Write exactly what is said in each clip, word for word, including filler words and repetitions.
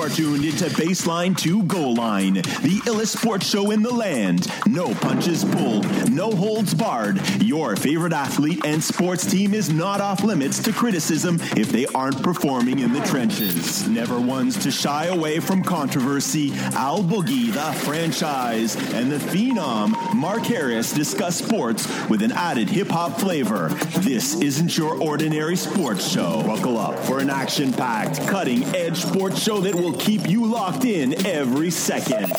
You are tuned into Baseline to Goal Line, the illest sports show in the land. No punches pulled, no holds barred. Your favorite athlete and sports team is not off limits to criticism if they aren't performing in the trenches. Never ones to shy away from controversy. Al Boogie, the franchise, and the phenom Mark Harris discuss sports with an added hip-hop flavor. This isn't your ordinary sports show. Buckle up for an action-packed, cutting-edge sports show that will keep you locked in every second.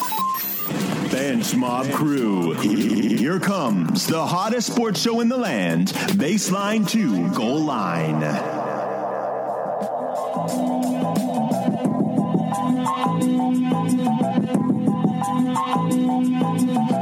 Bench Mob Crew, here comes the hottest sports show in the land, Baseline to Goal Line.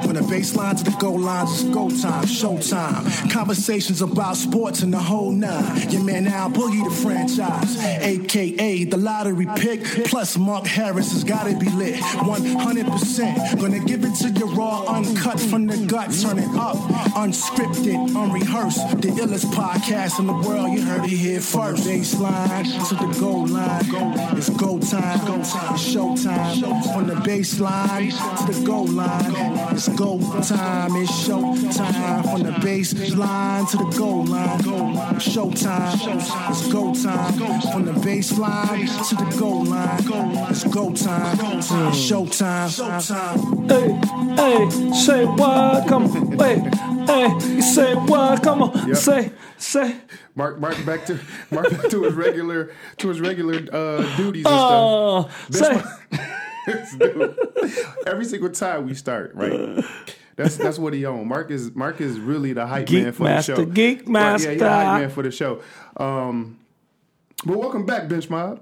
From the baseline to the goal line, it's go time, show time. Conversations about sports and the whole nine. Your man Al Boogie, the franchise, a k a the lottery pick. Plus Mark Harris has got to be lit, one hundred percent. Gonna give it to you raw, uncut from the gut. Turn it up, unscripted, unrehearsed. The illest podcast in the world, you heard it here first. Baseline to the goal line, it's go time, it's show time. From the baseline to the goal line, it's go time, it's show time. From the baseline to the goal line, show time, it's go time. From the baseline to the goal line, it's go time, show time. Hey, hey, say what? Come on, wait, hey, say what? Come on, yep. say, say. Mark, Mark back to Mark back to his regular to his regular uh, duties and uh, stuff. Say. Dude, every single time we start, right? That's that's what he on. Mark is Mark is really the hype geek man for master, the show. Geek master, geek right, yeah, master, yeah, hype man for the show. Um, but welcome back, Bench Mob.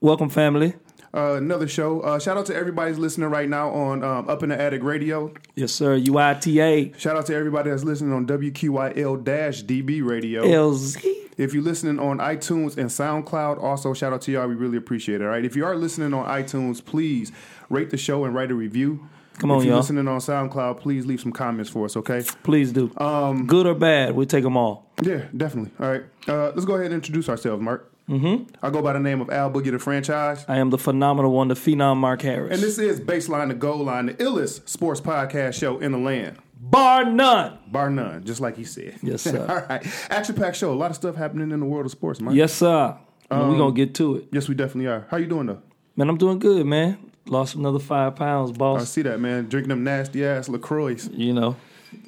Welcome, family. Uh, another show. Uh, shout out to everybody's listening right now on um, Up in the Attic Radio. Yes, sir. U I T A. Shout out to everybody that's listening on W Q Y L D B Radio. L Z. If you're listening on iTunes and SoundCloud, also shout out to y'all. We really appreciate it. All right. If you are listening on iTunes, please rate the show and write a review. Come on, y'all. If you're y'all. listening on SoundCloud, please leave some comments for us, okay? Please do. Um, Good or bad, we take them all. Yeah, definitely. All right. Uh, let's go ahead and introduce ourselves, Mark. Mm-hmm. I go by the name of Al Boogie, the franchise. I am the phenomenal one, the phenom Mark Harris. And this is Baseline to Goal Line, the illest sports podcast show in the land. Bar none. Bar none, just like he said. Yes, sir. All right. Action-packed show. A lot of stuff happening in the world of sports, Mike. Yes, sir. Um, and we're going to get to it. Yes, we definitely are. How you doing, though? Man, I'm doing good, man. Lost another five pounds, boss. I see that, man. Drinking them nasty-ass LaCroix. You know.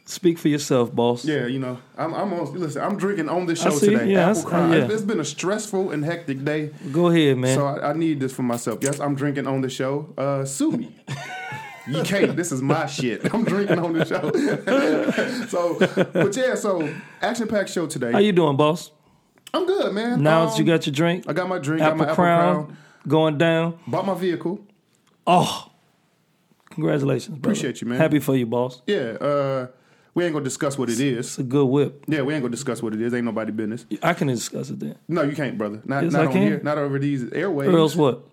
Speak for yourself, boss. Yeah, you know. I'm, I'm on. Listen, I'm drinking on this show today. Yeah, Apple Crime. Yeah. It's been a stressful and hectic day. Go ahead, man. So I, I need this for myself. Yes, I'm drinking on the show. Uh, sue me. You can't. This is my shit. I'm drinking on the show. so, but yeah, so action-packed show today. How you doing, boss? I'm good, man. Now um, that you got your drink. I got my drink. Apple got my Crown, Apple Crown. Going down. Bought my vehicle. Oh, congratulations, brother. Appreciate you, man. Happy for you, boss. Yeah, uh, we ain't going to discuss what it is. It's a good whip. Yeah, we ain't going to discuss what it is. Ain't nobody business. I can discuss it then. No, you can't, brother. Not, yes, not on can. Here. Not over these airwaves. Or else what?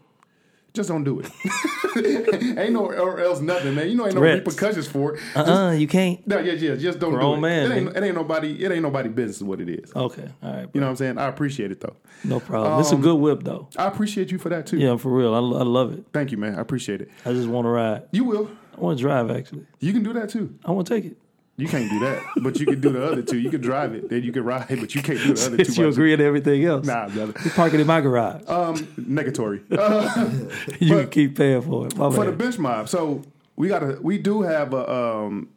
Just don't do it. Ain't no or else nothing, man. You know, ain't no Reds. Repercussions for it. Just, uh-uh, you can't. No, yeah, yeah, just don't Grown do it. Man, it, ain't, it ain't nobody. It ain't nobody business what it is. Okay, all right. Bro. You know what I'm saying? I appreciate it though. No problem. Um, it's a good whip though. I appreciate you for that too. Yeah, for real. I, I love it. Thank you, man. I appreciate it. I just want to ride. You will. I want to drive actually. You can do that too. I want to take it. You can't do that, but you can do the other two. You can drive it, then you can ride it, but you can't do the other two. You agree on everything else. Nah, brother. You park it in my garage. Um, negatory. Uh, you can keep paying for it. My for man. The Bench Mob. So we got a, we do have a um,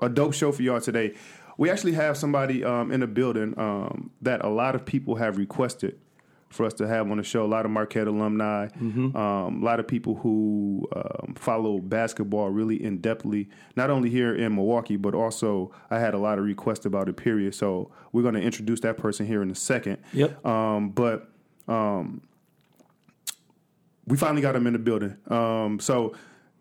a dope show for y'all today. We actually have somebody um, in the building um, that a lot of people have requested for us to have on the show. A lot of Marquette alumni, mm-hmm. um, a lot of people who um, follow basketball really in-depthly, not only here in Milwaukee, but also I had a lot of requests about it, period. So we're going to introduce that person here in a second. Yep. Um, but um, we finally got him in the building. Um, so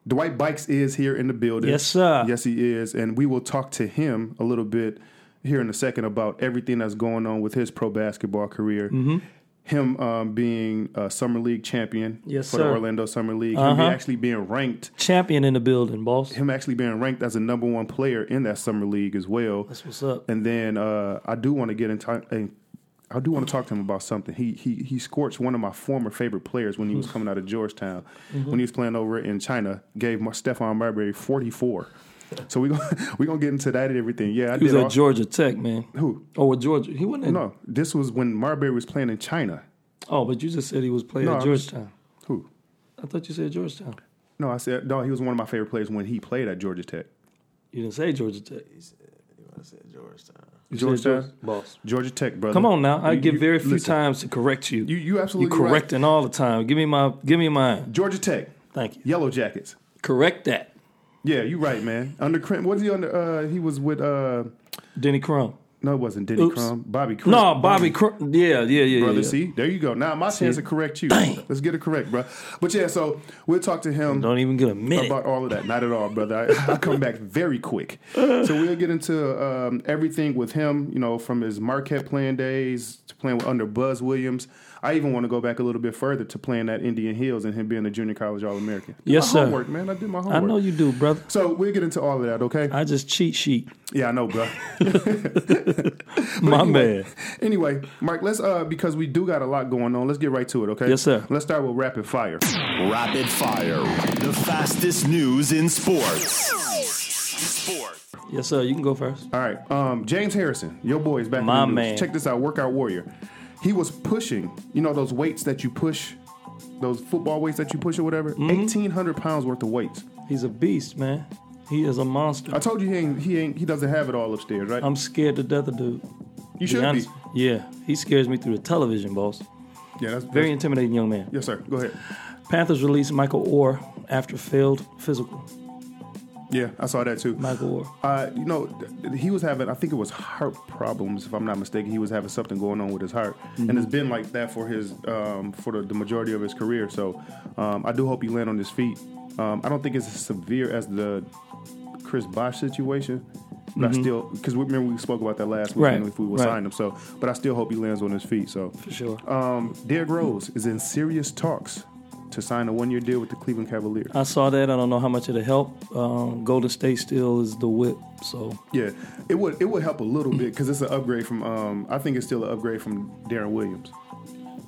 Dwight Buycks is here in the building. Yes, sir. Yes, he is. And we will talk to him a little bit here in a second about everything that's going on with his pro basketball career. Mm-hmm. Him um, being a Summer League champion yes, for sir. the Orlando Summer League. Uh-huh. Him actually being ranked. Champion in the building, boss. Him actually being ranked as a number one player in that Summer League as well. That's what's up. And then uh, I do want to get in, t- in I do want to talk to him about something. He he he scorched one of my former favorite players when he was coming out of Georgetown. Mm-hmm. When he was playing over in China, gave Stephon Marbury forty-four. So we're gonna we gonna get into that and everything. Yeah, I he did was at all. Georgia Tech, man. Who? Oh, at Georgia. He wasn't. At... No, this was when Marbury was playing in China. Oh, but you just said he was playing no, at Georgetown. Was... Who? I thought you said Georgetown. No, I said no. He was one of my favorite players when he played at Georgia Tech. You didn't say Georgia Tech. He said, I said Georgetown. You Georgetown, Georgia, boss. Georgia Tech, brother. Come on now. I you, get you, very few listen. times to correct you. You you absolutely You're correcting right. all the time. Give me my give me mine. Georgia Tech. Thank you. Yellow Jackets. Correct that. Yeah, you right, man. Under Crim, was he under? Uh, he was with uh, Denny Crum. No, it wasn't Denny Oops. Crum. Bobby Crum. No, Bobby Crum. Yeah, yeah, yeah. Brother, yeah. see, there you go. Now my see? chance to correct you. Dang. Let's get it correct, bro. But yeah, so we'll talk to him. Don't even get a minute about all of that. Not at all, brother. I, I come back very quick. So we'll get into um, everything with him. You know, from his Marquette playing days to playing with, under Buzz Williams. I even want to go back a little bit further to playing at Indian Hills and him being a junior college All-American. Yes, sir. Homework, man. I did my homework. I know you do, brother. So we'll get into all of that, okay? I just cheat sheet. Yeah, I know, bro. my anyway, man. Anyway, Mark, let's uh, because we do got a lot going on. Let's get right to it, okay? Yes, sir. Let's start with rapid fire. Rapid fire, the fastest news in sports. Sports. Yes, sir. You can go first. All right, um, James Harrison, your boy is back. My in the news. man. Check this out, Workout Warrior. He was pushing, you know, those weights that you push, those football weights that you push or whatever, mm-hmm. eighteen hundred pounds worth of weights. He's a beast, man. He is a monster. I told you he ain't, he ain't, he doesn't have it all upstairs, right? I'm scared to death of dude. You should be. Yeah, he scares me through the television, boss. Yeah, that's very that's, intimidating young man. Yes, sir. Go ahead. Panthers released Michael Orr after failed physical. Yeah, I saw that too. Michael Orr. Uh, you know, he was having, I think it was heart problems, if I'm not mistaken. He was having something going on with his heart. Mm-hmm. And it's been like that for his, um, for the, the majority of his career. So um, I do hope he lands on his feet. Um, I don't think it's as severe as the Chris Bosh situation. But mm-hmm. I still, because remember we spoke about that last week, right. if we would right. sign him. So, but I still hope he lands on his feet. So for sure. Um, Derrick Rose is in serious talks to sign a one-year deal with the Cleveland Cavaliers. I saw that. I don't know how much it'll help. Um, Golden State still is the whip, so yeah, it would it would help a little bit because it's an upgrade from. Um, I think it's still an upgrade from Deron Williams.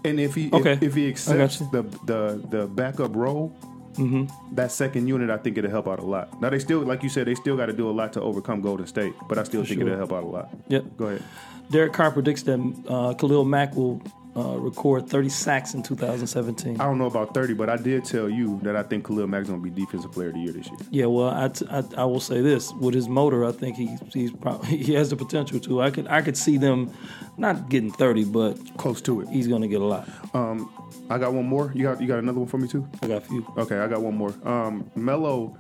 And if he okay. if, if he accepts the, the the backup role, mm-hmm. that second unit, I think it'll help out a lot. Now they still, like you said, they still got to do a lot to overcome Golden State, but I still For think sure. it'll help out a lot. Yep. Go ahead. Derek Carr predicts that uh, Khalil Mack will. Uh, record thirty sacks in two thousand seventeen. I don't know about thirty, but I did tell you that I think Khalil Mack's going to be Defensive Player of the Year this year. Yeah, well, I, t- I, I will say this. With his motor, I think he he's probably, he has the potential to. I could, I could see them not getting thirty, but close to it. He's going to get a lot. Um, I got one more. You got you got another one for me, too? I got a few. Okay, I got one more. Um, Melo,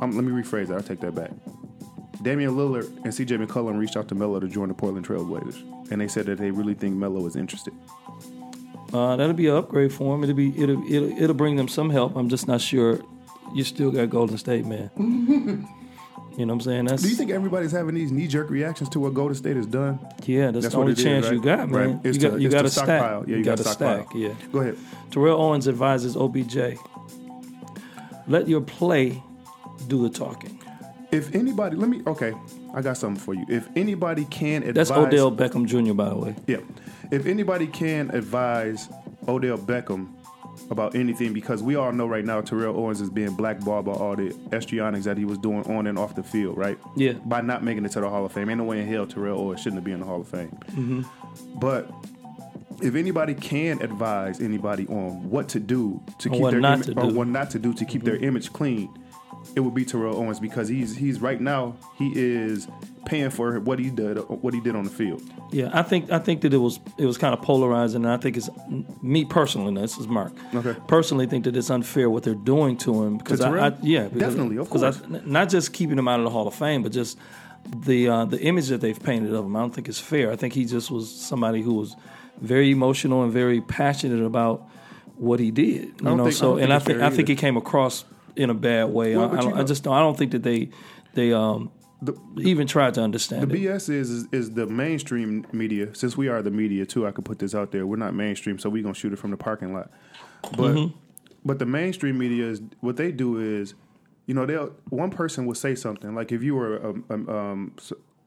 um, let me rephrase that. I'll take that back. Damian Lillard and C J McCollum reached out to Melo to join the Portland Trailblazers, and they said that they really think Melo is interested. Uh, that'll be an upgrade for him. It'll be it'll, it'll it'll bring them some help. I'm just not sure. You still got Golden State, man. You know what I'm saying? That's, do you think everybody's having these knee-jerk reactions to what Golden State has done? Yeah, that's, that's the only chance is, right? you got, man. Right. You got, to, you got to stack. Yeah, you, you got to stack. Yeah. Go ahead. Terrell Owens advises O B J, let your play do the talking. If anybody, let me, okay, I got something for you. If anybody can advise. That's Odell Beckham Junior, by the way. Yeah. If anybody can advise Odell Beckham about anything, because we all know right now Terrell Owens is being blackballed by all the estrionics that he was doing on and off the field, right? Yeah. By not making it to the Hall of Fame. Ain't no way in hell Terrell Owens shouldn't be in the Hall of Fame. Mm-hmm. But if anybody can advise anybody on what to do to keep their image, or what not to do to keep mm-hmm. their image clean, it would be Terrell Owens, because he's he's right now he is paying for what he did what he did on the field. Yeah, I think I think that it was it was kind of polarizing, and I think it's me personally. Now, this is Mark. Okay. Personally, think that it's unfair what they're doing to him because I, I yeah because, definitely of course I, not just keeping him out of the Hall of Fame, but just the uh, the image that they've painted of him. I don't think it's fair. I think he just was somebody who was very emotional and very passionate about what he did. You I don't know, think, so I don't and I think I either. think he came across in a bad way. Well, I, I, don't, I just don't, I don't think that they they um the, even tried to understand. The it. B S is, is is the mainstream media. Since we are the media too, I could put this out there. We're not mainstream, so we're gonna shoot it from the parking lot. But mm-hmm. but the mainstream media is what they do is, you know, they'll one person will say something like if you were a, a, um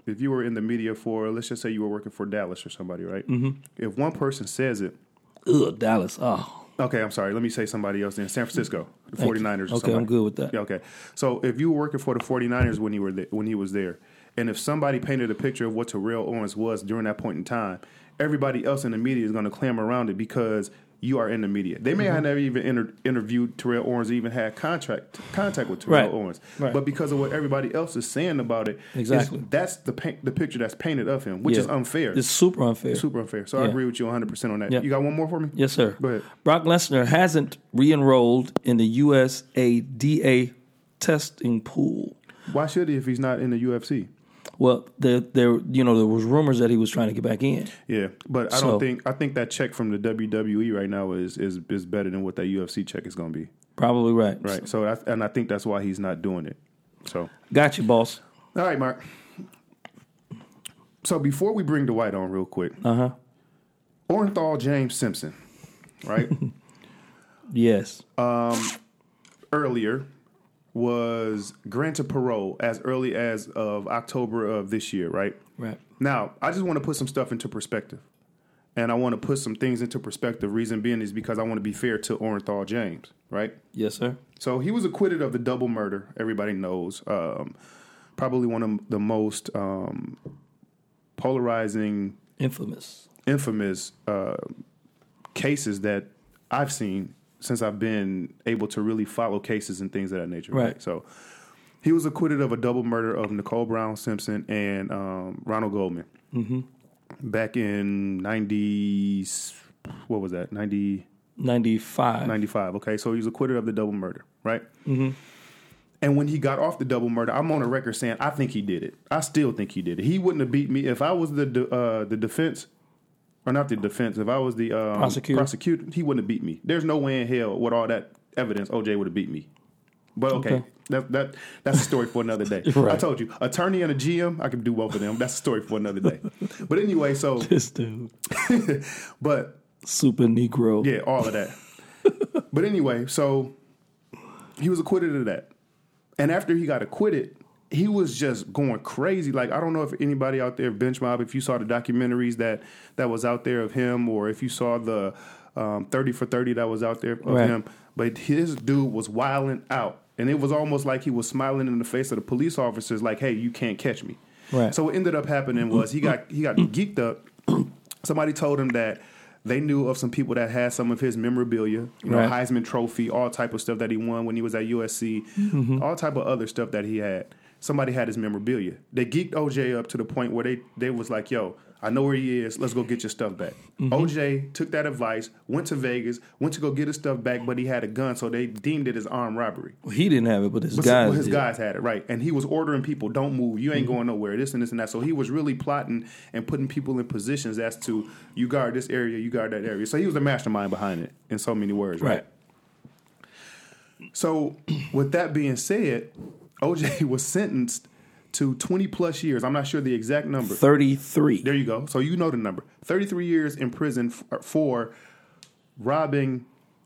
if you were in the media for, let's just say you were working for Dallas or somebody, right? Mm-hmm. If one person says it. Ugh, Dallas. Oh. Okay, I'm sorry. Let me say somebody else then. San Francisco, the Thank 49ers you. or okay, somebody. Okay, I'm good with that. Yeah, okay. So if you were working for the 49ers when you were there, when he was there, and if somebody painted a picture of what Terrell Owens was during that point in time, everybody else in the media is going to clam around it because you are in the media. They may mm-hmm. have never even inter- interviewed Terrell Owens, even had contract contact with Terrell right. Owens. Right. But because of what everybody else is saying about it, exactly. that's the pa- the picture that's painted of him, which yeah. is unfair. It's super unfair. Super unfair. So yeah. I agree with you one hundred percent on that. Yeah. You got one more for me? Yes, sir. Go ahead. Brock Lesnar hasn't re-enrolled in the U S A D A testing pool. Why should he if he's not in the U F C? Well, there, there, you know, there was rumors that he was trying to get back in. Yeah, but I so, don't think I think that check from the W W E right now is is, is better than what that U F C check is going to be. Probably right. Right. So, I, and I think that's why he's not doing it. So, got you, boss. All right, Mark. So before we bring Dwight on, real quick. Uh huh. Orenthal James Simpson, right? Yes. Um, earlier. Was granted parole as early as of October of this year, right? Right. Now, I just want to put some stuff into perspective. And I want to put some things into perspective. Reason being is because I want to be fair to Orenthal James, right? Yes, sir. So he was acquitted of the double murder. Everybody knows. Um, probably one of the most um, polarizing... Infamous. Infamous uh, cases that I've seen since I've been able to really follow cases and things of that nature. Right. Right? So he was acquitted of a double murder of Nicole Brown Simpson and um, Ronald Goldman mm-hmm. back in ninety. What was that? ninety ninety-five ninety-five Okay. So he was acquitted of the double murder. Right. Mm-hmm. And when he got off the double murder, I'm on a record saying, I think he did it. I still think he did it. He wouldn't have beat me if I was the, de- uh, the defense Or not the defense. If I was the um, prosecutor. prosecutor, he wouldn't have beat me. There's no way in hell with all that evidence O J would have beat me. But okay, okay. that that that's a story for another day. Right. I told you, attorney and a G M, I can do both of them. That's a story for another day. But anyway, so this dude, but super Negro, yeah, all of that. But anyway, so he was acquitted of that, and after he got acquitted. He was just going crazy. Like, I don't know if anybody out there, Bench Mob, if you saw the documentaries that, that was out there of him, or if you saw the um, thirty for thirty that was out there of right. him. But his dude was wilding out. And it was almost like he was smiling in the face of the police officers, like, hey, you can't catch me. Right. So what ended up happening was he got he got geeked up. Somebody told him that they knew of some people that had some of his memorabilia, you know, right. Heisman Trophy, all type of stuff that he won when he was at U S C, mm-hmm. all type of other stuff that he had. Somebody had his memorabilia. They geeked O J up to the point where they, they was like, yo, I know where he is. Let's go get your stuff back. Mm-hmm. O J took that advice, went to Vegas, went to go get his stuff back, but he had a gun, so they deemed it as armed robbery. Well, he didn't have it, but his but guys well, his did. guys had it, right. And he was ordering people, don't move. You ain't mm-hmm. going nowhere, this and this and that. So he was really plotting and putting people in positions as to you guard this area, you guard that area. So he was the mastermind behind it in so many words, right? right? So with that being said... O J was sentenced to twenty plus years. I'm not sure the exact number. thirty-three. There you go. So you know the number. thirty-three years in prison f- for robbing,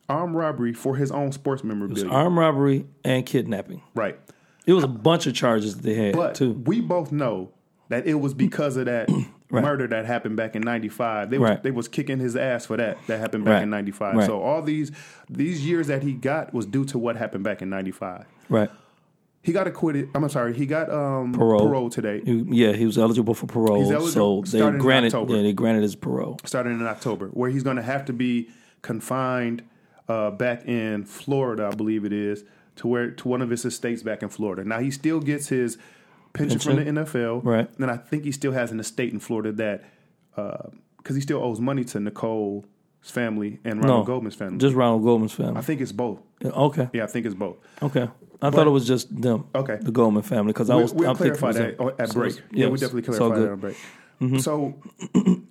armed robbery for his own sports memorabilia. It was armed robbery and kidnapping. Right. It was a bunch of charges that they had, but too. But we both know that it was because of that right. murder that happened back in ninety-five. They was, right. they was kicking his ass for that that happened back right. in ninety-five. Right. So all these these years that he got was due to what happened back in ninety-five. Right. He got acquitted. I'm sorry. He got um, parole. parole today. He, yeah, he was eligible for parole. He's eligible. So they granted, yeah, they granted his parole. Starting in October, where he's going to have to be confined uh, back in Florida, I believe it is, to where to one of his estates back in Florida. Now, he still gets his pension, pension? from the N F L. Right. And I think he still has an estate in Florida that, because uh, he still owes money to Nicole's family and Ronald no, Goldman's family. Just Ronald Goldman's family. I think it's both. Okay. Yeah, I think it's both. Okay. I but, thought it was just them, okay. the Goldman family, because I was. We'll clarify that them. at break. So, yeah, yeah we definitely clarify that at break. Mm-hmm. So,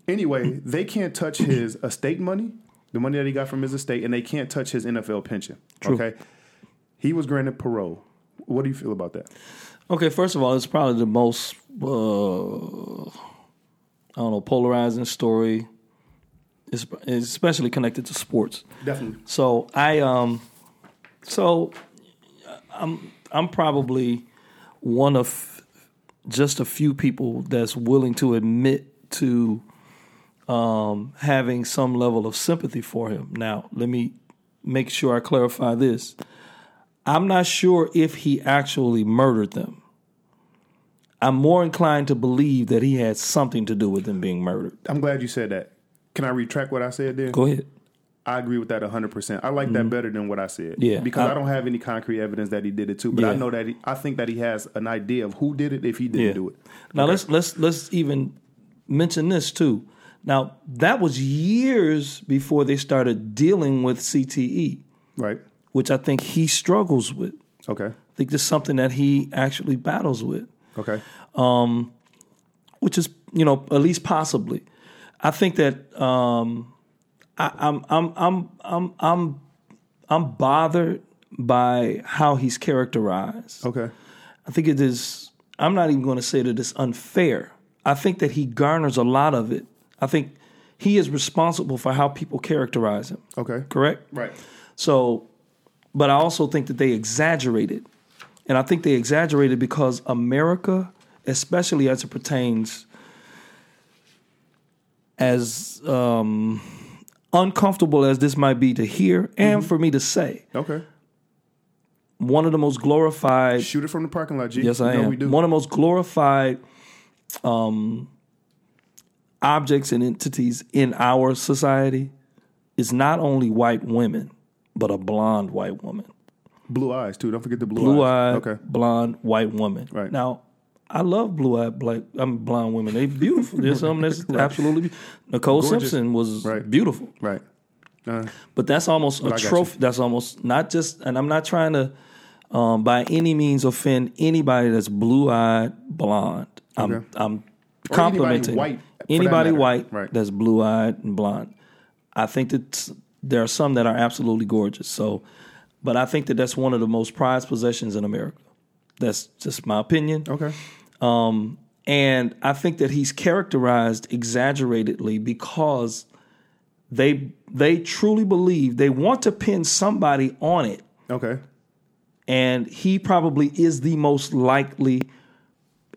anyway, they can't touch his estate money, the money that he got from his estate, and they can't touch his N F L pension. True. Okay, he was granted parole. What do you feel about that? Okay, first of all, it's probably the most uh, I don't know polarizing story, it's especially connected to sports. Definitely. So I um, so. I'm I'm probably one of just a few people that's willing to admit to um, having some level of sympathy for him. Now, let me make sure I clarify this. I'm not sure if he actually murdered them. I'm more inclined to believe that he had something to do with them being murdered. I'm glad you said that. Can I retract what I said there? Go ahead. I agree with that one hundred percent. I like mm-hmm. that better than what I said. Yeah. Because I, I don't have any concrete evidence that he did it to, but yeah. I know that he, I think that he has an idea of who did it if he didn't yeah. do it. Now okay. let's let's let's even mention this too. Now, that was years before they started dealing with C T E. Right. Which I think he struggles with. Okay. I think there's something that he actually battles with. Okay. Um, which is, you know, at least possibly. I think that um, I, I'm I'm I'm I'm I'm I'm bothered by how he's characterized. Okay. I think it is. I'm not even going to say that it's unfair. I think that he garners a lot of it. I think he is responsible for how people characterize him. Okay. Correct? Right. So, but I also think that they exaggerated. And I think they exaggerated because America, especially as it pertains, as um, uncomfortable as this might be to hear and mm-hmm. for me to say, okay, one of the most glorified... Shoot it from the parking lot, G. Yes, I you know am. We do. One of the most glorified um, objects and entities in our society is not only white women, but a blonde white woman. Blue eyes, too. Don't forget the blue, blue eyes. Blue-eyed, okay. blonde, white woman. Right. Now, I love blue-eyed black, I mean, blonde women. They're beautiful. There's something that's right. absolutely beautiful. Nicole Gorgeous. Simpson was right. beautiful. Right. Uh, but that's almost but a trophy. That's almost not just, and I'm not trying to um, by any means offend anybody that's blue-eyed blonde. I'm, okay. I'm complimenting. Anybody white. Anybody that white right. that's blue-eyed and blonde. I think that there are some that are absolutely gorgeous. So, but I think that that's one of the most prized possessions in America. That's just my opinion. Okay. Um, and I think that he's characterized exaggeratedly because they they truly believe they want to pin somebody on it. Okay. And he probably is the most likely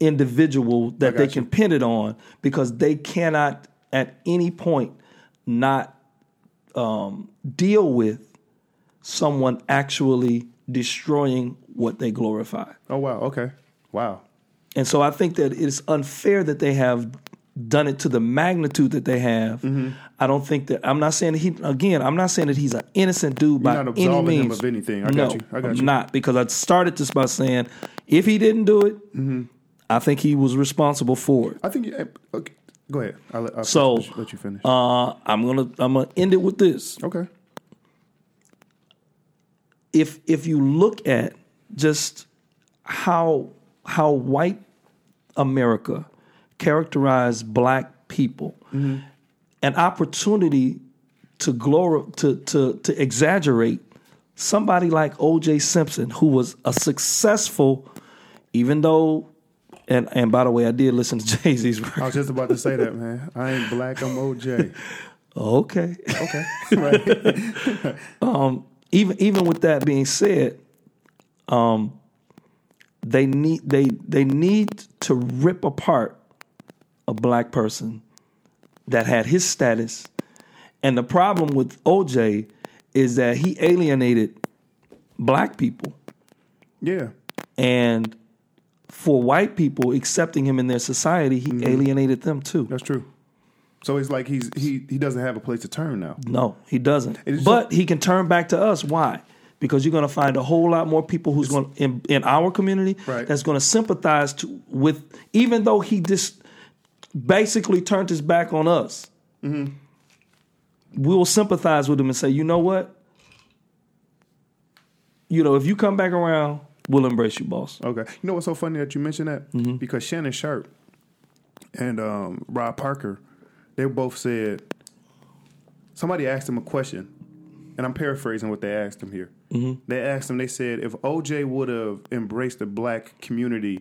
individual that they you. can pin it on because they cannot at any point not um, deal with someone actually destroying what they glorify. Oh, wow. Okay. Wow. And so I think that it's unfair that they have done it to the magnitude that they have. Mm-hmm. I don't think that, I'm not saying that he, again, I'm not saying that he's an innocent dude. You're by any means. You're not absolving him of anything. I no, got you. I got I'm you. not, because I started this by saying, if he didn't do it, mm-hmm. I think he was responsible for it. I think, okay, go ahead. I'll, I'll so, let you, let you finish. Uh, I'm going to, I'm going to end it with this. Okay. If if you look at just how how white America characterized black people, mm-hmm. an opportunity to glor- to to to exaggerate somebody like O J Simpson, who was a successful, even though, and and by the way, I did listen to Jay-Z's record. I was just about to say that, man. I ain't black, I'm O J. Okay. Okay. Right. um. Even even with that being said, um, they need they they need to rip apart a black person that had his status, and the problem with O J is that he alienated black people. Yeah, and for white people accepting him in their society, he mm-hmm. alienated them too. That's true. So it's like he's he he doesn't have a place to turn now. No, he doesn't. But just, he can turn back to us. Why? Because you're going to find a whole lot more people who's going in, in our community right. that's going to sympathize to, with, even though he just basically turned his back on us. Mm-hmm. We will sympathize with him and say, you know what? You know, if you come back around, we'll embrace you, boss. Okay. You know what's so funny that you mentioned that? Mm-hmm. Because Shannon Sharp and um, Rob Parker, they both said, somebody asked him a question, and I'm paraphrasing what they asked him here. Mm-hmm. They asked him, they said, if O J would have embraced the black community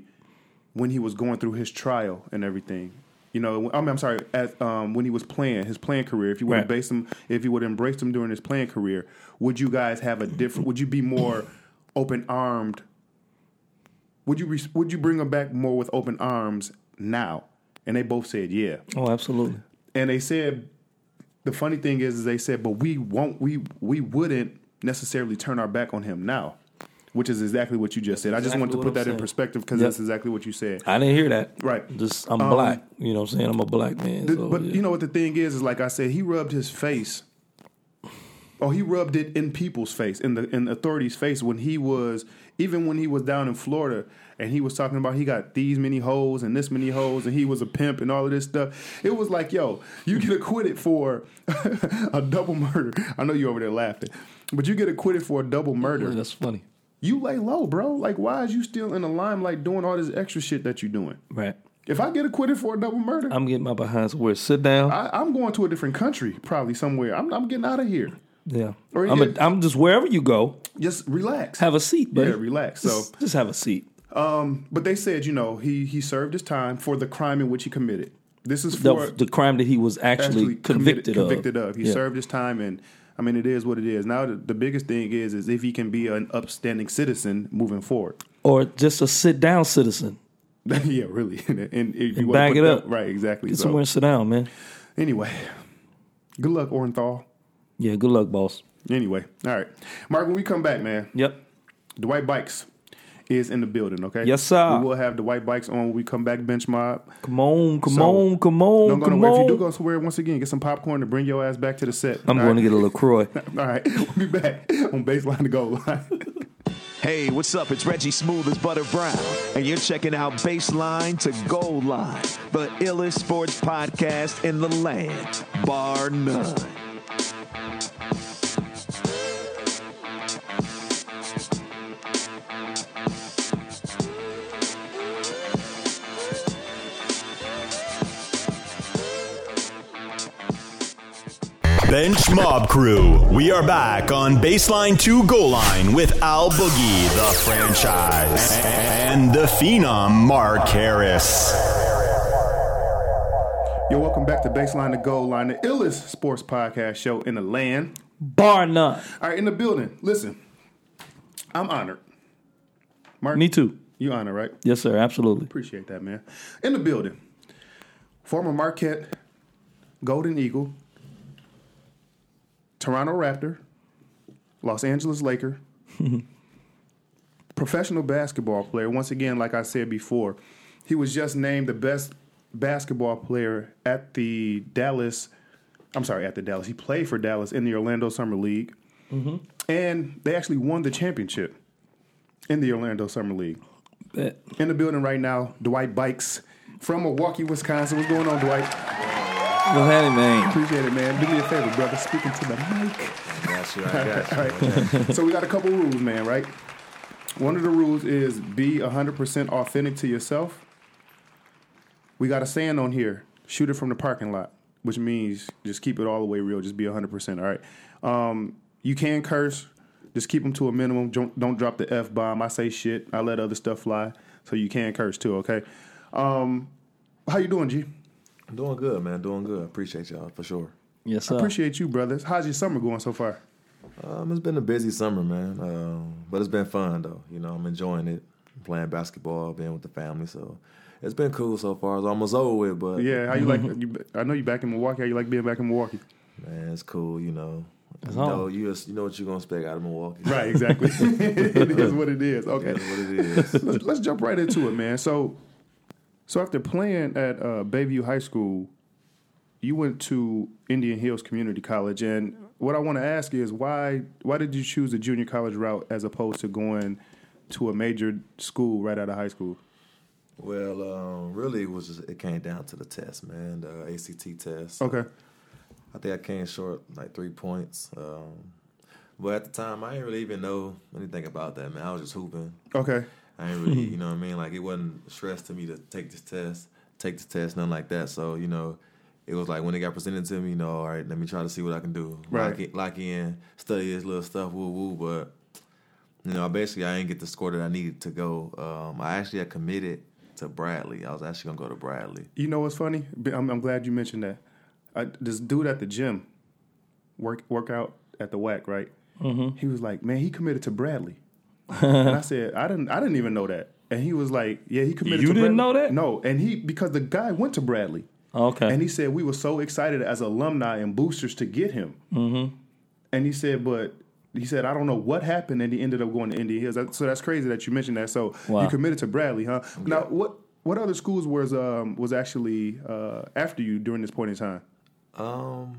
when he was going through his trial and everything, you know, I mean, I'm sorry, at, um, when he was playing, his playing career, if you would have based him, if you would have embraced him during his playing career, would you guys have a different, would you be more open-armed would you would you bring him back more with open arms now? And they both said, yeah. Oh, absolutely. And they said, the funny thing is, is they said, but we won't, we we wouldn't necessarily turn our back on him now, which is exactly what you just said. That's I just exactly wanted to put I'm that saying. in perspective because yep. that's exactly what you said. I didn't hear that. Right. Just I'm um, black. You know what I'm saying? I'm a black man. The, so, but yeah. you know what the thing is, is like I said, he rubbed his face. Oh, he rubbed it in people's face, in the in the authorities' face when he was, even when he was down in Florida and he was talking about he got these many hoes and this many hoes and he was a pimp and all of this stuff. It was like, yo, you get acquitted for a double murder. I know you're over there laughing, but you get acquitted for a double murder. Yeah, that's funny. You lay low, bro. Like, why is you still in the limelight doing all this extra shit that you're doing? Right. If I get acquitted for a double murder, I'm getting my behinds where sit down. I, I'm going to a different country, probably somewhere. I'm, I'm getting out of here. Yeah, or I'm, a, I'm just wherever you go. Just relax. Have a seat, buddy. Yeah, relax. So just, just have a seat. Um, but they said, you know, he he served his time for the crime in which he committed. This is for the, the crime that he was actually, actually convicted, convicted of. of. He yeah. served his time, and I mean, it is what it is. Now, the, the biggest thing is, is if he can be an upstanding citizen moving forward, or just a sit down citizen. yeah, really. and, and if you and bag it up, that, right? Exactly. Get so. somewhere and sit down, man. Anyway, good luck, Orenthal. Yeah, good luck, boss. Anyway, all right. Mark, when we come back, man. Yep. Dwight Buycks is in the building, okay? Yes, sir. We will have Dwight Buycks on when we come back, Bench Mob. Come on, come so, on, come on, don't go come nowhere. on. If you do go somewhere, once again, get some popcorn to bring your ass back to the set. I'm all going right? to get a LaCroix. all right. We'll be back on Baseline to Goal Line. Hey, what's up? It's Reggie Smooth as Butter Brown, and you're checking out Baseline to Goal Line, the illest sports podcast in the land, bar none. Bench Mob Crew, we are back on Baseline to Goal Line with Al Boogie, the franchise, and the phenom Mark Harris. Yo, welcome back to Baseline to Goal Line, the illest sports podcast show in the land. Bar none. All right, in the building, listen, I'm honored. Mark, me too. You honored, right? Yes, sir, absolutely. Appreciate that, man. In the building, former Marquette Golden Eagle, Toronto Raptor, Los Angeles Laker, professional basketball player. Once again, like I said before, he was just named the best basketball player at the Dallas. I'm sorry, at the Dallas. He played for Dallas in the Orlando Summer League. Mm-hmm. And they actually won the championship in the Orlando Summer League. Bet. In the building right now, Dwight Buycks from Milwaukee, Wisconsin. What's going on, Dwight? Well, hey, man. Appreciate it, man. Do me a favor, brother. Speaking to the mic. That's right. That's right. So we got a couple rules, man, right? One of the rules is be one hundred percent authentic to yourself. We got a saying on here, shoot it from the parking lot, which means just keep it all the way real. Just be one hundred percent, all right? Um, you can curse. Just keep them to a minimum. Don't, don't drop the F-bomb. I say shit. I let other stuff fly. So you can curse, too, okay? Um, how you doing, G? I'm doing good, man. Doing good. Appreciate y'all for sure. Yes, sir. I appreciate you, brothers. How's your summer going so far? Um, it's been a busy summer, man. Um, but it's been fun though. You know, I'm enjoying it. I'm playing basketball, being with the family, so it's been cool so far. It's almost over with, but yeah. How you like? You, I know you back in Milwaukee. How you like being back in Milwaukee? Man, it's cool. You know, it's you know, you, you know what you're gonna expect out of Milwaukee. Right. Exactly. It is what it is. Okay. It is what it is. let's, let's jump right into it, man. So. So after playing at uh, Bayview High School, you went to Indian Hills Community College. And what I want to ask is why why did you choose a junior college route as opposed to going to a major school right out of high school? Well, um, really, it was just, it came down to the test, man, the A C T test. Okay. I think I came short like three points. Um, but at the time, I didn't really even know anything about that, man. I was just hooping. Okay. I ain't really, you know what I mean? Like, it wasn't stress to me to take this test, take this test, nothing like that. So, you know, it was like when it got presented to me, you know, all right, let me try to see what I can do. Right. Lock, it, lock in, study this little stuff, woo-woo. But, you know, basically I didn't get the score that I needed to go. Um, I actually had committed to Bradley. I was actually going to go to Bradley. You know what's funny? I'm, I'm glad you mentioned that. I, this dude at the gym, work, work out at the W A C, right? Mm-hmm. He was like, man, he committed to Bradley. And I said, I didn't I didn't even know that. And he was like, yeah, he committed you to Bradley. You didn't know that? No. And he, because the guy went to Bradley. Okay. And he said, we were so excited as alumni and boosters to get him. Mm-hmm. And he said, but he said, I don't know what happened, and he ended up going to Indian Hills. So that's crazy that you mentioned that. So wow. you committed to Bradley, huh? Okay. Now, what what other schools was um was actually uh, after you during this point in time? Um,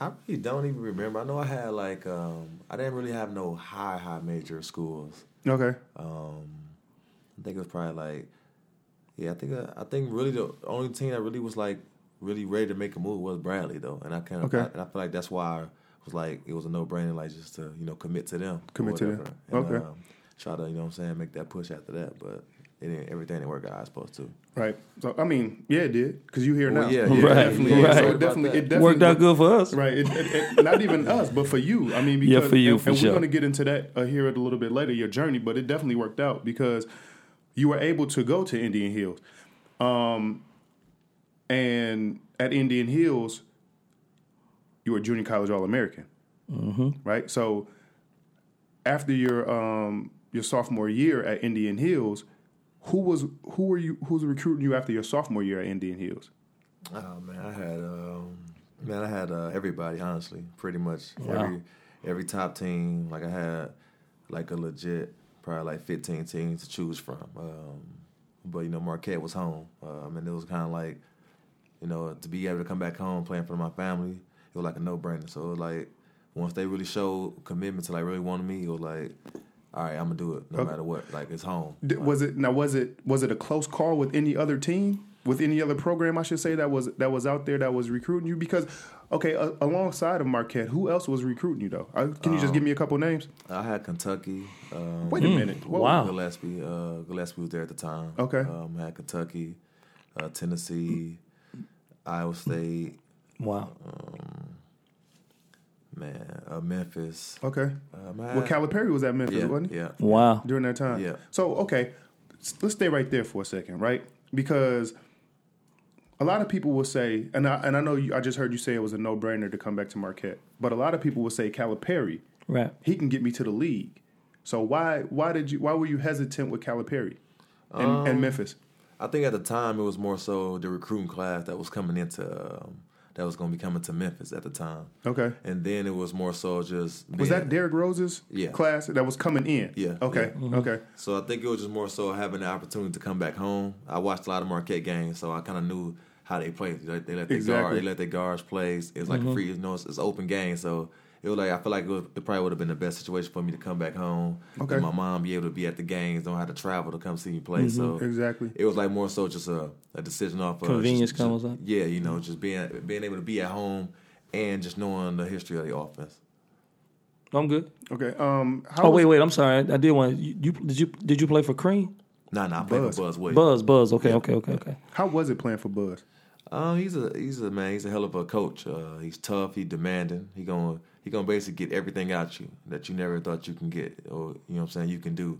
I really don't even remember. I know I had like um I didn't really have no high high major schools. Okay. Um, I think it was probably like yeah. I think I, I think really the only team that really was like really ready to make a move was Bradley though, and I kind of okay. I, and I feel like that's why. I, was like it was a no brainer, like just to you know commit to them, commit to them, and, okay. Um, try to you know what I'm saying make that push after that, but it didn't, everything didn't work out I was supposed to. Right. So I mean, yeah, it did because you here well, now. Yeah, yeah, right. Definitely. Right. So it definitely, it definitely worked out good for us. Right. It, it, it, not even us, but for you. I mean, because, yeah, for you. And, for and sure. we're going to get into that uh, here a little bit later, your journey, but it definitely worked out because you were able to go to Indian Hills, um, and at Indian Hills. You were a junior college All-American, mm-hmm. right? So after your um, your sophomore year at Indian Hills, who was who were you who was recruiting you after your sophomore year at Indian Hills? Oh man, I had um, man, I had uh, everybody honestly, pretty much wow. every every top team. Like I had like a legit probably like fifteen teams to choose from. Um, but you know Marquette was home, um, and it was kind of like you know to be able to come back home playing for my family. It was like a no-brainer. So it was like once they really showed commitment to like really wanting me, it was like, all right, I'm gonna do it no okay. matter what. Like it's home. Did, like, was it now? Was it was it a close call with any other team, with any other program? I should say that was that was out there that was recruiting you because, okay, uh, alongside of Marquette, who else was recruiting you though? I, can you um, just give me a couple names? I had Kentucky. Um, Wait a minute. What wow. Gillespie. Uh, Gillespie was there at the time. Okay. Um, I had Kentucky, uh, Tennessee, Iowa State. Wow, um, man, uh, Memphis. Okay, uh, well, Calipari was at Memphis, yeah, wasn't he? Yeah. Wow. During that time. Yeah. So okay, let's stay right there for a second, right? Because a lot of people will say, and I and I know you, I just heard you say it was a no brainer to come back to Marquette, but a lot of people will say Calipari, right? He can get me to the league. So why why did you why were you hesitant with Calipari and, um, and Memphis? I think at the time it was more so the recruiting class that was coming into. Um, That was going to be coming to Memphis at the time. Okay. And then it was more so just... Being, was that Derrick Rose's yeah. class that was coming in? Yeah. Okay. Yeah. Mm-hmm. Okay. So I think it was just more so having the opportunity to come back home. I watched a lot of Marquette games, so I kind of knew how they played. They, they let their exactly. guard, they let their guards play. It's like mm-hmm. a free, you know, it's, it's open game. So it was like, I feel like it, was, it probably would have been the best situation for me to come back home. Okay. And my mom be able to be at the games, don't have to travel to come see me play. Mm-hmm. So exactly. It was like more so just a... A decision off of convenience just, comes just, up. Yeah, you know, just being being able to be at home and just knowing the history of the offense. I'm good. Okay. Um, how oh wait, wait. I'm sorry. I did want you, you. Did you did you play for Cream? No, nah, no. Nah, I played for Buzz Williams. Buzz, Buzz. Okay, yeah. okay, okay, okay. How was it playing for Buzz? Um, he's a he's a man. He's a hell of a coach. Uh, he's tough. He's demanding. He gonna he gonna basically get everything out you that you never thought you can get or you know what I'm saying you can do.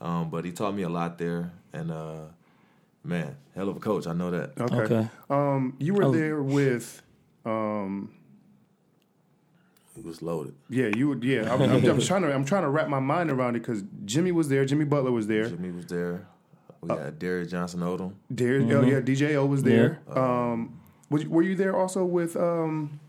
Um, but he taught me a lot there and. Uh, Man, hell of a coach. I know that. Okay. okay. Um, you were there with... Um, it was loaded. Yeah, you were... Yeah, I'm, I'm, I'm, trying, to, I'm trying to wrap my mind around it because Jimmy was there. Jimmy Butler was there. Jimmy was there. We got uh, Darius Johnson-Odom. Darius... Mm-hmm. Oh, yeah, D J O was there. Yeah. Um, was, were you there also with um,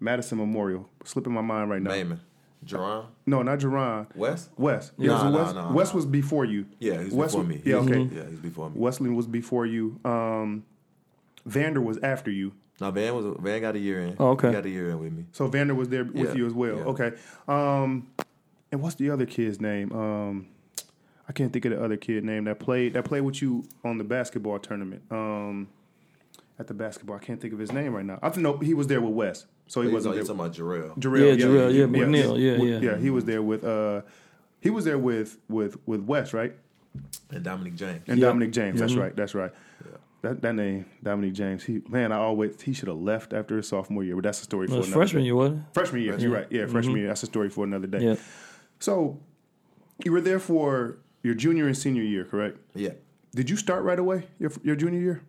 Madison Memorial? Slipping my mind right now. Naaman. Jerron? No, not Jerron. West? West. Yeah, no, was West. No, no, West no. was before you. Yeah, he was West before was, me. Yeah, okay. Mm-hmm. Yeah, he's before me. Wesley was before you. Um, Vander was after you. No, Van was Van got a year in. Oh, okay. He got a year in with me. So Vander was there with yeah. you as well. Yeah. Okay. Um, and what's the other kid's name? Um, I can't think of the other kid's name that played that played with you on the basketball tournament. Um, at the basketball, I can't think of his name right now. I think no, he was there with Wes. So he wasn't. You're talking about Jarrell. Jarrell, yeah, Jarrell, yeah, McNeil, yeah, yeah, yeah, yeah. Yeah, he was there with, uh, he was there with with with Wes, right? And Dominic James. And yeah. Dominic James. That's mm-hmm. right. That's right. Yeah. That that name, Dominic James. He man, I always he should have left after his sophomore year, but that's a story well, for another freshman day. Year, wasn't it? Freshman year. Freshman. You're right. Yeah, freshman mm-hmm. year. That's a story for another day. Yeah. So you were there for your junior and senior year, correct? Yeah. Did you start right away your your junior year?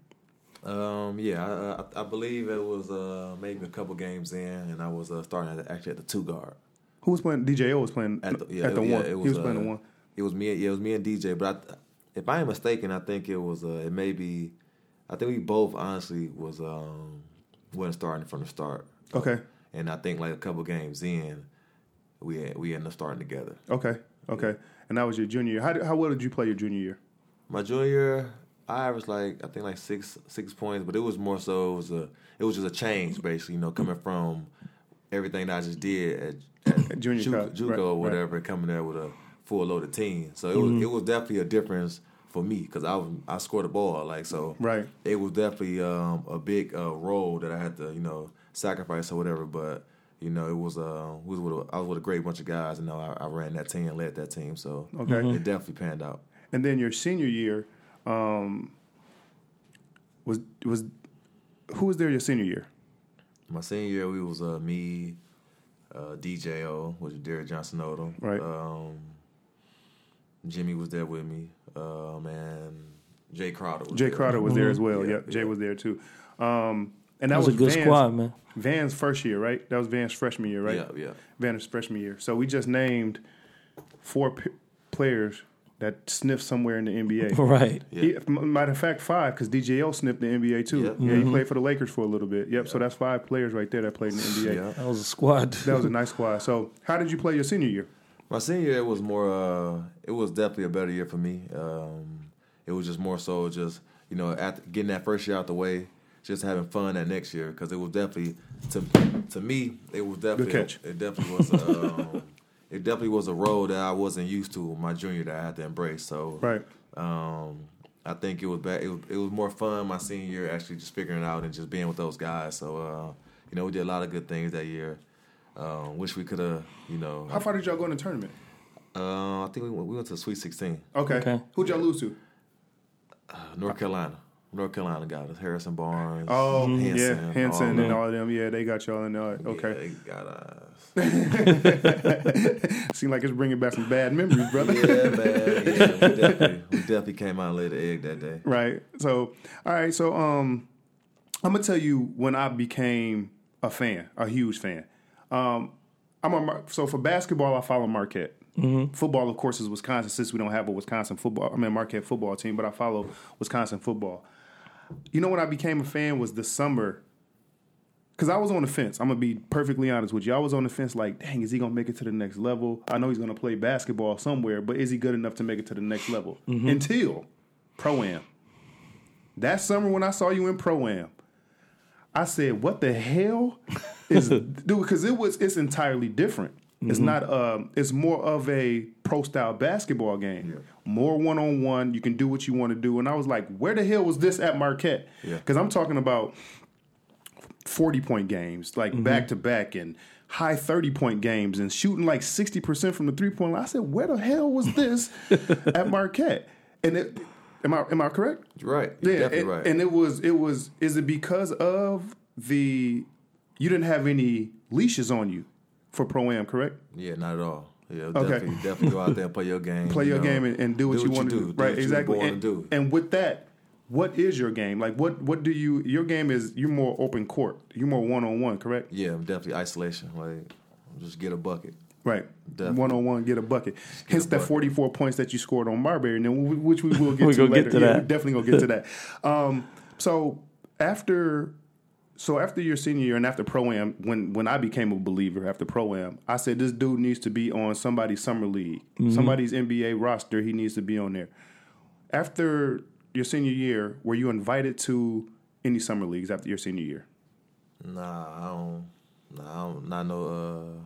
Um, yeah, I, I, I believe it was uh, maybe a couple games in, and I was uh, starting at, actually at the two guard. Who was playing? D J O was playing at the, yeah, at the it, one. Yeah, was, he was uh, playing the one. It was me. It was me and D J. But I, if I ain't mistaken, I think it was. Uh, it may be. I think we both honestly was um, wasn't starting from the start. Okay. And I think like a couple games in, we had, we ended up starting together. Okay. Okay. Yeah. And that was your junior year. How did, how well did you play your junior year? My junior year, I averaged like I think like six six points, but it was more so it was a it was just a change basically. You know, coming from everything that I just did at, at junior Ju- college, JUCO right, or whatever, right. coming there with a full load of team. So it mm-hmm. was it was definitely a difference for me because I was, I scored the ball like so. Right. It was definitely um, a big uh, role that I had to you know sacrifice or whatever, but. You know, it was, uh, it was with a, I was with a great bunch of guys, and you know, I, I ran that team and led that team, so okay. mm-hmm. it definitely panned out. And then your senior year, um, was was who was there your senior year? My senior year, we was uh, me, uh, D J O, which is Darius Johnson-Odom. Right. Um, Jimmy was there with me, um, and Jae Crowder was Jae there. Jae Crowder was mm-hmm. there as well, yeah, yep. Yeah. Jae was there too. Um, And that, that was, was a good Van's, squad, man. Van's first year, right? That was Van's freshman year, right? Yeah, yeah. Van's freshman year. So we just named four p- players that sniffed somewhere in the N B A. Right. Yeah. He, matter of fact, five, because D J O sniffed the N B A too. Yep. Yeah, mm-hmm. He played for the Lakers for a little bit. Yep, yeah. So that's five players right there that played in the N B A. Yeah. That was a squad. That was a nice squad. So how did you play your senior year? My senior year, it was more, uh, it was definitely a better year for me. Um, it was just more so just, you know, after getting that first year out the way, just having fun that next year because it was definitely to to me it was definitely it definitely was a, um, it definitely was a role that I wasn't used to my junior that I had to embrace. So right, um, I think it was bad. It was it was more fun my senior year actually just figuring it out and just being with those guys. So uh, you know we did a lot of good things that year. Uh, wish we could have you know. How far did y'all go in the tournament? Uh, I think we went, we went to the Sweet sixteen. Okay, okay. Who'd y'all lose to? Uh, North Carolina. North Carolina got us. Harrison Barnes. Oh, Hanson, yeah. Hanson all and all of them. Yeah, they got y'all in there. Okay. Yeah, they got us. Seems like it's bringing back some bad memories, brother. Yeah, man. Yeah, we definitely, we definitely came out and laid the egg that day. Right. So, all right. So, um, I'm going to tell you when I became a fan, a huge fan. Um, I'm a, So, for basketball, I follow Marquette. Mm-hmm. Football, of course, is Wisconsin since we don't have a Wisconsin football, I mean, Marquette football team, but I follow Wisconsin football. You know when I became a fan was the summer, because I was on the fence. I'm going to be perfectly honest with you. I was on the fence like, dang, is he going to make it to the next level? I know he's going to play basketball somewhere, but is he good enough to make it to the next level? Mm-hmm. Until Pro-Am. That summer when I saw you in Pro-Am, I said, what the hell is dude? Because it was it's entirely different. Mm-hmm. It's not. Um, it's more of a pro-style basketball game. Yeah. More one-on-one. You can do what you want to do. And I was like, where the hell was this at Marquette? Because yeah. I'm talking about forty-point games, like mm-hmm. back-to-back and high thirty-point games and shooting like sixty percent from the three-point line. I said, where the hell was this at Marquette? And it, am I am I correct? Right. You're yeah. Definitely it, right. And it was it was is it because of the you didn't have any leashes on you? For Pro-Am, correct? Yeah, not at all. Yeah, okay. definitely, definitely go out there and play your game. Play your you know, game and, and do what do you what want you to do. do. Right, do exactly. And, do. and with that, what is your game? Like, what what do you? Your game is you're more open court. You're more one on one, correct? Yeah, definitely isolation. Like, just get a bucket. Right, one on one, get a bucket. Get Hence a bucket. That forty-four points that you scored on Marbury, and then which we will get to later. Get to yeah, that. We're definitely gonna get to that. Um, so after. So after your senior year and after Pro-Am, when, when I became a believer after Pro-Am, I said this dude needs to be on somebody's summer league, mm-hmm. somebody's N B A roster. He needs to be on there. After your senior year, were you invited to any summer leagues after your senior year? Nah, I don't. Nah, I don't, not no.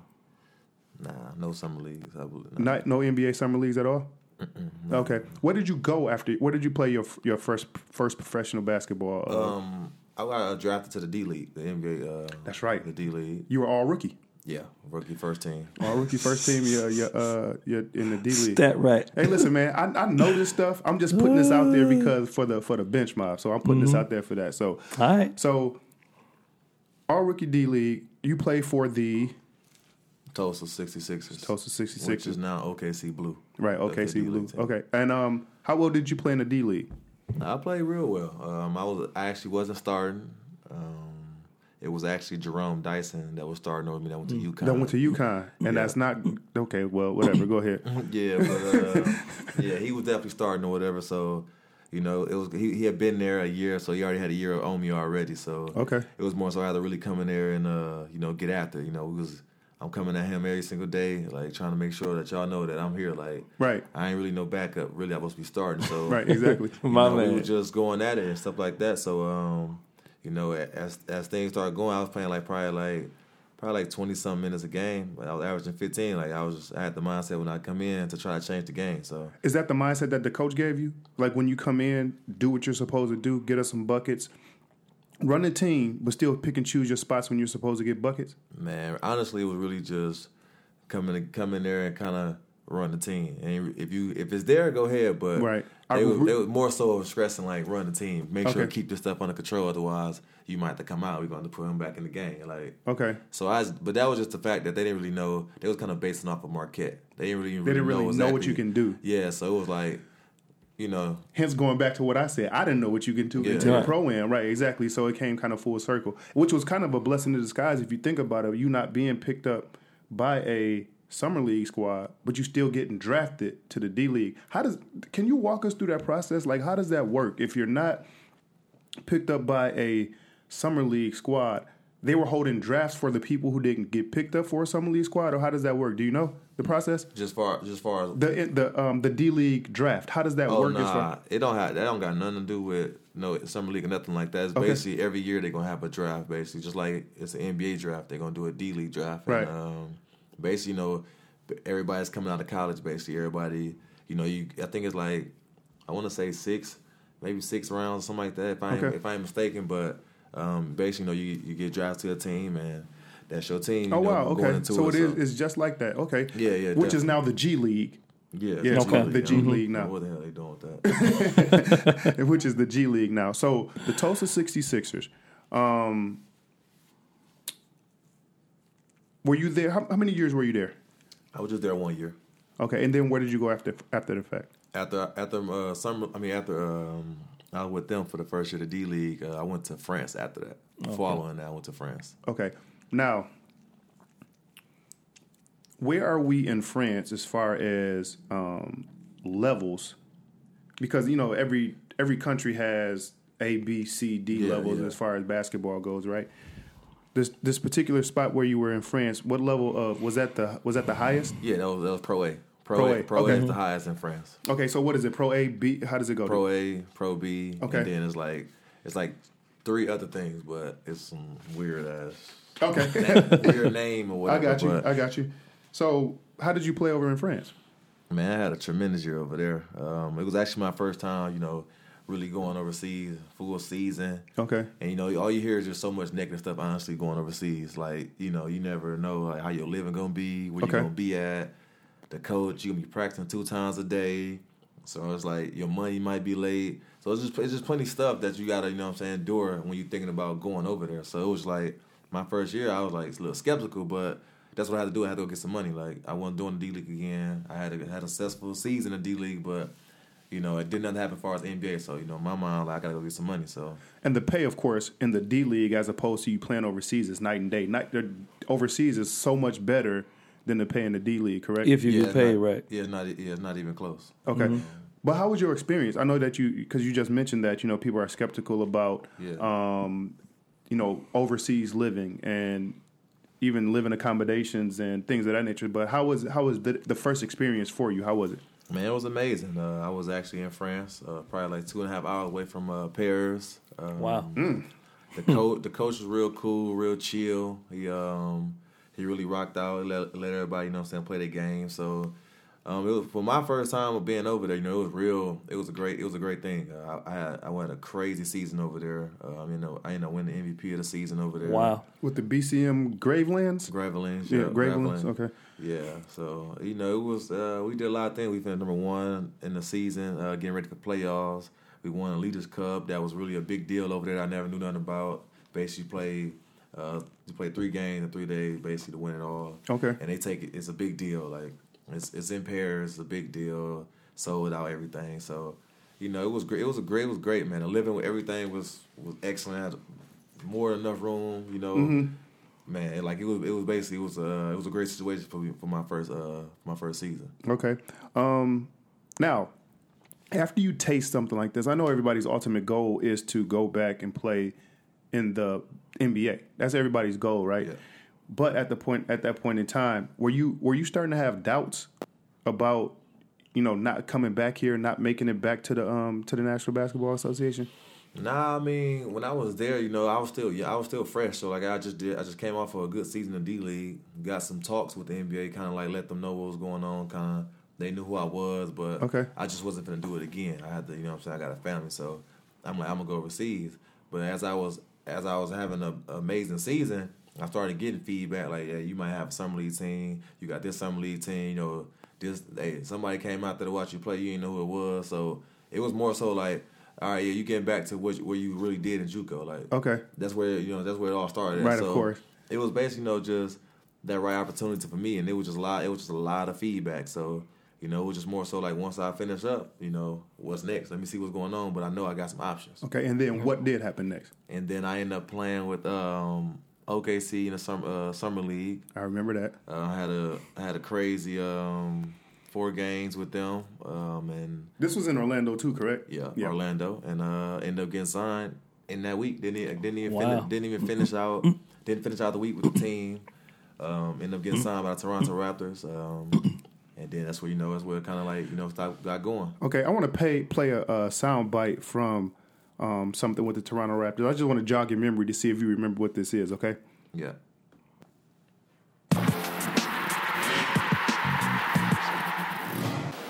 Uh, nah, no summer leagues. I believe, nah. Not no N B A summer leagues at all. Mm-mm, no. Okay, where did you go after? Where did you play your your first first professional basketball? Uh, um. I got drafted to the D League, the N B A. Uh, That's right, the D League. You were all rookie. Yeah, rookie first team. All rookie first team. Yeah, yeah, uh, yeah, in the D League. That right. Hey, listen, man, I, I know this stuff. I'm just putting this out there because for the for the bench mob. So I'm putting mm-hmm. this out there for that. So all right. So all rookie D League. You play for the Tulsa sixty-sixers. Tulsa sixty-sixers, which is now O K C Blue. Right, O K C Blue. Team. Okay, and um, how well did you play in the D League? I played real well. Um, I was I actually wasn't starting. Um, It was actually Jerome Dyson that was starting over me that went to UConn. That went to UConn, and yeah. that's not okay. Well, whatever. Go ahead. yeah, but uh, yeah, he was definitely starting or whatever. So you know, it was he, he had been there a year, so he already had a year on me already. So okay, it was more so I had to really come in there and uh, you know get after. You know, we was I'm coming at him every single day, like trying to make sure that y'all know that I'm here. Like right, I ain't really no backup. Really, I'm supposed to be starting. So right, exactly. My know, man, we were just going at it and stuff like that. So. um You know, as as things started going, I was playing like probably like probably like twenty something minutes a game. Like I was averaging fifteen. Like I was, just, I had the mindset when I come in to try to change the game. So is that the mindset that the coach gave you? Like when you come in, do what you're supposed to do, get us some buckets, run the team, but still pick and choose your spots when you're supposed to get buckets. Man, honestly, it was really just coming come in there and kind of run the team. And if you if it's there, go ahead. But right. They was, they was more so stressing, like, run the team. Make okay. sure to keep this stuff under control. Otherwise, you might have to come out. We're going to put him back in the game. Like, okay. So I, but that was just the fact that they didn't really know. They was kind of basing off of Marquette. They didn't really, really, they didn't really know, exactly. know what you can do. Yeah, so it was like, you know. Hence going back to what I said. I didn't know what you can do yeah. until right. pro-am. Right, exactly. So it came kind of full circle, which was kind of a blessing in disguise if you think about it. You not being picked up by a – summer league squad, but you still getting drafted to the D League. How does can you walk us through that process? Like, how does that work? If you're not picked up by a summer league squad, they were holding drafts for the people who didn't get picked up for a summer league squad, or how does that work? Do you know the process? Just far, just far as the the um the D League draft. How does that oh, work? Nah, far- it don't have that don't got nothing to do with no summer league or nothing like that. It's okay. Basically every year they're gonna have a draft. Basically, just like it's an N B A draft, they're gonna do a D League draft. Right. And, um, basically, you know, everybody's coming out of college, basically. Everybody, you know, you. I think it's like, I want to say six, maybe six rounds, something like that, if I ain't, okay. if I ain't mistaken. But um, basically, you know, you, you get drafted to a team, and that's your team. You oh, know, wow, okay. Going into so it, it is so. It's just like that, okay. Yeah, yeah, Which definitely. Is now the G League. Yeah, yeah it's okay. The G mm-hmm. League now. What the hell are they doing with that? Which is the G League now. So, the Tulsa sixty-sixers, um... Were you there? How, how many years were you there? I was just there one year. Okay, and then where did you go after after the fact? After after uh, summer, I mean after um, I was with them for the first year of the D League. Uh, I went to France after that. Okay. Following that, I went to France. Okay, now where are we in France as far as um, levels? Because you know every every country has A, B, C, D yeah, levels yeah. as far as basketball goes, right? This this particular spot where you were in France, what level of was that the was that the highest? Yeah, that was, that was Pro A. Pro, Pro A, Pro okay. A is the highest in France. Okay, so what is it? Pro A, B. How does it go? Pro A, Pro B. Okay, and then it's like it's like three other things, but it's some weird ass. Okay, name, weird name or whatever. I got you. But, I got you. So how did you play over in France? Man, I had a tremendous year over there. Um, it was actually my first time, you know. Really going overseas, full season. Okay. And, you know, all you hear is just so much negative stuff, honestly, going overseas. Like, you know, you never know like, how your living going to be, where okay. you're going to be at. The coach, you're going to be practicing two times a day. So it's like your money might be late. So it's just it's just plenty of stuff that you got to, you know what I'm saying, endure when you're thinking about going over there. So it was like my first year, I was like a little skeptical, but that's what I had to do. I had to go get some money. Like, I wasn't doing the D-League again. I had, to, had a successful season in the D-League, but... You know, it didn't have to happen as far as the N B A. So, you know, in my mind, like, I got to go get some money. So, and the pay, of course, in the D League as opposed to you playing overseas is night and day. Night, overseas is so much better than the pay in the D League, correct? If you yeah, get paid, not, right. Yeah it's, not, yeah, it's not even close. Okay. Mm-hmm. But how was your experience? I know that you, because you just mentioned that, you know, people are skeptical about, yeah. um, you know, overseas living and even living accommodations and things of that nature. But how was how was the, the first experience for you? How was it? Man, it was amazing. Uh, I was actually in France, uh, probably like two and a half hours away from uh, Paris. Um, wow. Mm. The coach, the coach was real cool, real chill. He um, he really rocked out. Let, let everybody, you know, what I'm saying, play their game. So, um, it was for my first time of being over there. You know, it was real. It was a great. It was a great thing. Uh, I I had, I had a crazy season over there. Uh, I mean, I ended up winning the M V P of the season over there. Wow. With the B C M Gravelands. Gravelands. Yeah, yeah Gravelands. Graveland. Okay. Yeah, so, you know, it was, uh, we did a lot of things. We finished number one in the season, uh, getting ready for playoffs. We won a Leaders' Cup. That was really a big deal over there that I never knew nothing about. Basically, played, uh, you play three games in three days, basically, to win it all. Okay. And they take it, it's a big deal. Like, it's, it's in Paris, it's a big deal, sold out everything. So, you know, it was great. It was a great, it was great, man. The living with everything was, was excellent. more than enough room, you know. Mm-hmm. Man, like it was, it was basically it was uh it was a great situation for me, for my first uh my first season. Okay, um, now after you taste something like this, I know everybody's ultimate goal is to go back and play in the N B A. That's everybody's goal, right? Yeah. But at the point at that point in time, were you were you starting to have doubts about, you know, not coming back here, not making it back to the um to the National Basketball Association? Nah, I mean, when I was there, you know, I was still yeah, I was still fresh. So like I just did I just came off of a good season in D League, got some talks with the N B A, kinda like let them know what was going on, kinda they knew who I was, but okay. I just wasn't gonna do it again. I had to, you know what I'm saying, I got a family, so I'm like, I'm gonna go overseas. But as I was as I was having an amazing season, I started getting feedback like, yeah, you might have a summer league team. You got this summer league team. You know, this hey, somebody came out there to watch you play. You didn't know who it was. So it was more so like, all right, yeah, you getting back to what you, where you really did in JUCO. Like, okay, that's where you know that's where it all started. Right, so of course. It was basically, you know, just that right opportunity for me, and it was just a lot. It was just a lot of feedback. So you know, it was just more so like once I finish up, you know, what's next? Let me see what's going on. But I know I got some options. Okay, and then what did happen next? And then I ended up playing with um. O K C in the summer uh, summer league. I remember that. Uh, I had a I had a crazy um, four games with them, um, and this was in Orlando too, correct? Yeah, yeah. Orlando, and uh, ended up getting signed in that week. Didn't didn't even wow. finish, didn't even finish out didn't finish out the week with the team. Um, ended up getting signed by the Toronto Raptors, um, and then that's where you know that's where it kind of like you know got going. Okay, I want to pay play a, a sound bite from. Um, something with the Toronto Raptors. I just want to jog your memory to see if you remember what this is, okay? Yeah.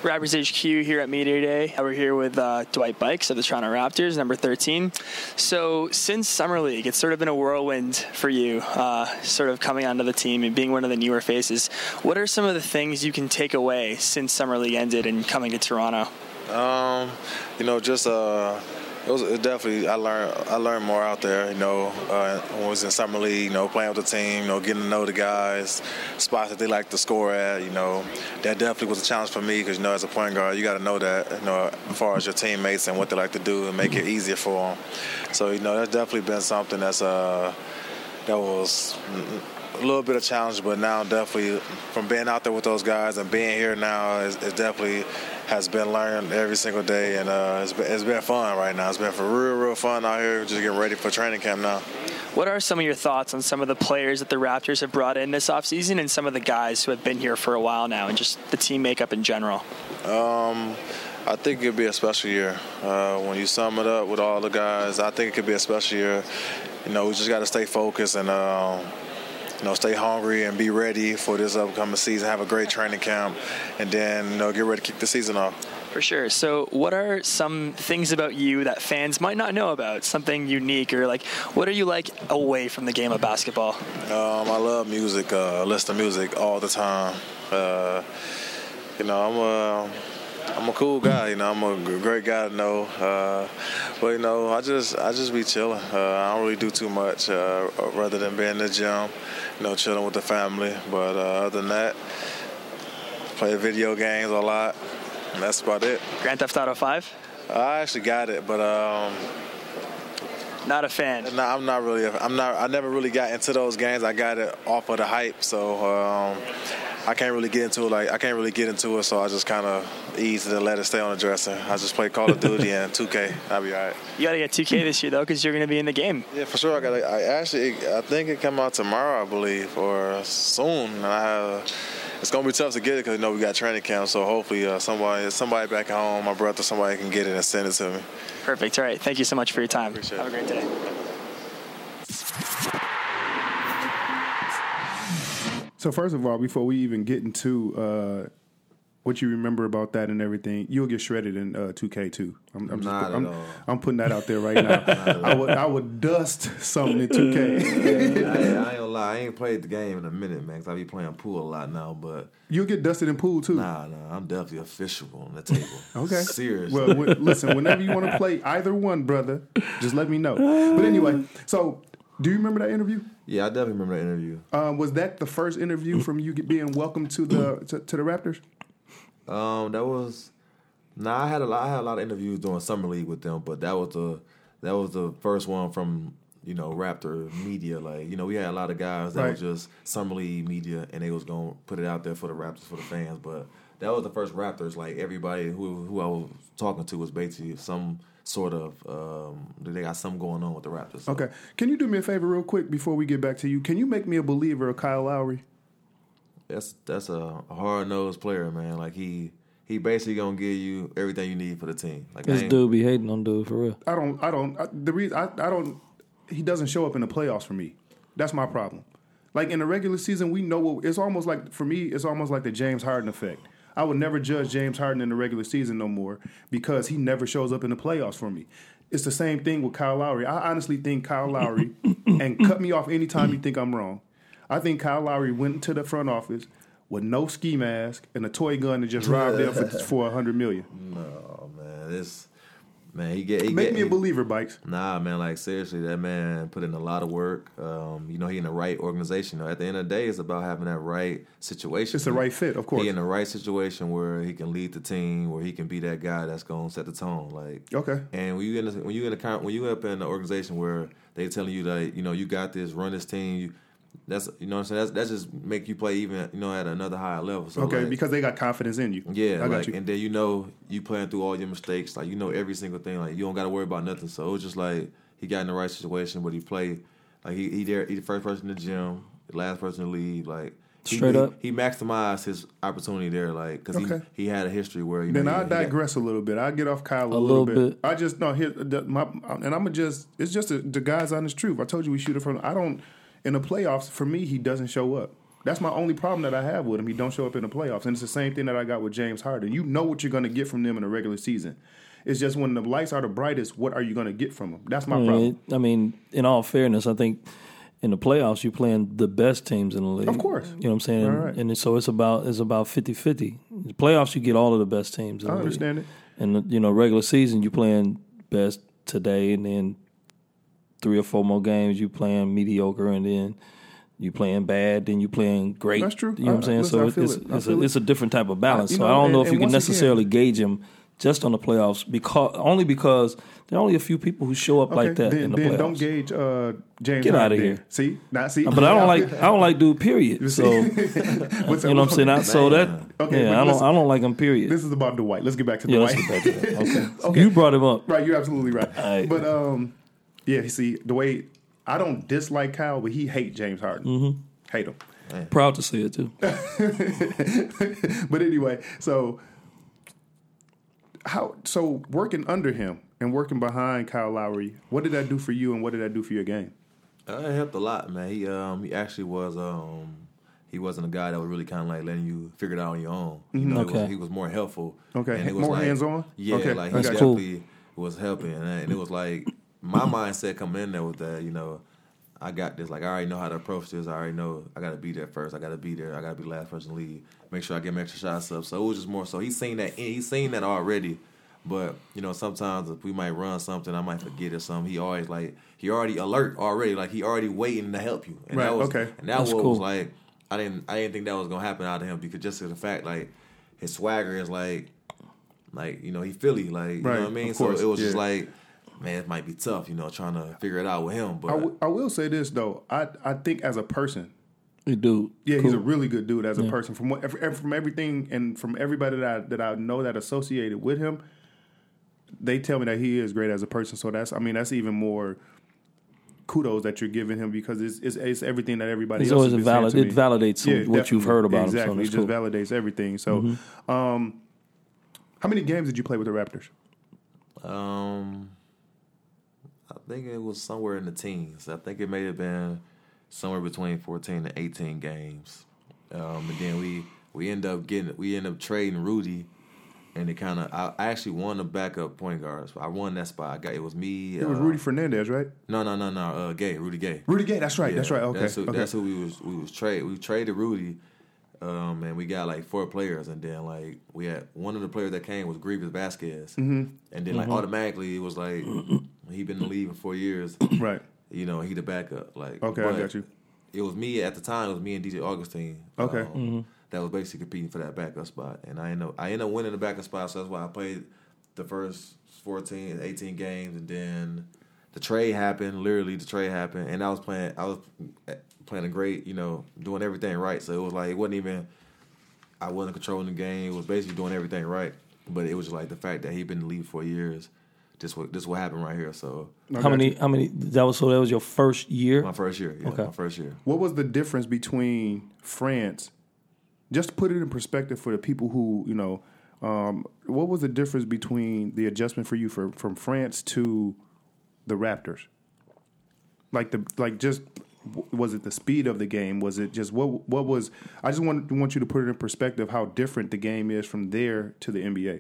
Raptors H Q here at Media Day. We're here with uh, Dwight Buycks of the Toronto Raptors, number thirteen. So since Summer League, it's sort of been a whirlwind for you, uh, sort of coming onto the team and being one of the newer faces. What are some of the things you can take away since Summer League ended and coming to Toronto? Um, you know, just... Uh... It was it definitely. I learned. I learned more out there. You know, uh, when I was in summer league, you know, playing with the team, you know, getting to know the guys, spots that they like to score at. You know, that definitely was a challenge for me because you know, as a point guard, you got to know that. You know, as far as your teammates and what they like to do and make it easier for them. So you know, that's definitely been something that's uh that was a little bit of challenge, but now definitely from being out there with those guys and being here now, it, it definitely has been learned every single day, and uh, it's, been, it's been fun right now. It's been for real, real fun out here, just getting ready for training camp now. What are some of your thoughts on some of the players that the Raptors have brought in this offseason and some of the guys who have been here for a while now and just the team makeup in general? Um... I think it could be a special year. Uh, when you sum it up with all the guys, I think it could be a special year. You know, we just got to stay focused and, um, you know, stay hungry and be ready for this upcoming season, have a great training camp, and then, you know, get ready to kick the season off. For sure. So what are some things about you that fans might not know about, something unique, or, like, what are you like away from the game of basketball? Um, I love music. Uh, I listen to music all the time. Uh, you know, I'm a... Uh, I'm a cool guy, you know. I'm a great guy to know, uh, but you know, I just I just be chilling. Uh, I don't really do too much, uh, rather than being in the gym, you know, chilling with the family. But uh, other than that, play video games a lot, and that's about it. Grand Theft Auto five? I actually got it, but um, not a fan. No, nah, I'm not really. A, I'm not. I never really got into those games. I got it off of the hype, so. Um, I can't really get into it. Like I can't really get into it, so I just kind of ease it and let it stay on the dresser. I just play Call of Duty and two K. I'll be all right. You gotta get two K this year though, because you're gonna be in the game. Yeah, for sure. I got. I actually, I think it come out tomorrow, I believe, or soon. And I have. It's gonna be tough to get it because you know we got training camp. So hopefully, uh, somebody, somebody back home, my brother, somebody can get it and send it to me. Perfect. All right. Thank you so much for your time. Appreciate have it. Have a great day. So first of all, before we even get into uh, what you remember about that and everything, you'll get shredded in uh, two K too. I'm, I'm, Not just, at I'm, all. I'm putting that out there right now. I would I would dust something in two K. Yeah, I, I ain't gonna lie, I ain't played the game in a minute, man, because I be playing pool a lot now. But you'll get dusted in pool too. Nah, nah, I'm definitely a fishable on the table. Okay, seriously. Well, w- listen, whenever you want to play either one, brother, just let me know. But anyway, so. Do you remember that interview? Yeah, I definitely remember that interview. Um, was that the first interview from you being welcome to the to, to the Raptors? Um, that was. Nah, I had a lot. I had a lot of interviews during summer league with them, but that was the that was the first one from you know, Raptor media. Like, you know, we had a lot of guys that right. was just summer league media, and they was going to put it out there for the Raptors, for the fans. But that was the first Raptors. Like, everybody who who I was talking to was basically some sort of, um, they got something going on with the Raptors. So. Okay. Can you do me a favor real quick before we get back to you? Can you make me a believer of Kyle Lowry? That's that's a hard-nosed player, man. Like, he... He basically gonna give you everything you need for the team. Like, this dude be hating on dude for real. I don't. I don't. I, the reason I, I don't. He doesn't show up in the playoffs for me. That's my problem. Like in the regular season, we know what, it's almost like for me. It's almost like the James Harden effect. I would never judge James Harden in the regular season no more because he never shows up in the playoffs for me. It's the same thing with Kyle Lowry. I honestly think Kyle Lowry, and cut me off anytime you think I'm wrong. I think Kyle Lowry went to the front office with no ski mask and a toy gun, and just robbed them for for a hundred million. No man, this man he get he make get, me a believer, Bikes. Nah man, like seriously, that man put in a lot of work. Um, you know he in the right organization. At the end of the day, it's about having that right situation. It's the right fit, of course. He in the right situation where he can lead the team, where he can be that guy that's gonna set the tone. Like okay, and when you in the, when you in the when you up in the organization where they telling you that you know you got this, run this team. You, That's you know what I'm saying. That's that's just make you play even you know at another higher level. So okay, like, because they got confidence in you. Yeah, I like, got you. And then you know you playing through all your mistakes. Like you know every single thing. Like you don't got to worry about nothing. So it was just like he got in the right situation, but he played like he he there. He the first person in the gym, the last person to leave. Like he, straight up, he, he maximized his opportunity there. Like because okay. he, he had a history where you then know, I digress got, a little bit. I get off Kyle a, a little, little bit. bit. I just no here the, my and I'm just it's just the, the guy's honest truth. I told you we shoot it from I don't. In the playoffs, for me, he doesn't show up. That's my only problem that I have with him. He don't show up in the playoffs. And it's the same thing that I got with James Harden. You know what you're going to get from them in the regular season. It's just when the lights are the brightest, what are you going to get from them? That's my I mean, problem. It, I mean, in all fairness, I think in the playoffs, you're playing the best teams in the league. Of course. You know what I'm saying? All right. And so it's about it's about fifty-fifty. In the playoffs, you get all of the best teams in I the understand league. It. And, you know, regular season, you're playing best today and then three or four more games, you playing mediocre, and then you playing bad, then you playing great. That's true. You know what I'm saying? So it's it's a, it's a different type of balance. So I don't know if you can necessarily gauge him just on the playoffs, because only because there are only a few people who show up like that in the playoffs. Then don't gauge uh, James. Get out of here. See, not see. But I don't like I don't like dude. Period. So you know what I'm saying? I, so that okay, yeah, I don't I don't like him. Period. This is about Dwight. Let's get back to Dwight. Okay, you brought him up. Right, you're absolutely right. But um. Yeah, see, the way I don't dislike Kyle, but he hates James Harden. Mm-hmm. Hate him. Man. Proud to see it, too. But anyway, so how? So working under him and working behind Kyle Lowry, what did that do for you and what did that do for your game? Uh, it helped a lot, man. He um, he actually was um, he wasn't a guy that was really kind of like letting you figure it out on your own. You know, okay. He was, he was more helpful. Okay, and it was more like, hands-on? Yeah, okay. Like he definitely cool. was helping. And it was like... My mindset coming in there with that, you know, I got this. Like, I already know how to approach this. I already know I got to be there first. I got to be there. I got to be the last person to leave. Make sure I get my extra shots up. So it was just more so. He's seen that. He's seen that already. But, you know, sometimes if we might run something, I might forget or something. He always, like, he already alert already. Like, he already waiting to help you. And right, that was, okay. And that was, cool. was like, I didn't I didn't think that was going to happen out of him because just as a fact, like, his swagger is like, like, you know, he Philly. Like, right, you know what I mean? So it was yeah. just like. Man, it might be tough, you know, trying to figure it out with him. But I, w- I will say this though, I I think as a person, dude, yeah, cool. he's a really good dude as yeah. a person. From what, from everything and from everybody that I, that I know that associated with him, they tell me that he is great as a person. So that's, I mean, that's even more kudos that you're giving him because it's it's, it's everything that everybody it's else is valid, saying to it me. Validates yeah, what definitely. You've heard about exactly. him. Exactly, so it cool. just validates everything. So, mm-hmm. um, how many games did you play with the Raptors? Um. I think it was somewhere in the teens. I think it may have been somewhere between fourteen and eighteen games. Um, and then we, we end up getting we end up trading Rudy, and it kind of I, I actually won the backup point guards. I won that spot. I got it was me. It uh, was Rudy Fernandez, right? No, no, no, no. Uh, Gay, Rudy Gay. Rudy Gay. That's right. Yeah, that's right. Okay. That's who, okay. That's who we was we was trade. We traded Rudy, um, and we got like four players, and then like we had one of the players that came was Grievous Vasquez, mm-hmm. and then mm-hmm. like automatically it was like. He been in the league for four years. Right. You know, he the backup. Like, okay, I got you. It was me at the time. It was me and D J Augustine. Okay. Um, mm-hmm. That was basically competing for that backup spot. And I end up, I end up winning the backup spot, so that's why I played the first fourteen, eighteen games, and then the trade happened. Literally, the trade happened, and I was playing. I was playing a great, you know, doing everything right. So it was like it wasn't even. I wasn't controlling the game. It was basically doing everything right, but it was just like the fact that he'd been in the league for years. This what this what happened right here. So how many? How many? That was so. That was your first year. My first year. Yeah, okay. My first year. What was the difference between France? Just to put it in perspective for the people who, you know, um, what was the difference between the adjustment for you for, from France to the Raptors? Like the like, just was it the speed of the game? Was it just what what was? I just want want you to put it in perspective how different the game is from there to the N B A.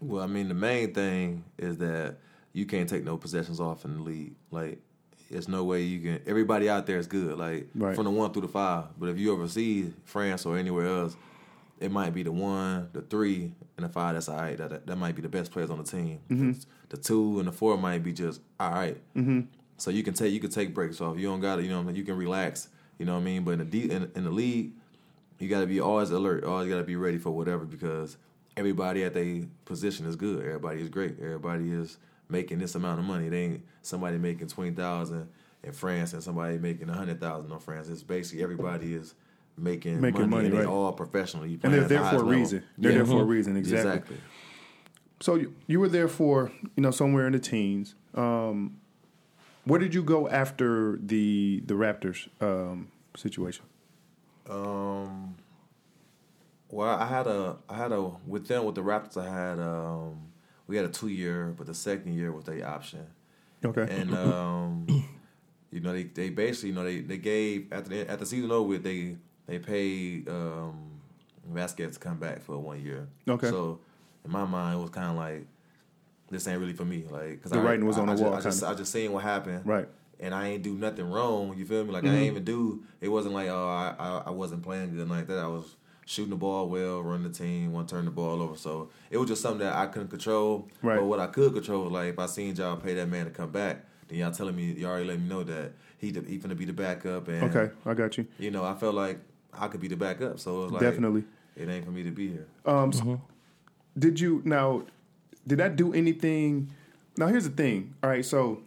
Well, I mean, the main thing is that you can't take no possessions off in the league. Like, there's no way you can. Everybody out there is good, like right. from the one through the five. But if you overseas, France or anywhere else, it might be the one, the three, and the five. That's all right. That that, that might be the best players on the team. Mm-hmm. The two and the four might be just all right. Mm-hmm. So you can take you can take breaks off. You don't got to, you know what I mean? You can relax. You know what I mean? But in the D, in, in the league, you got to be always alert. Always got to be ready for whatever because everybody at their position is good. Everybody is great. Everybody is making this amount of money. They ain't somebody making twenty thousand dollars in France and somebody making one hundred thousand dollars on France. It's basically everybody is making, making money, money and they're right. all professional. You and they're there for a reason. Level. They're yeah. there for a reason, exactly. exactly. So you, you were there for, you know, somewhere in the teens. Um, where did you go after the the Raptors um, situation? Um, well, I had a, I had a, with them, with the Raptors, I had um we had a two-year, but the second year was their option. Okay. And, um, you know, they, they basically, you know, they, they gave, after the, after the season over, they they paid um, Vasquez to come back for one year. Okay. So, in my mind, it was kind of like, this ain't really for me. Like, cause the I, writing was I, on I the just, wall. I just, I just seen what happened. Right. And I ain't do nothing wrong, you feel me? Like, mm-hmm. I ain't even do, it wasn't like, oh, I, I, I wasn't playing good like that. I was shooting the ball well, running the team, want to turn the ball over. So it was just something that I couldn't control. Right. But what I could control was, like, if I seen y'all pay that man to come back, then y'all telling me, y'all already let me know that he he finna be the backup. And, okay, I got you. You know, I felt like I could be the backup. So it was like, definitely, it ain't for me to be here. Um, mm-hmm. so did you, now, did that do anything? Now, here's the thing. All right, so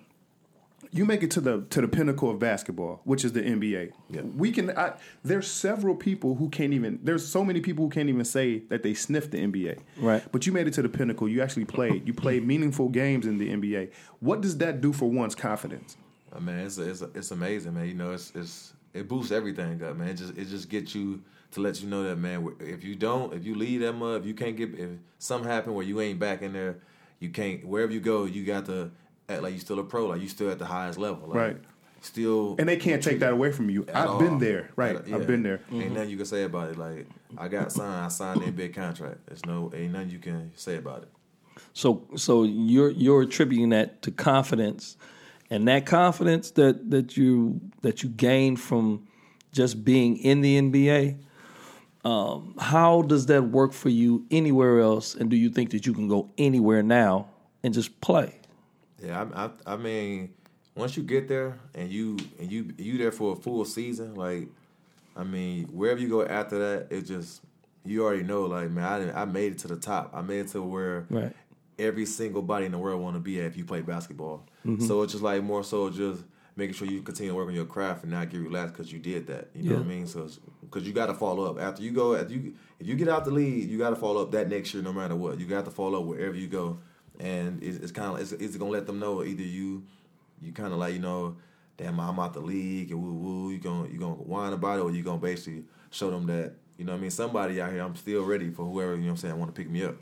you make it to the to the pinnacle of basketball, which is the N B A. Yeah. We can. I, there's several people who can't even. There's so many people who can't even say that they sniffed the N B A. Right. But you made it to the pinnacle. You actually played. You played meaningful games in the N B A. What does that do for one's confidence? I mean, it's it's it's amazing, man. You know, it's it's it boosts everything up, man. It just it just gets you to let you know that, man. If you don't, if you leave that mud, if you can't get, if something happened where you ain't back in there, you can't. Wherever you go, you got to. Act like you still a pro, like you still at the highest level, like right? Still, and they can't take that away from you. I've all. been there, right? A, yeah. I've been there. Mm-hmm. Ain't nothing you can say about it. Like I got signed, I signed an N B A contract. There's no, ain't nothing you can say about it. So, so you're you're attributing that to confidence, and that confidence that that you that you gain from just being in the N B A. Um, how does that work for you anywhere else? And do you think that you can go anywhere now and just play? Yeah, I, I, I mean, once you get there and you and you you there for a full season, like, I mean, wherever you go after that, it just you already know, like, man, I didn't, I made it to the top. I made it to where right. every single body in the world want to be at if you play basketball. Mm-hmm. So it's just like more so just making sure you continue to work on your craft and not get relaxed because you did that. You know yeah. what I mean? So because you got to follow up after you go. After you if you get out the league, you got to follow up that next year no matter what. You got to follow up wherever you go. And it's, it's kind of it's, it's gonna let them know either you, you kind of like you know, damn I'm out the league and woo woo you gonna you gonna whine about it or you gonna basically show them that you know what I mean somebody out here I'm still ready for whoever you know what I'm saying want to pick me up.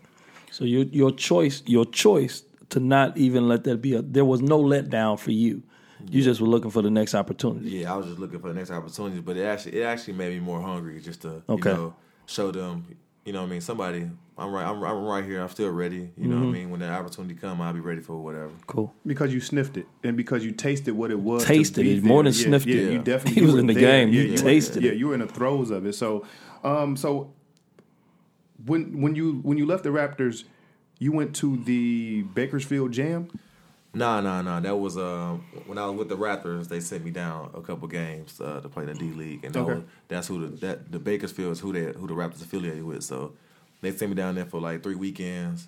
So your your choice your choice to not even let that be a there was no letdown for you. You yeah. just were looking for the next opportunity. Yeah, I was just looking for the next opportunity, but it actually it actually made me more hungry just to okay. you know show them. You know what I mean? Somebody, I'm right I'm, I'm right here. I'm still ready. You know mm-hmm. what I mean? When that opportunity comes, I'll be ready for whatever. Cool. Because you sniffed it and because you tasted what it was. Tasted it. There. More than yeah, sniffed yeah, it. Yeah, you definitely. He was in the there. game. Yeah, you yeah, tasted yeah, it. Yeah, you were in the throes of it. So um, so when when you when you left the Raptors, you went to the Bakersfield Jam? Nah, nah, nah. That was uh, when I was with the Raptors, they sent me down a couple games uh, to play in the D League, and that okay. was, that's who the that the Bakersfield is who they who the Raptors affiliated with. So they sent me down there for like three weekends,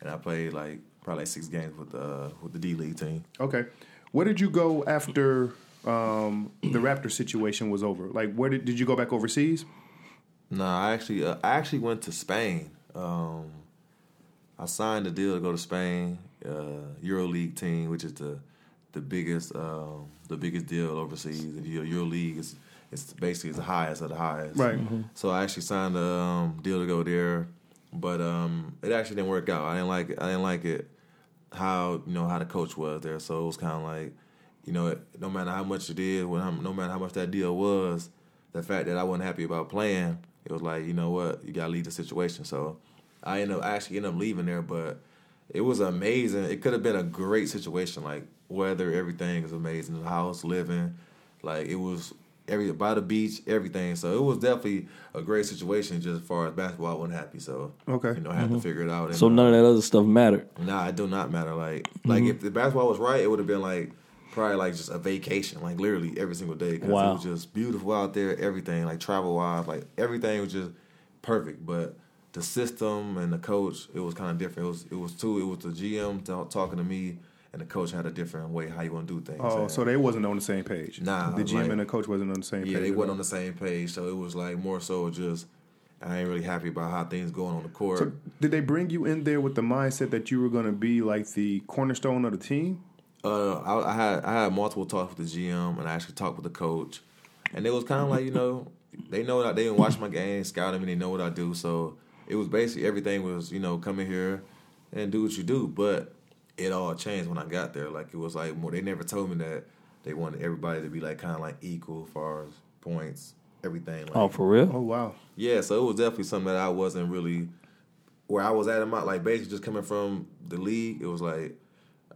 and I played like probably like six games with the uh, with the D League team. Okay, Where did you go after um, the Raptor situation was over? Like, where did, did you go back overseas? No, I actually uh, I actually went to Spain. Um, I signed a deal to go to Spain, uh, EuroLeague team, which is the the biggest um, the biggest deal overseas. If you're EuroLeague, it's it's basically the highest of the highest. Right. Mm-hmm. So I actually signed a um, deal to go there, but um, it actually didn't work out. I didn't like it. I didn't like it how you know how the coach was there. So it was kind of like, you know, it, no matter how much it did, no matter how much that deal was, the fact that I wasn't happy about playing. It was like, you know what, you gotta leave the situation. So I end up I actually end up leaving there, but it was amazing. It could have been a great situation, like weather, everything is amazing. The house, living, like it was every by the beach, everything. So it was definitely a great situation. Just as far as basketball, I wasn't happy. So okay, you know, I had mm-hmm. to figure it out. And, so none of that other stuff mattered. Nah, it do not matter. Like mm-hmm. like if the basketball was right, it would have been like probably like just a vacation, like literally every single day. Because wow. It was just beautiful out there, everything, like travel-wise, like everything was just perfect. But the system and the coach, it was kind of different. It was it was two, it was the G M t- talking to me, and the coach had a different way how you want to do things. Oh, and so they wasn't on the same page. Nah. The G M like, and the coach wasn't on the same yeah, page. Yeah, they weren't on the same page. So it was like more so just I ain't really happy about how things going on the court. So did they bring you in there with the mindset that you were going to be like the cornerstone of the team? Uh, I, I had I had multiple talks with the G M, and I actually talked with the coach, and it was kind of like, you know, they know that they didn't watch my game, scout me, they know what I do, so it was basically everything was, you know, come in here and do what you do. But it all changed when I got there. Like it was like more. They never told me that they wanted everybody to be like kind of like equal as far as points, everything. Like, oh, for real? Oh, wow. Yeah, so it was definitely something that I wasn't really where I was at in my like basically just coming from the league. It was like,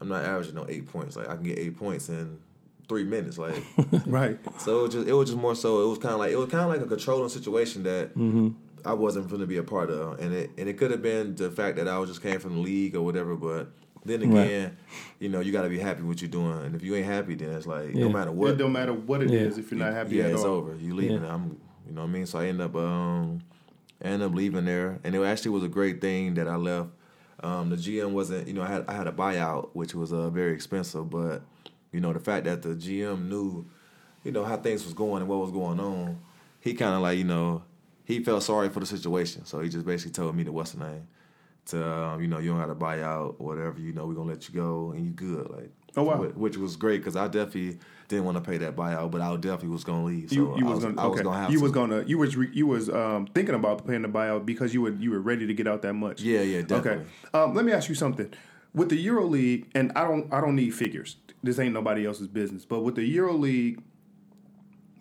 I'm not averaging no eight points. Like I can get eight points in three minutes. Like right. So it was just it was just more so it was kind of like it was kind of like a controlling situation that mm-hmm. I wasn't going to be a part of, and it and it could have been the fact that I was just came from the league or whatever. But then again, right. you know, you got to be happy with what you're doing, and if you ain't happy, then it's like yeah. no matter what. It don't matter what it yeah. is if you're not happy. Yeah, at it's all. Over. You leaving. Yeah. I'm you know what I mean. So I end up um I end up leaving there, and it actually was a great thing that I left. Um, the G M wasn't, you know, I had I had a buyout, which was uh, very expensive, but, you know, the fact that the G M knew, you know, how things was going and what was going on, he kind of like, you know, he felt sorry for the situation. So he just basically told me to, what's the name, to, um, you know, you don't got a buyout or whatever, you know, we're going to let you go and you good. Like, oh, wow. Which was great because I definitely didn't want to pay that buyout, but I definitely was going to leave. So you, you I was, was going okay. to have you to. Was gonna, you was re, you was um, thinking about paying the buyout because you were, you were ready to get out that much. Yeah, yeah, definitely. Okay. Um, let me ask you something. With the EuroLeague, and I don't I don't need figures. This ain't nobody else's business. But with the EuroLeague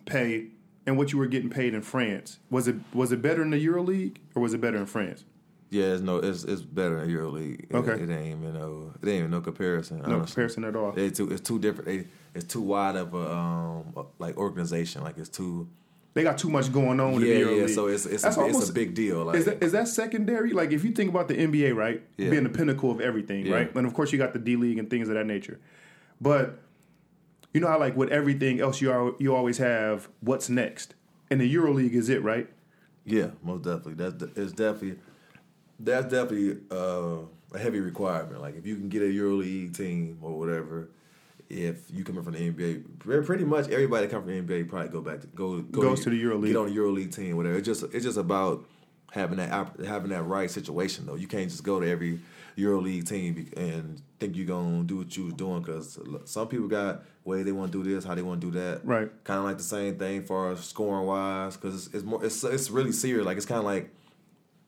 pay and what you were getting paid in France, was it was it better in the EuroLeague or was it better in France? Yeah, it's no, it's it's better than EuroLeague. Okay, it, it ain't even no, it ain't even no comparison. No honestly. comparison at all. It's too, it's too different. It, it's too wide of a um a, like organization. Like it's too. They got too much going on. Yeah, in the yeah. EuroLeague. So it's it's a, almost, it's a big deal. Like, is that, is that secondary? Like if you think about the N B A, right, yeah. being the pinnacle of everything, yeah. right, and of course you got the D League and things of that nature, but you know how like with everything else you are you always have what's next, and the EuroLeague is it, right? Yeah, most definitely. That's it's definitely. That's definitely uh, a heavy requirement. Like, if you can get a EuroLeague team or whatever, if you come from the N B A, pretty much everybody that comes from the N B A probably go back to go, go goes to the EuroLeague, get on the EuroLeague team, whatever. It's just it's just about having that having that right situation though. You can't just go to every EuroLeague team and think you're gonna do what you was doing because some people got ways they want to do this, how they want to do that. Right. Kind of like the same thing for scoring wise because it's, it's more it's it's really serious. Like it's kind of like.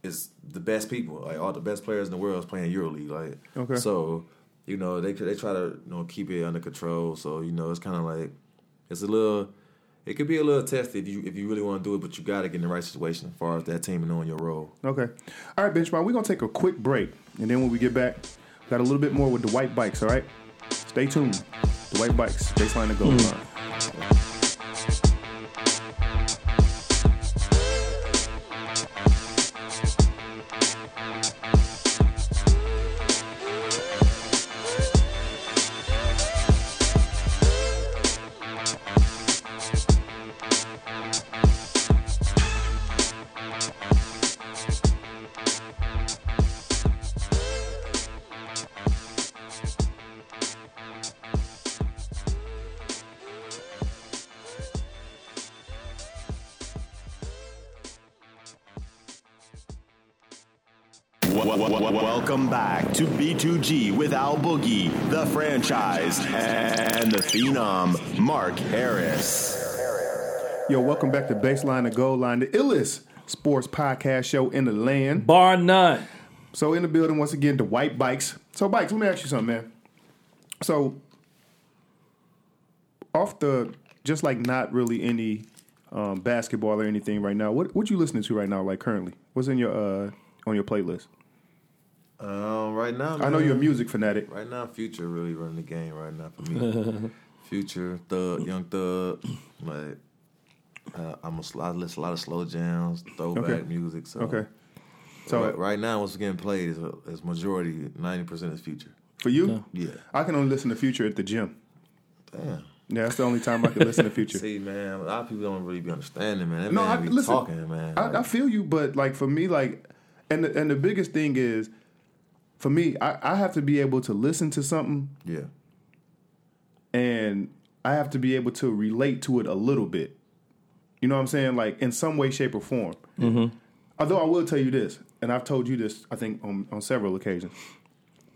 It's the best people, like all the best players in the world is playing EuroLeague, like okay. So, you know they they try to you know keep it under control. So you know it's kind of like it's a little, it could be a little tested if you if you really want to do it, but you got to get in the right situation as far as that team and knowing your role. Okay, all right, Benchmark, we're gonna take a quick break, and then when we get back, we got a little bit more with Dwight Buycks. All right, stay tuned. Dwight Buycks, baseline to goal mm. line. Welcome back to B two G with Al Boogie, the franchise, and the phenom, Mark Harris. Yo, welcome back to Baseline to Goal Line, the illest sports podcast show in the land. Bar none. So in the building, once again, Dwight Buycks. So, Buycks, let me ask you something, man. So, off the, just like not really any um, basketball or anything right now, what what you listening to right now, like currently? What's in your uh, on your playlist? Um, right now, man, I know you're a music fanatic. Right now, Future really running the game right now for me. Future, Thug, Young Thug, like uh, I'm a I listen a lot of slow jams, throwback okay. music. So, okay. so right, right now, what's getting played is, a, is majority ninety percent is Future. For you, no. yeah, I can only listen to Future at the gym. Damn. Yeah, that's the only time I can listen to Future. See, man, a lot of people don't really be understanding, man. That no, man I be listen, talking, man. I, like, I feel you, but like for me, like, and the, and the biggest thing is. For me, I, I have to be able to listen to something. Yeah. And I have to be able to relate to it a little bit. You know what I'm saying? Like, in some way, shape, or form. Mm-hmm. Although I will tell you this, and I've told you this, I think, on, on several occasions.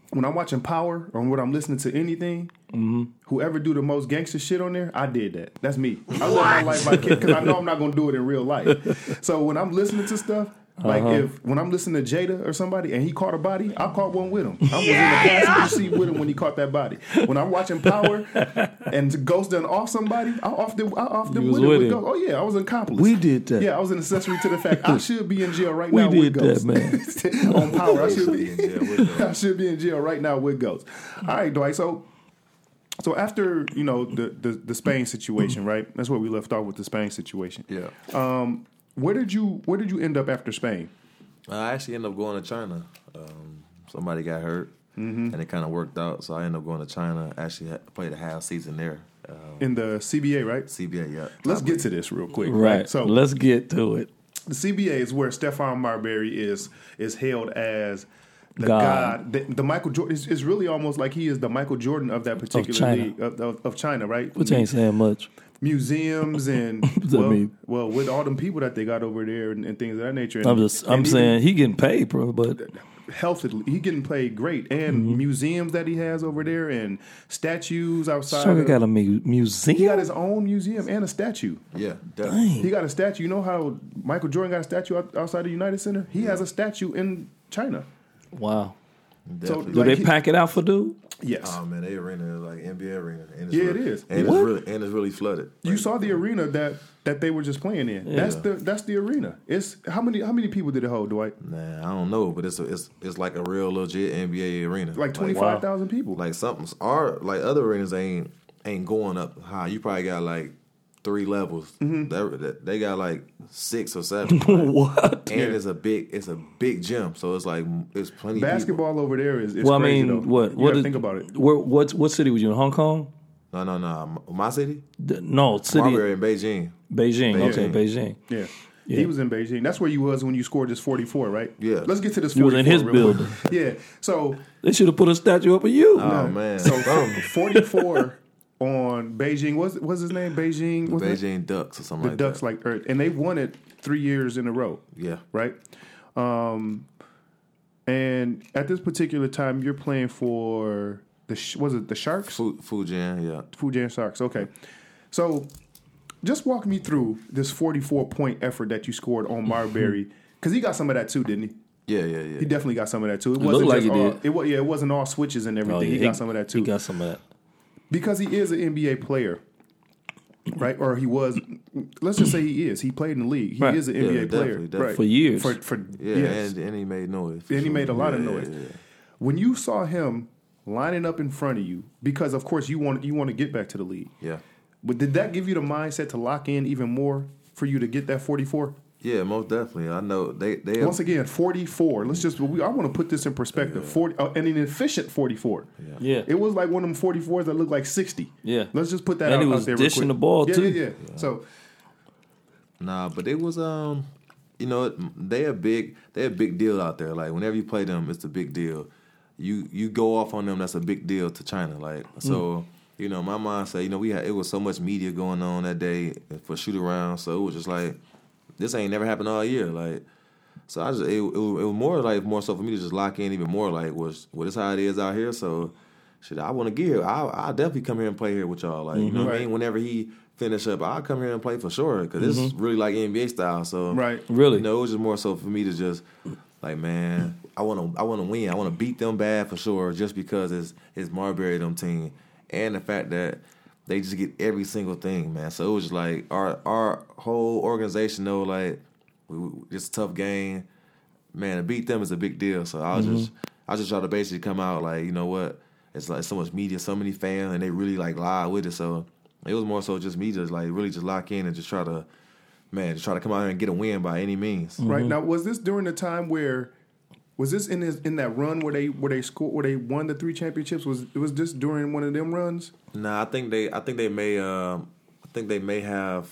When I'm watching Power or when I'm listening to anything, mm-hmm. whoever do the most gangster shit on there, I did that. That's me. I live my life like it because I know I'm not going to do it in real life. So when I'm listening to stuff... Like uh-huh. if when I'm listening to Jada or somebody and he caught a body, I caught one with him. I was yeah! in the passenger seat with him when he caught that body. When I'm watching Power and Ghost done off somebody, I offed them, I offed them with him. With him. Ghost. Oh yeah, I was an accomplice. We did that. Yeah, I was an accessory to the fact I should be in jail right we now with Ghost. We did that, man. On Power, I should be. in jail with I should be in jail right now with Ghost. All right, Dwight. So, so after you know the the, the Spain situation, right? That's where we left off with the Spain situation. Yeah. Um. Where did you Where did you end up after Spain? I actually ended up going to China. Um, somebody got hurt, mm-hmm. and it kind of worked out. So I ended up going to China. Actually played a half season there. Um, In the C B A, right? C B A, yeah. Let's get to this real quick. Right. right. So let's get to it. The C B A is where Stephon Marbury is is hailed as the god. god the, the Michael Jordan is, is really almost like he is the Michael Jordan of that particular of China. league of, of, of China, right? Which ain't saying much. Museums and well, well, with all them people that they got over there and, and things of that nature. And, I'm just, I'm saying he getting paid, bro. But healthily, he getting paid great, and mm-hmm. museums that he has over there and statues outside. Sure, he got a mu- museum. He got his own museum and a statue. Yeah, definitely. Dang. He got a statue. You know how Michael Jordan got a statue out, outside the United Center? He yeah. has a statue in China. Wow. Definitely. So do like they he, pack it out for dude? Yes. Oh man, they arena is like N B A arena. And it's yeah, really, it is. And what? it's really and it's really flooded. Like, you saw the arena that, that they were just playing in. Yeah. That's the that's the arena. It's how many how many people did it hold, Dwight? Nah, I don't know, but it's a, it's it's like a real legit N B A arena. Like twenty five thousand like, wow. people. Like something's our like other arenas ain't ain't going up high. You probably got like three levels. Mm-hmm. They, they got like six or seven. What? And yeah. it's a big, it's a big gym, so it's like it's plenty. Basketball of people. over there is. It's well, crazy I mean, though. what? You what gotta did, think about it. Where, what? What city was you in? Hong Kong? No, no, no. My city? The, no, city. Marbury in Beijing. Beijing. Beijing. Okay, Beijing. Yeah. yeah, he was in Beijing. That's where you was when you scored this forty-four, right? Yeah. Let's get to this. You was in his building. yeah. So they should have put a statue up of you. Oh no. man. So forty-four. On Beijing, what's, what's his name? Beijing, what's Beijing name? Ducks or something. The like Ducks, that. like Earth, and they won it three years in a row. Yeah, right. Um, and at this particular time, you're playing for the was it the Sharks? Fu, Fujian, yeah, Fujian Sharks. Okay, so just walk me through this forty-four point effort that you scored on Marbury because he got some of that too, didn't he? Yeah, yeah, yeah. He definitely got some of that too. It, it wasn't like just he all, did. It was, yeah, it wasn't all switches and everything. Oh, yeah, he, he got some of that too. He got some of that. Because he is an N B A player, right? Or he was. Let's just say he is. He played in the league. He right. is an N B A yeah, definitely, player definitely. Right. for years. For, for yeah, yes. and, and he made noise. And sure. he made a lot yeah, of noise. Yeah, yeah. When you saw him lining up in front of you, because of course you want you want to get back to the league. Yeah. But did that give you the mindset to lock in even more for you to get that forty-four? Yeah, most definitely. I know they. they Once again, forty-four. Let's just. We, I want to put this in perspective. Yeah. Forty uh, and an efficient forty-four. Yeah. yeah, it was like one of them forty-fours that looked like sixty. Yeah, let's just put that and out, was out there. And he was dishing the ball yeah, too. Yeah, yeah, yeah. So, nah, but it was um, you know, they a big they a big deal out there. Like whenever you play them, it's a big deal. You you go off on them. That's a big deal to China. Like so. Mm. You know, my mind said, you know, we had it was so much media going on that day for shoot around, so it was just like. This ain't never happened all year. Like, So I just it, it, it was more like more so for me to just lock in even more like was well, well, this how it is out here. So shit, I want to give. I I definitely come here and play here with y'all. Like mm-hmm. you know what right. I mean. Whenever he finish up, I'll come here and play for sure because mm-hmm. it's really like N B A style. So right, really. You know, it was just more so for me to just like man, I want to I want to win. I want to beat them bad for sure just because it's it's Marbury them team and the fact that. They just get every single thing, man. So it was just like our our whole organization know, like, we, we, it's a tough game, man. To beat them is a big deal. So I was mm-hmm. just I just try to basically come out like, you know what? It's like so much media, so many fans, and they really like live with it. So it was more so just me just like really just lock in and just try to, man, just try to come out here and get a win by any means. Mm-hmm. Right now, was this during the time where? Was this in his, in that run where they where they scored where they won the three championships? Was was this during one of them runs? Nah, I think they I think they may um, I think they may have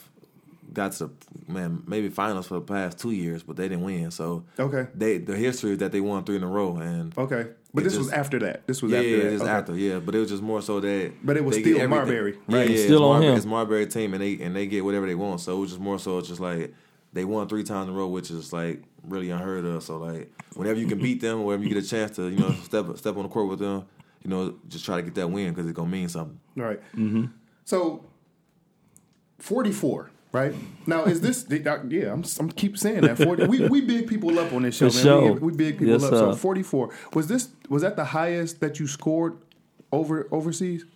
got to man maybe finals for the past two years, but they didn't win. So okay, they the history is that they won three in a row and okay, but this just, was after that. This was yeah, after yeah, that. Just okay. after yeah, but it was just more so that but it was still Marbury, right? Yeah, yeah, still on Marbury, him. It's Marbury team and they and they get whatever they want. So it was just more so just like. They won three times in a row, which is like really unheard of. So like, whenever you can beat them, whenever you get a chance to, you know, step step on the court with them, you know, just try to get that win because it's gonna mean something. Right. Mm-hmm. So, forty-four. Right now, is this? Yeah, I'm. I'm keep saying that. forty, we we big people up on this show, man. Show. We, we big people yes, up. So forty-four. Was this? Was that the highest that you scored over overseas?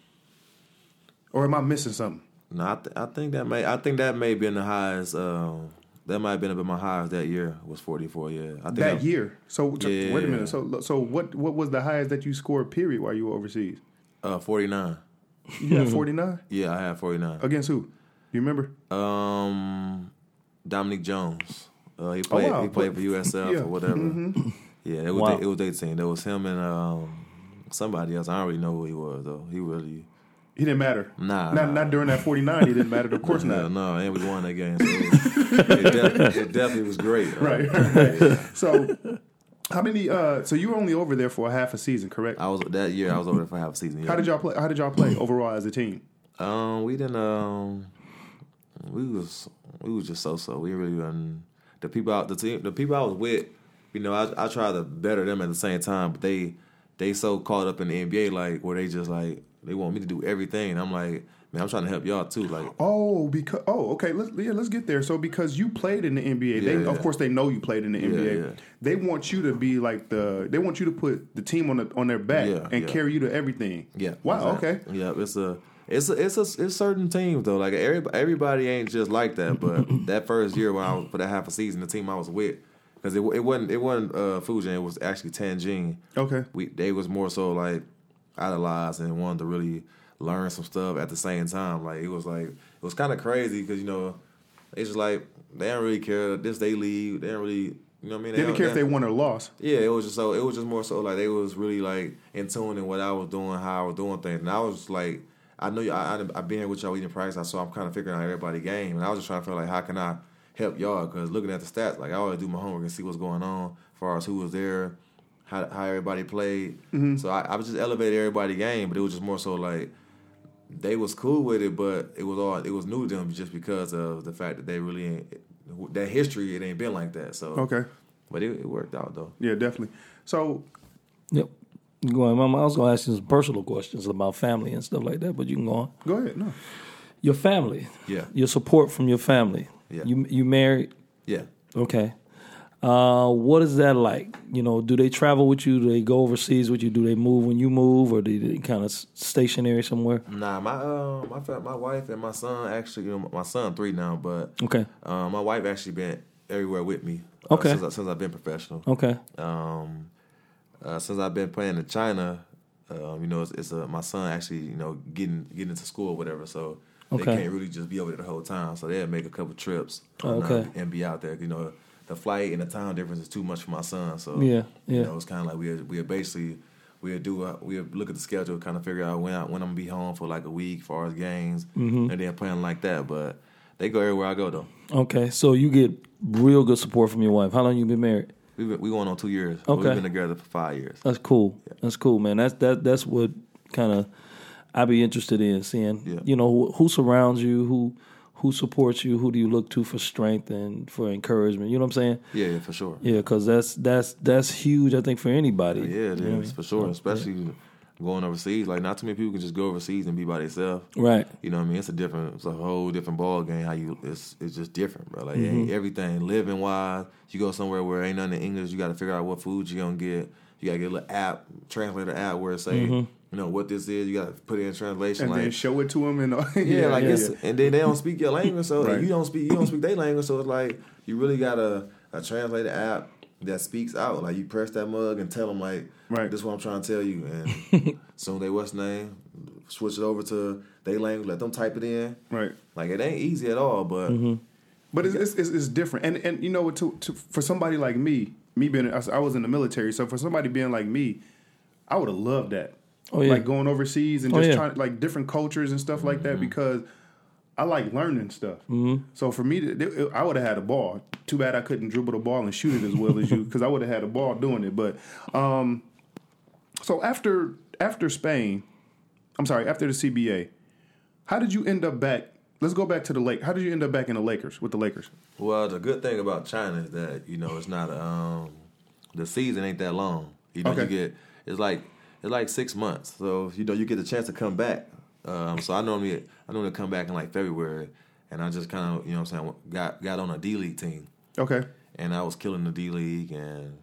Or am I missing something? No, I, th- I think that may. I think that may have been the highest. Um, That might have been a bit my highest that year was forty-four, yeah. I think that I'm, year? So, so yeah. Wait a minute. So so what what was the highest that you scored, period, while you were overseas? Uh, forty-nine. You had forty-nine? Yeah, I had forty-nine. Against who? Do you remember? Um, Dominic James. Uh, he played oh, wow. He played for U S F yeah. or whatever. Mm-hmm. Yeah, it was wow. they, it was their team. There was him and um, somebody else. I don't really know who he was, though. He really... He didn't matter. Nah. Not, nah. not during that forty-nine, he didn't matter. Of course nah, not. No, and we won that game. So it, it, definitely, it definitely was great. Right, right, right. So, how many, uh, so you were only over there for a half a season, correct? I was, that year I was over there for half a season. Yeah. How did y'all play, how did y'all play overall as a team? Um, we didn't, um, we was, we was just so-so. We really didn't, the people out, the team, the people I was with, you know, I, I tried to better them at the same time, but they, they so caught up in the N B A, like, where they just like, they want me to do everything. I'm like, man, I'm trying to help y'all too. Like, oh, because oh, okay, let's yeah, let's get there. So because you played in the N B A, yeah, they yeah. of course they know you played in the N B A. Yeah, yeah. They want you to be like the. They want you to put the team on the, on their back yeah, and yeah. carry you to everything. Yeah. Wow. Exactly. Okay. Yeah. It's a it's a, it's a, it's certain teams though. Like everybody, everybody ain't just like that. But that first year when I was for that half a season, the team I was with. Because it it wasn't it wasn't uh, Fujian. It was actually Tanjin. Okay. We they was more so like. Idolized and wanted to really learn some stuff at the same time. Like it was like it was kind of crazy because you know it's just like they don't really care. This they leave, they don't really you know what I mean. They, they didn't care they, if they won or lost. Yeah, it was just so it was just more so like they was really like in tune in what I was doing, how I was doing things, and I was like I know I I, I been here with y'all eating practice, so I'm kind of figuring out everybody's game, and I was just trying to feel like how can I help y'all because looking at the stats, like I always do my homework and see what's going on as far as who was there. How, how everybody played. Mm-hmm. So I, I was just elevating everybody's game, but it was just more so like they was cool with it, but it was all it was new to them just because of the fact that they really ain't that history it ain't been like that. So okay, but it, it worked out though. Yeah, definitely. So yep, go on, Mama. I was gonna ask you some personal questions about family and stuff like that, but you can go on. Go ahead. No, your family. Yeah, your support from your family. Yeah, you you married. Yeah. Okay. Uh, what is that like? You know, do they travel with you? Do they go overseas with you? Do they move when you move, or do they kind of stationary somewhere? Nah, my uh, my my wife and my son actually, you know, my son three now, but okay, uh, my wife actually been everywhere with me. Okay, uh, since, I, since I've been professional. Okay, um, uh, since I've been playing in China, um, you know, it's, it's a, my son actually, you know, getting getting into school or whatever, so okay. They can't really just be over there the whole time, so they'll make a couple trips. Oh, okay, and be out there, you know. The flight and the time difference is too much for my son, so yeah, yeah. You know, it's kind of like we we basically we do we look at the schedule, kind of figure out when I, when I'm gonna be home for like a week, as far as games, mm-hmm. and then playing like that. But they go everywhere I go though. Okay, so you get real good support from your wife. How long you been married? We've been, we going on two years. Okay, we've been together for five years. That's cool. Yeah. That's cool, man. That's that that's what kind of I be interested in seeing. Yeah. You know who, who surrounds you, who. who supports you, who do you look to for strength and for encouragement. You know what I'm saying? Yeah, yeah, for sure. Yeah, because that's that's that's huge, I think, for anybody. Yeah, yeah it you is, for sure, especially yeah. going overseas. Like, not too many people can just go overseas and be by themselves. Right. You know what I mean? It's a different, it's a whole different ball game. How you, it's it's just different, bro. Like, mm-hmm. everything, living wise, you go somewhere where ain't nothing in English, you got to figure out what food you gonna get. You got to get a little app, translator app, where it say, mm-hmm. you know, what this is. You got to put it in translation. And like, then show it to them. And, yeah, yeah, like yeah, it's, yeah. And then they don't speak your language, so right. you don't speak you don't speak their language, so it's like you really got a, a translator app that speaks out. Like, you press that mug and tell them, like, right. this is what I'm trying to tell you. And soon they, what's name, switch it over to their language, let them type it in. Right. Like, it ain't easy at all, but... Mm-hmm. But it's, it's, it's, it's different. And, and you know, to, to, for somebody like me, Me being, I was in the military, so for somebody being like me, I would have loved that. Oh, yeah. Like going overseas and just oh, yeah. trying, like, different cultures and stuff like mm-hmm. that, because I like learning stuff. Mm-hmm. So for me, to, I would have had a ball. Too bad I couldn't dribble the ball and shoot it as well as you, because I would have had a ball doing it. But um, so after after Spain, I'm sorry, after the C B A, how did you end up back? Let's go back to the Lakers. How did you end up back in the Lakers, with the Lakers? Well, the good thing about China is that, you know, it's not, um, the season ain't that long. You know, okay. you get, it's like, it's like six months. So, you know, you get the chance to come back. Um, so I normally, I normally come back in like February, and I just kind of, you know what I'm saying, got, got on a D-League team. Okay. And I was killing the D-League, and,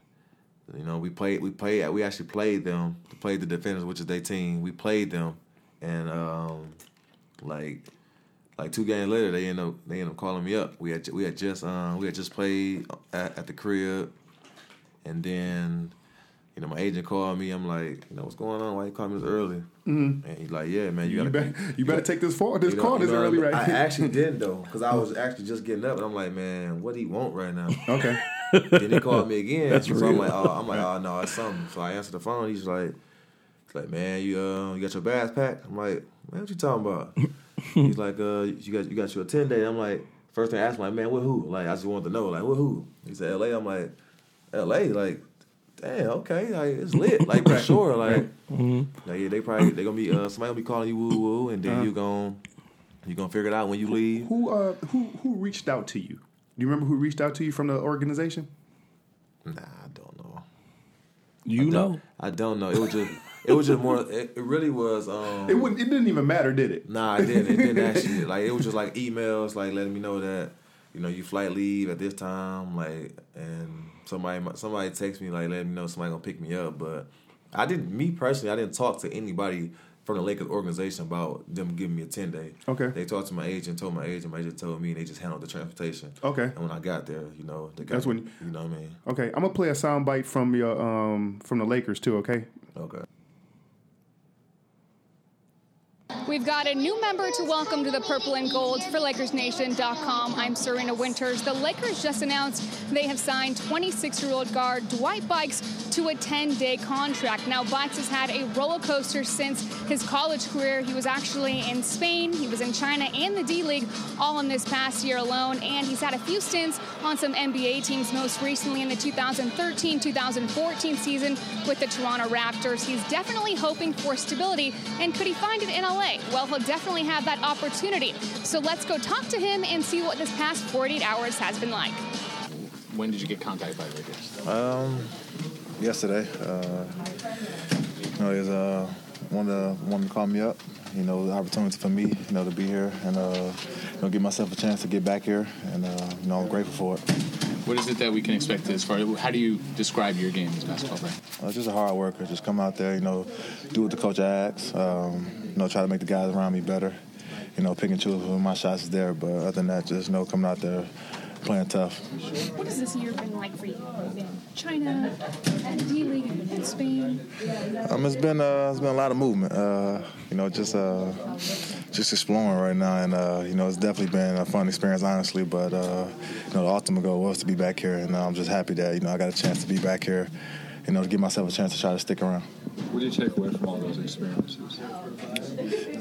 you know, we played, we played, we actually played them, played the Defenders, which is their team. We played them, and, um, like, Like two games later, they end up they end up calling me up. We had we had just um, we had just played at, at the crib, and then, you know, my agent called me. I'm like, you know, what's going on? Why you calling me this early? Mm-hmm. And he's like, yeah, man, you gotta you better, you you better gotta, take this fall, this you know, call this you know, early, right? I actually didn't though, because I was actually just getting up, and I'm like, man, what do you want right now? Okay. Then he called me again. That's so real. I'm like, oh, I'm like, oh no, it's something. So I answered the phone. He's like, he's like, man, you uh, you got your bags packed? I'm like, man, what you talking about? He's like, uh, you got you got your ten day. I'm like, first thing I asked him, like, man, what who? Like, I just wanted to know, like, what who? He said, L A. I'm like, L A. Like, damn, okay, like, it's lit, like, for sure, like, mm-hmm. like yeah, they probably they gonna be uh, somebody gonna be calling you woo woo, and then uh, you gonna you gonna figure it out when you leave. Who uh who who reached out to you? Do you remember who reached out to you from the organization? Nah, I don't know. You I don't, know? I don't know. It was just. It was just more. It, it really was. Um, it wouldn't. It didn't even matter, did it? Nah, it didn't. It didn't actually. Like, it was just like emails, like letting me know that, you know, you flight leave at this time, like, and somebody somebody texts me like letting me know somebody gonna pick me up. But I didn't. Me personally, I didn't talk to anybody from the Lakers organization about them giving me a ten day. Okay. They talked to my agent, told my agent, my agent told me, and they just handled the transportation. Okay. And when I got there, you know, they got, that's when you know what I mean. Okay, I'm gonna play a soundbite from your um from the Lakers too. Okay. Okay. We've got a new member to welcome to the Purple and Gold for Lakers Nation dot com. I'm Serena Winters. The Lakers just announced they have signed twenty-six-year-old guard Dwight Buycks to a ten-day contract. Now, Buycks has had a roller coaster since his college career. He was actually in Spain, he was in China, and the D-League all in this past year alone. And he's had a few stints on some N B A teams, most recently in the two thousand thirteen two thousand fourteen season with the Toronto Raptors. He's definitely hoping for stability, and could he find it in L A? Well, he'll definitely have that opportunity. So let's go talk to him and see what this past forty-eight hours has been like. When did you get contacted by the Lakers? Um, yesterday. Uh, you know, there's uh, one that wanted to call me up. You know, the opportunity for me, you know, to be here and uh, you know, give myself a chance to get back here, and uh, you know, I'm grateful for it. What is it that we can expect as far as, how do you describe your game as a basketball player? Uh, just a hard worker. Just come out there, you know, do what the coach asks. Um, you know, try to make the guys around me better. You know, pick and choose when my shots is there. But other than that, just, you know, coming out there, playing tough. What has this year been like for you? You've been in China, D-League, and Spain. Um, it's been uh, it's been a lot of movement. Uh, you know, just uh, just exploring right now, and uh, you know, it's definitely been a fun experience, honestly. But uh, you know, the ultimate goal was to be back here, and I'm just happy that, you know, I got a chance to be back here. You know, to give myself a chance to try to stick around. What do you take away from all those experiences?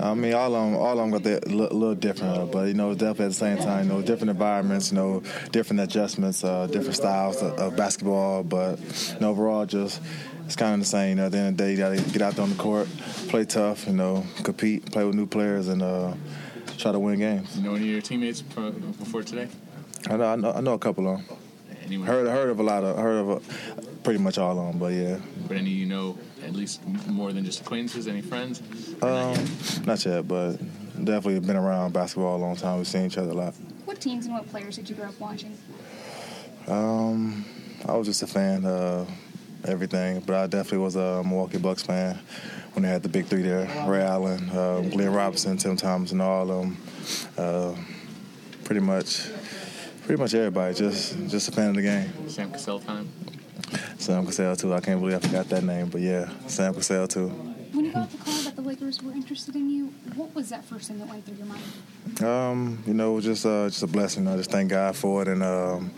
I mean, all of them, all of them got that little, little different, but, you know, definitely at the same time, you know, different environments, you know, different adjustments, uh, different styles of, of basketball, but, you know, overall, just it's kind of the same. You know, at the end of the day, you got to get out there on the court, play tough, you know, compete, play with new players, and, uh, try to win games. You know any of your teammates before today? I know, I know, I know a couple of them. Anyone heard heard of a lot of heard of a, pretty much all of them, but yeah. But any you know at least more than just acquaintances? Any friends? Um, not, not yet, but definitely been around basketball a long time. We've seen each other a lot. What teams and what players did you grow up watching? Um, I was just a fan of everything, but I definitely was a Milwaukee Bucks fan when they had the big three there: Ray Allen, uh, Glenn Robinson, Tim Thomas, and all of them. Uh, pretty much. Pretty much everybody, just just a fan of the game. Sam Cassell time. Sam Cassell too. I can't believe I forgot that name, but yeah, Sam Cassell too. When you got the call that the Lakers were interested in you, what was that first thing that went through your mind? Um, you know, just uh, just a blessing. I just thank God for it, and um,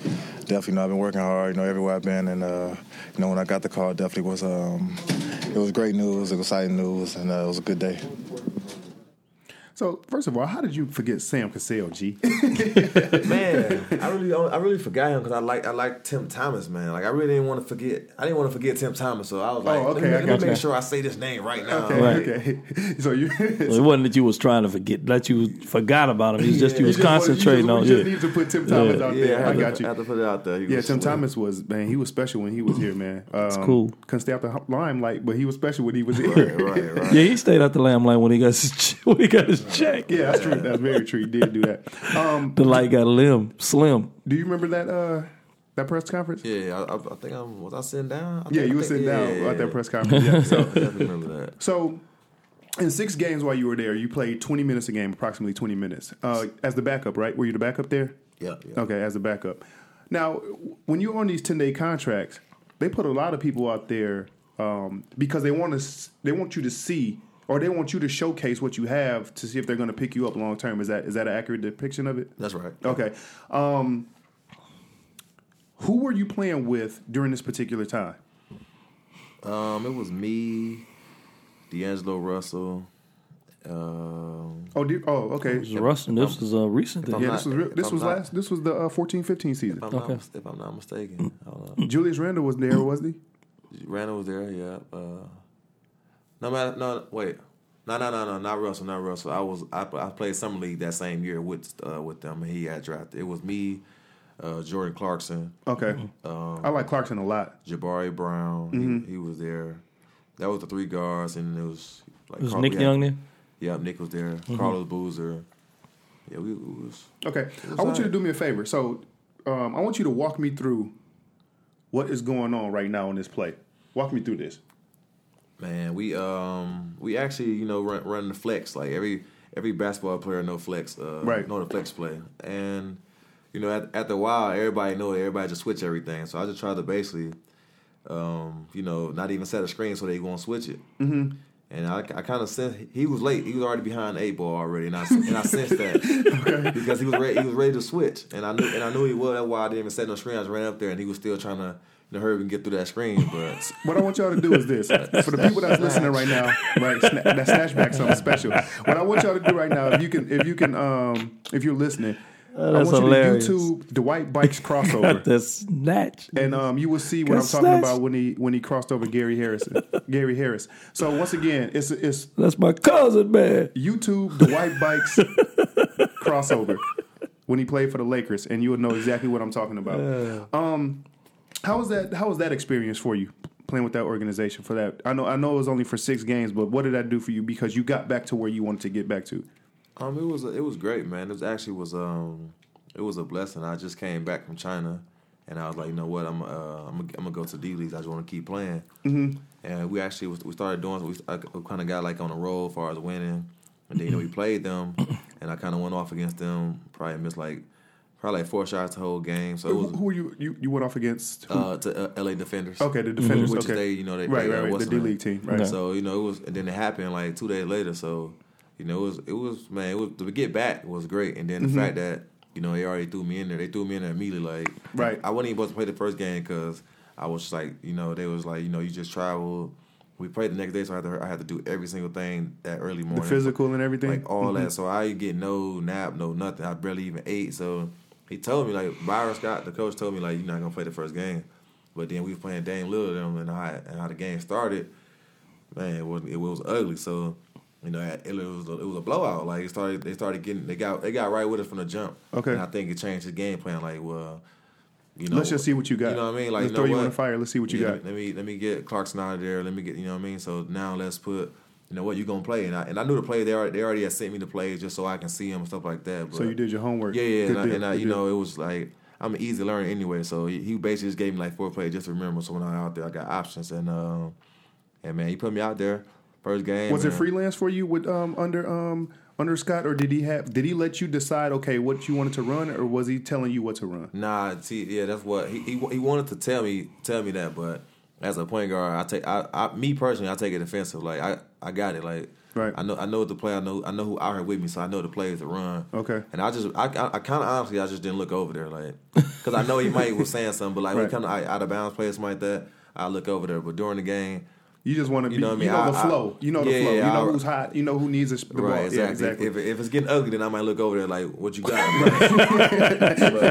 definitely, you know, I've been working hard, you know, everywhere I've been, and uh, you know, when I got the call, it definitely was um, it was great news, it was exciting news, and uh, it was a good day. So, first of all, how did you forget Sam Cassell, G? Man, I really I really forgot him because I like I liked Tim Thomas, man. Like, I really didn't want to forget. I didn't want to forget Tim Thomas, so I was like, oh, okay, let me, I got let me make sure I say this name right now. Okay, right. okay. So you, well, it wasn't that you was trying to forget, that you forgot about him. It was just yeah, you was just concentrating on it. You just, just yeah. need to put Tim Thomas yeah. out yeah, there. I, I got to, you. I had to put it out there. He yeah, Tim sweet. Thomas was, man, he was special when he was here, man. Um, it's cool. Couldn't stay out the limelight, but he was special when he was here. Right, right, right. Yeah, he stayed out the limelight when he got his, when he got his check. Yeah, that's true. That's very true. He did do that. Um, the light got limb, slim. Do you remember that uh, that press conference? Yeah, I, I think I was I sitting down? I yeah, think, you were sitting yeah, down yeah, at that press conference. Yeah, so, I remember that. So, in six games while you were there, you played twenty minutes a game, approximately twenty minutes. Uh, as the backup, right? Were you the backup there? Yeah. yeah. Okay, as the backup. Now, when you're on these ten-day contracts, they put a lot of people out there um, because they want to. They want you to see... Or they want you to showcase what you have to see if they're going to pick you up long term. Is that is that an accurate depiction of it? That's right. Okay. Um, who were you playing with during this particular time? Um, it was me, D'Angelo Russell. Um, oh, de- oh, okay. This is Russell. This was uh, recent. Yeah, this was this was last. This was the fourteen fifteen season. If I'm, okay. not, if I'm not mistaken, Julius Randle was there, wasn't he? Randle was there. Yeah. Uh, No matter no wait no no no no not Russell not Russell I was I, I played summer league that same year with uh, with them and he got drafted. It was me, uh, Jordan Clarkson. Okay, um, I like Clarkson a lot. Jabari Brown, mm-hmm. he, he was there. That was the three guards, and it was like was Carl, Nick had, Young there. Yeah, Nick was there. Mm-hmm. Carlos Boozer. Yeah, we was okay. Was I want right. you to do me a favor. So um, I want you to walk me through what is going on right now in this play. Walk me through this. Man, we um we actually you know run, run the flex like every every basketball player know flex uh right. know the flex play, and you know at, after a while everybody know that everybody just switch everything, so I just try to basically um you know not even set a screen so they gonna switch it. Mm-hmm. And I, I kind of sensed he was late. He was already behind the eight ball already, and I and I sensed that okay. because he was ready, he was ready to switch, and I knew and I knew he was. That's why I didn't even set no screen. I just ran up there, and he was still trying to. To hurry and get through that screen, but what I want y'all to do is this: for the people that's listening right now, right, sna- that snatchback something special. What I want y'all to do right now, if you can, if you can, um, if you're listening, oh, that's I want hilarious. You to YouTube Dwight Buycks crossover. The snatch, and um, you will see what I'm snatch. talking about when he when he crossed over Gary Harris. Gary Harris. So once again, it's it's that's my cousin, man. YouTube Dwight Buycks crossover when he played for the Lakers, and you will know exactly what I'm talking about. Yeah. Um. How was that? How was that experience for you playing with that organization? For that, I know, I know, it was only for six games, but what did that do for you? Because you got back to where you wanted to get back to. Um, it was it was great, man. It was actually was um, it was a blessing. I just came back from China, and I was like, you know what, I'm uh, I'm, I'm gonna go to D Leagues. I just want to keep playing. Mm-hmm. And we actually was, we started doing. We, we kind of got like on a roll as far as winning, and then you know we played them, and I kind of went off against them. Probably missed like. Probably like four shots the whole game. So it was, who were you, you? You went off against? Who? Uh, to uh, L A Defenders. Okay, the Defenders. Which okay. is they, you know, they right, they, right, right. the D League team. Right. Okay. So you know, it was, and then it happened like two days later. So you know, it was, it was, man, it was, to get back was great, and then the mm-hmm. fact that you know they already threw me in there, they threw me in there immediately. Like, right. I wasn't even supposed to play the first game because I was just like, you know, they was like, you know, you just traveled. We played the next day, so I had to I had to do every single thing that early morning, the physical and everything, like all mm-hmm. that. So I didn't get no nap, no nothing. I barely even ate, so. He told me, like, Byron Scott, the coach told me, like, you're not going to play the first game. But then we was playing Dame Lillard and how, and how the game started, man, it was, it was ugly. So you know, it, it was a, it was a blowout. Like it started, they started getting, they got, they got right with us from the jump. Okay, and I think it changed his game plan. Like, well, you know, let's just see what you got. You know what I mean? Like, let's you know throw you what? in the fire. Let's see what you yeah, got. Let me let me get Clarkson out of there. Let me get, you know what I mean? So now let's put, you know what, you gonna play. And I and I knew the play. They already, they already had sent me the plays just so I can see them and stuff like that. But, so you did your homework. Yeah, yeah. Good and deal, I, and I, you deal. know, it was like, I'm an easy learner anyway. So he, he basically just gave me like four plays just to remember. So when I was out there, I got options. And um, and man, he put me out there. First game. Was man. it freelance for you with um under um under Scott, or did he have did he let you decide okay what you wanted to run, or was he telling you what to run? Nah, see, yeah, that's what he, he he wanted to tell me tell me that, but as a point guard, I take I, I me personally I take it defensive. Like I, I got it like right. I know I know the play. I know I know who out here with me, so I know the plays to run. Okay, and I just I I, I kind of honestly I just didn't look over there like because I know he might was saying something, but like right. when it comes to out of bounds plays like that, I look over there. But during the game. You just want to be, you know, I mean? you know I, the flow. I, you know the yeah, flow. Yeah, you know I, who's hot. You know who needs a, the right, ball. Exactly. Yeah, exactly. If, if it's getting ugly, then I might look over there like, what you got? But,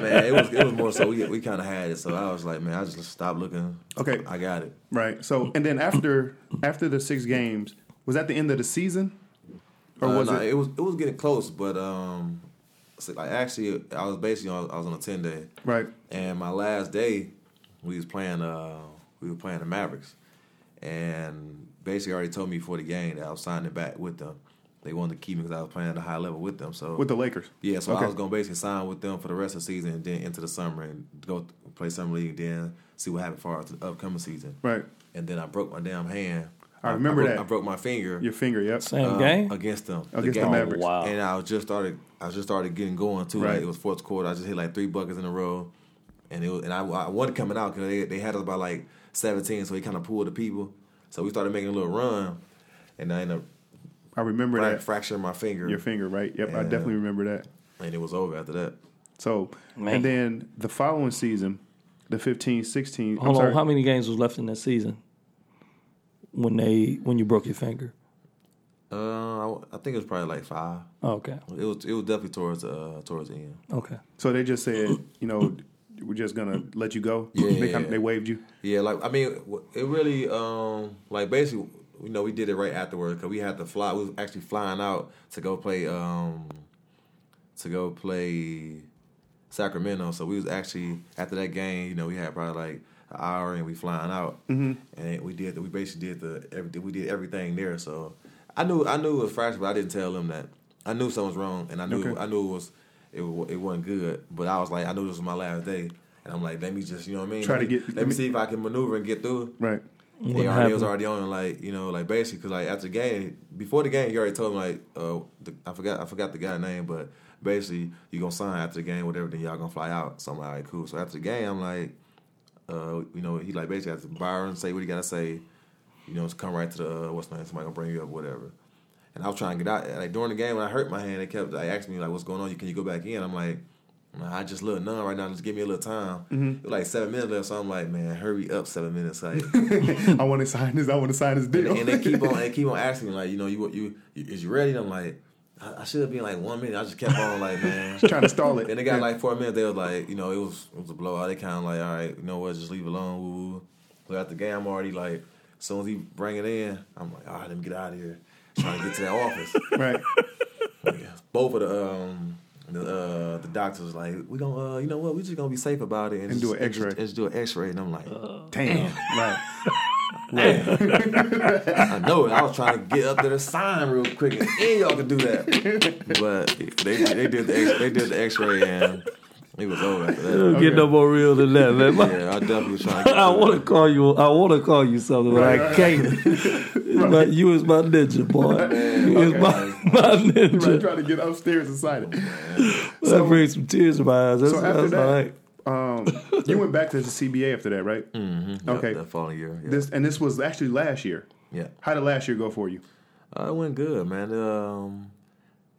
man, it was, it was more so we, we kind of had it. So I was like, man, I just stopped looking. Okay. I got it. Right. So, and then after after the six games, was that the end of the season? Or uh, was no, it? It was, it was getting close, but um, like actually, I was basically on, I was on a ten-day. Right. And my last day, we was playing, uh, we were playing the Mavericks. And basically already told me before the game that I was signing back with them. They wanted to keep me because I was playing at a high level with them. So with the Lakers? Yeah, so okay. I was going to basically sign with them for the rest of the season and then into the summer and go play summer league and then see what happened for the upcoming season. Right. And then I broke my damn hand. I remember I broke, that. I broke my finger. Your finger, yep. Same um, game? Against them. Against the, the Mavericks. Oh, wow. And I was just started I was just started getting going, too. Right. Like it was fourth quarter. I just hit like three buckets in a row. And it was, and I, I wasn't coming out because they, they had us by like seventeen, so he kind of pulled the people. So we started making a little run, and I ended up I remember fra- that. fracturing my finger. Your finger, right? Yep, and I definitely remember that. And it was over after that. So, Man. and then the following season, the fifteen sixteen Hold I'm sorry. on, how many games was left in that season when they when you broke your finger? Uh, I think it was probably like five. Oh, okay. It was it was definitely towards uh towards the end. Okay. So they just said, you know, we're just gonna let you go. Yeah, they, kind of, they waived you. Yeah, like I mean, it really, um, like basically, you know, we did it right afterwards because we had to fly. We was actually flying out to go play, um, to go play Sacramento. So we was actually after that game, you know, we had probably like an hour and we flying out, mm-hmm. and we did. We basically did the we did everything there. So I knew I knew it was fractured, but I didn't tell them that. I knew something was wrong, and I knew okay. I knew it was. It it wasn't good, but I was like, I knew this was my last day, and I'm like, let me just, you know what I mean? Try to get, let, let me see if I can maneuver and get through. Right. It was already on, like, you know, like basically, because like after the game, before the game, you already told me like, uh, the, I forgot, I forgot the guy's name, but basically, you gonna sign after the game, whatever, then y'all gonna fly out. So I'm like, all right, cool. So after the game, I'm like, uh, you know, he like basically has to Byron say what he gotta say, you know, just come right to the uh, what's name, somebody gonna bring you up, whatever. And I was trying to get out. Like during the game, when I hurt my hand, they kept like, asking me like, "What's going on? Can you go back in?" I'm like, nah, "I just look numb right now. Just give me a little time." Mm-hmm. It was like seven minutes left, so I'm like, "Man, hurry up, seven minutes!" Like, I want to sign this. I want to sign this deal. And, and they keep on, they keep on asking me like, "You know, you you, you is you ready?" And I'm like, I, I should have been like one minute. I just kept on like, man, trying to stall it. And they got like four minutes. They was like, you know, it was it was a blowout. They kind of like, all right, you know what? Just leave it alone. Woo-woo. So after the game, I'm already like, as soon as he bring it in, I'm like, all right, let me get out of here. Trying to get to that office, right? Both of the um, the, uh, the doctors like, we gonna, uh, you know what? We just gonna be safe about it and, and just, do an X-ray. And just, and just do an X-ray, and I'm like, uh, damn, right? Right. I know it. I was trying to get up there to sign real quick, and any y'all could do that, but they they did the X, they did the X-ray and. It was over after that. Don't okay. get no more real than that, man. Yeah, I definitely was trying to get I want to call you I want to call you something, but I can't. Right. But you is my ninja, boy. Man, you okay. is my, my ninja. Right, trying to get upstairs inside it. Oh, so, that brings some tears to my eyes. That's, so after that's that, all right. Um, you went back to the C B A after that, right? Mm-hmm. Okay. Yep, that following year. Yep. This And this was actually last year. Yeah. How did last year go for you? Uh, it went good, man. Um,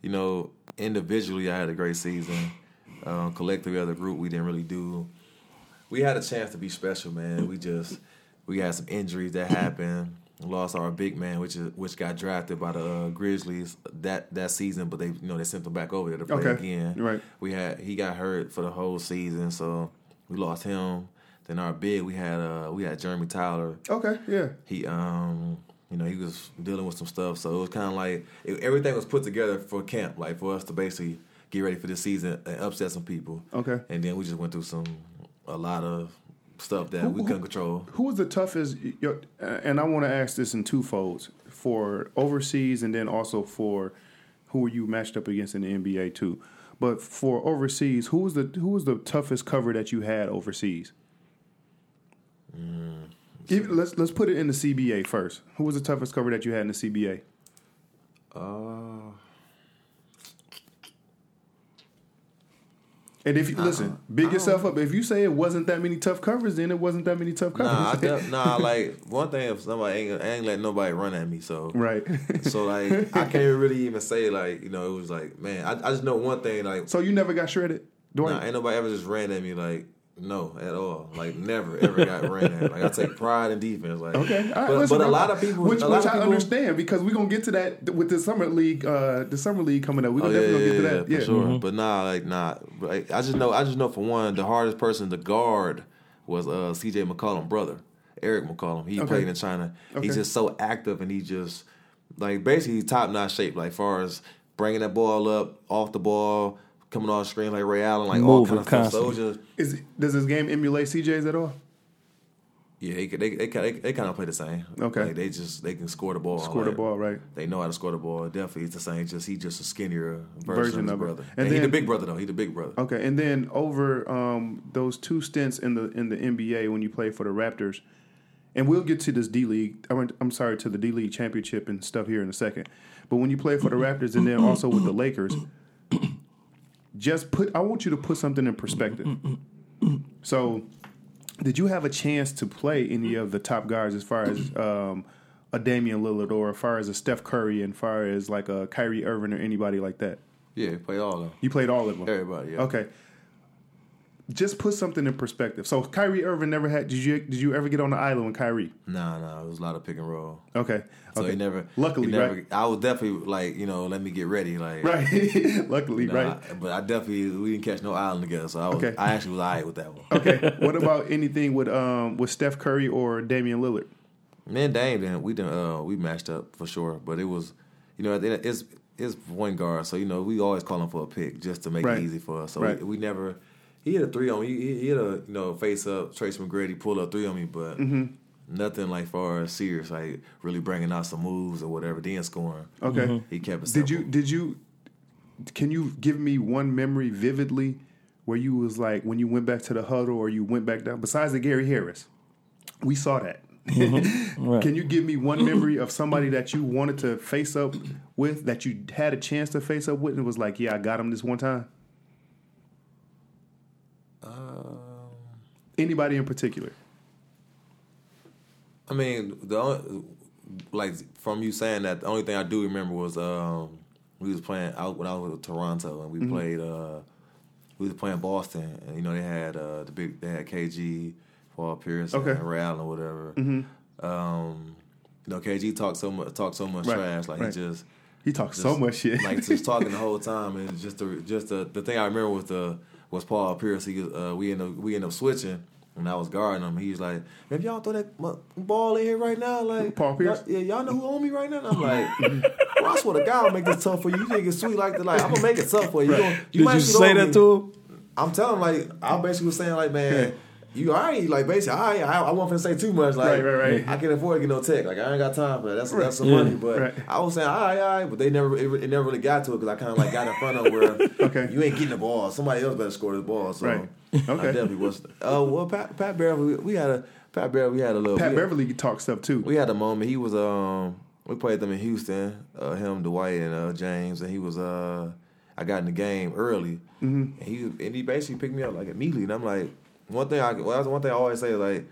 you know, individually, I had a great season. Um, collectively as a group, we didn't really do. We had a chance to be special, man. We just we had some injuries that happened. We lost our big man, which is which got drafted by the uh, Grizzlies that, that season, but they you know they sent him back over there to play okay. again. Right. We had he got hurt for the whole season, so we lost him. Then our big we had uh we had Jeremy Tyler. Okay, yeah. He um You know, he was dealing with some stuff, so it was kind of like it, everything was put together for camp, like for us to basically get ready for this season and upset some people. Okay. And then we just went through some a lot of stuff that who, we couldn't who, control. Who was the toughest? And I want to ask this in two folds, for overseas and then also for who you matched up against in the N B A too. But for overseas, who was the who was the toughest cover that you had overseas? Mm. If, let's let's put it in the C B A first. Who was the toughest cover that you had in the C B A? Uh, and if you nah, listen, big yourself up. If you say it wasn't that many tough covers, then it wasn't that many tough covers. Nah, I def- nah like one thing, if somebody ain't, I ain't let nobody run at me, so right. So like I can't really even say like you know it was like man, I, I just know one thing like. So you never got shredded, Dwight? Nah, ain't nobody ever just ran at me like. No, at all. Like never, ever got ran at. Like I take pride in defense. Like okay, right, but, but a lot of people, which, which of I people, understand because we're gonna get to that with the summer league. Uh, the summer league coming up, we're oh, yeah, definitely yeah, gonna get to that. Yeah, for yeah. sure. Mm-hmm. But nah, like nah. Like, I just know, I just know for one, the hardest person to guard was uh, C J McCollum's brother, Eric McCollum. He okay. played in China. Okay. He's just so active, and he just like basically top notch shape. Like far as bringing that ball up off the ball. Coming off the screen like Ray Allen, like Moving all kind of constantly. Stuff. So just, Is it, does this game emulate C J's at all? Yeah, they they they, they, they kind of play the same. Okay, like they just they can score the ball. Score like, the ball, right? They know how to score the ball. Definitely, it's the same. Just he just a skinnier version, version of his brother. And, and then, he the big brother though. He the big brother. Okay, and then over um, those two stints in the in the N B A when you played for the Raptors, and we'll get to this D League. I mean, I'm sorry, to the D League championship and stuff here in a second. But when you played for the Raptors and then also with the Lakers. Just put. I want you to put something in perspective. So, did you have a chance to play any of the top guards, as far as um, a Damian Lillard, or as far as a Steph Curry, and as far as like a Kyrie Irving, or anybody like that? Yeah, played all of them. You played all of them. Everybody. Yeah. Okay. Just put something in perspective. So Kyrie Irving never had. Did you did you ever get on the island with Kyrie? No, nah, no, nah, it was a lot of pick and roll. Okay, so okay. he never. Luckily, he never, right? I was definitely like you know, let me get ready, like right. Luckily, you know, right. I, but I definitely we didn't catch no island together, so I was, okay. I actually was alright with that one. Okay, what about anything with um with Steph Curry or Damian Lillard? Man, Dame, then we didn't uh, we matched up for sure, but it was you know it's it's point guard, so you know we always call him for a pick just to make right. it easy for us. So right. we, we never. He hit a three on me. He, he hit a you know face up Trace McGrady pull up three on me, but mm-hmm. nothing like far as serious like really bringing out some moves or whatever. Then scoring. Okay, mm-hmm. he kept it simple. Did you did you? Can you give me one memory vividly where you was like when you went back to the huddle or you went back down? Besides the Gary Harris, we saw that. Mm-hmm. Right. Can you give me one memory of somebody that you wanted to face up with that you had a chance to face up with and was like, yeah, I got him this one time? Um, Anybody in particular? I mean, the only, like from you saying that, the only thing I do remember was um, we was playing out when I was with Toronto, and we mm-hmm. played. Uh, we was playing Boston, and you know they had uh, the big, they had K G, Paul Pierce, okay. and Ray Allen, or whatever. Mm-hmm. Um, you know, K G talked so much, talked so much right. trash, like right. he just he talked so much shit, like just talking the whole time, and just the just the, the thing I remember was the. Was Paul Pierce? He uh, we end up we end up switching, and I was guarding him. He was like, "If y'all throw that ball in here right now, like Paul Pierce, y'all, yeah, y'all know who on me right now." And I'm like, "Well, I swear to God, I'll make this tough for you. You think it's sweet like the like? I'm gonna make it tough for you." Right. You, gonna, you Did might you say that me. To him? I'm telling him like I basically was saying like, "Man, you all right? Like basically, I I, I wasn't finna say too much. Like right, right, right. I can't afford to get no tech. Like I ain't got time for that. That's right. that's some yeah. money." But right. I was saying, "All right, all right," but they never it, it never really got to it because I kind of like got in front of where okay. you ain't getting the ball. Somebody else better score the ball. So right. okay. I definitely was. Oh uh, well, Pat Pat Beverly, we, we had a Pat Beverly, we had a little Pat we had, Beverly talk stuff too. We had a moment. He was um we played them in Houston. Uh, him, Dwight, and uh, James, and he was uh I got in the game early. Mm-hmm. And he and he basically picked me up like immediately, and I'm like. One thing I well, that's one thing I always say is like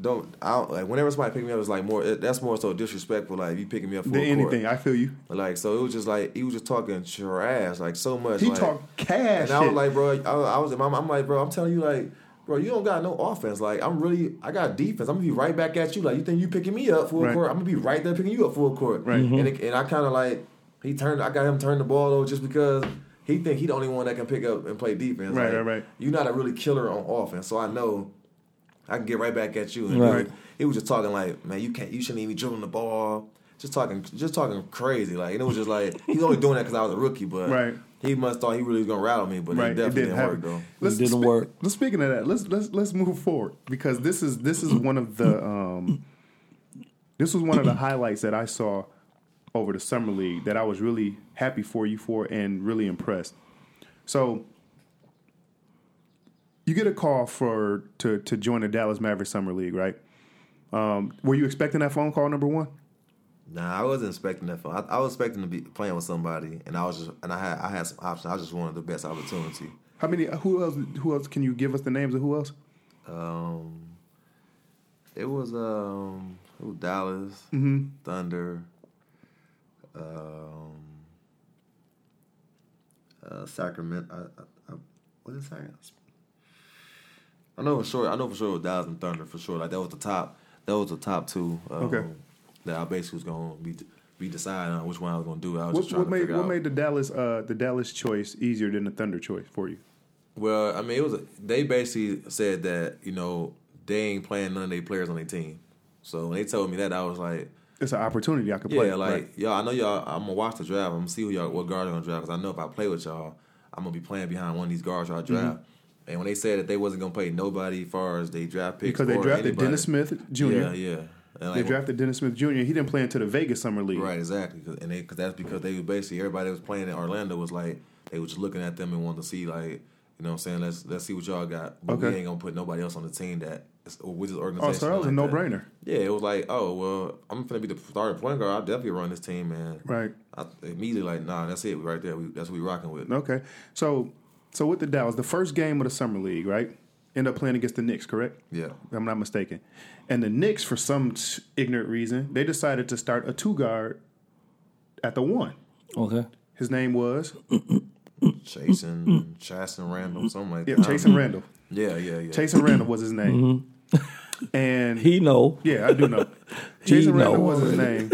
don't I don't, like whenever somebody pick me up it's like more it, that's more so disrespectful like if you picking me up for a anything I feel you like so it was just like he was just talking trash like so much he like, talked cash and I was shit. Like bro I, I was I'm, I'm like bro I'm telling you like bro you don't got no offense like I'm really I got defense I'm gonna be right back at you like you think you picking me up full right. court I'm gonna be right there picking you up full court right mm-hmm. and it, and I kind of like he turned I got him turn the ball over just because. He think he the only one that can pick up and play defense. Right, like, right, right. You're not a really killer on offense, so I know I can get right back at you. And right. he was just talking like, man, you can't, you shouldn't even be dribbling the ball. Just talking, just talking crazy. Like, and it was just like he's only doing that because I was a rookie, but right. He must thought he really was gonna rattle me, but right. it definitely it didn't work though. Let's it didn't spe- work. Let's speaking of that, let's let's let's move forward because this is this is one of the um, this was one of the highlights that I saw over the summer league that I was really happy for you for and really impressed. So you get a call for to to join the Dallas Mavericks Summer League, right? Um, were you expecting that phone call, number one? Nah, I wasn't expecting that phone. I, I was expecting to be playing with somebody, and I was just and I had I had some options. I just wanted the best opportunity. How many? Who else? Who else? Can you give us the names of who else? Um, it was um it was Dallas, mm-hmm. Thunder, um, uh, Sacramento. I, I, I, what is Sacramento? I know for sure. I know for sure it was Dallas and Thunder for sure. Like that was the top. That was the top two. Um, okay. That I basically was gonna be be deciding on which one I was gonna do. I was what, just trying what to made, figure what out. made the Dallas uh, the Dallas choice easier than the Thunder choice for you? Well, I mean, it was a, they basically said that you know they ain't playing none of their players on their team. So when they told me that, I was like, it's an opportunity I could play. Yeah, like right. y'all, I know y'all. I'm gonna watch the draft. I'm gonna see who y'all what guard I'm gonna draft because I know if I play with y'all, I'm gonna be playing behind one of these guards y'all draft. Mm-hmm. And when they said that they wasn't gonna play nobody as far as they draft picks because they drafted anybody. Dennis Smith Junior Yeah, yeah. Like, they drafted Dennis Smith Junior He didn't play into the Vegas Summer League. Right, exactly. And they, cause that's because they basically, everybody that was playing in Orlando was like, they were just looking at them and wanted to see, like, you know what I'm saying, let's let's see what y'all got. But okay. we ain't going to put nobody else on the team that, with this organization. Oh, so that was like a no-brainer. That. Yeah, it was like, oh, well, I'm going to be the starting point guard. I'll definitely run this team, man. Right. I, immediately like, nah, that's it right there. We, that's what we rocking with. Okay. So, so with the Dallas, the first game of the Summer League, right? End up playing against the Knicks, correct? Yeah. If I'm not mistaken. And the Knicks, for some ignorant reason, they decided to start a two-guard at the one. Okay. His name was? Chasson, Chasson Randle, something like that. Yeah, Chasson Randle. Yeah, yeah, yeah. Chasson Randle was his name. Mm-hmm. And he know. Yeah, I do know. Chasson Randle was his name.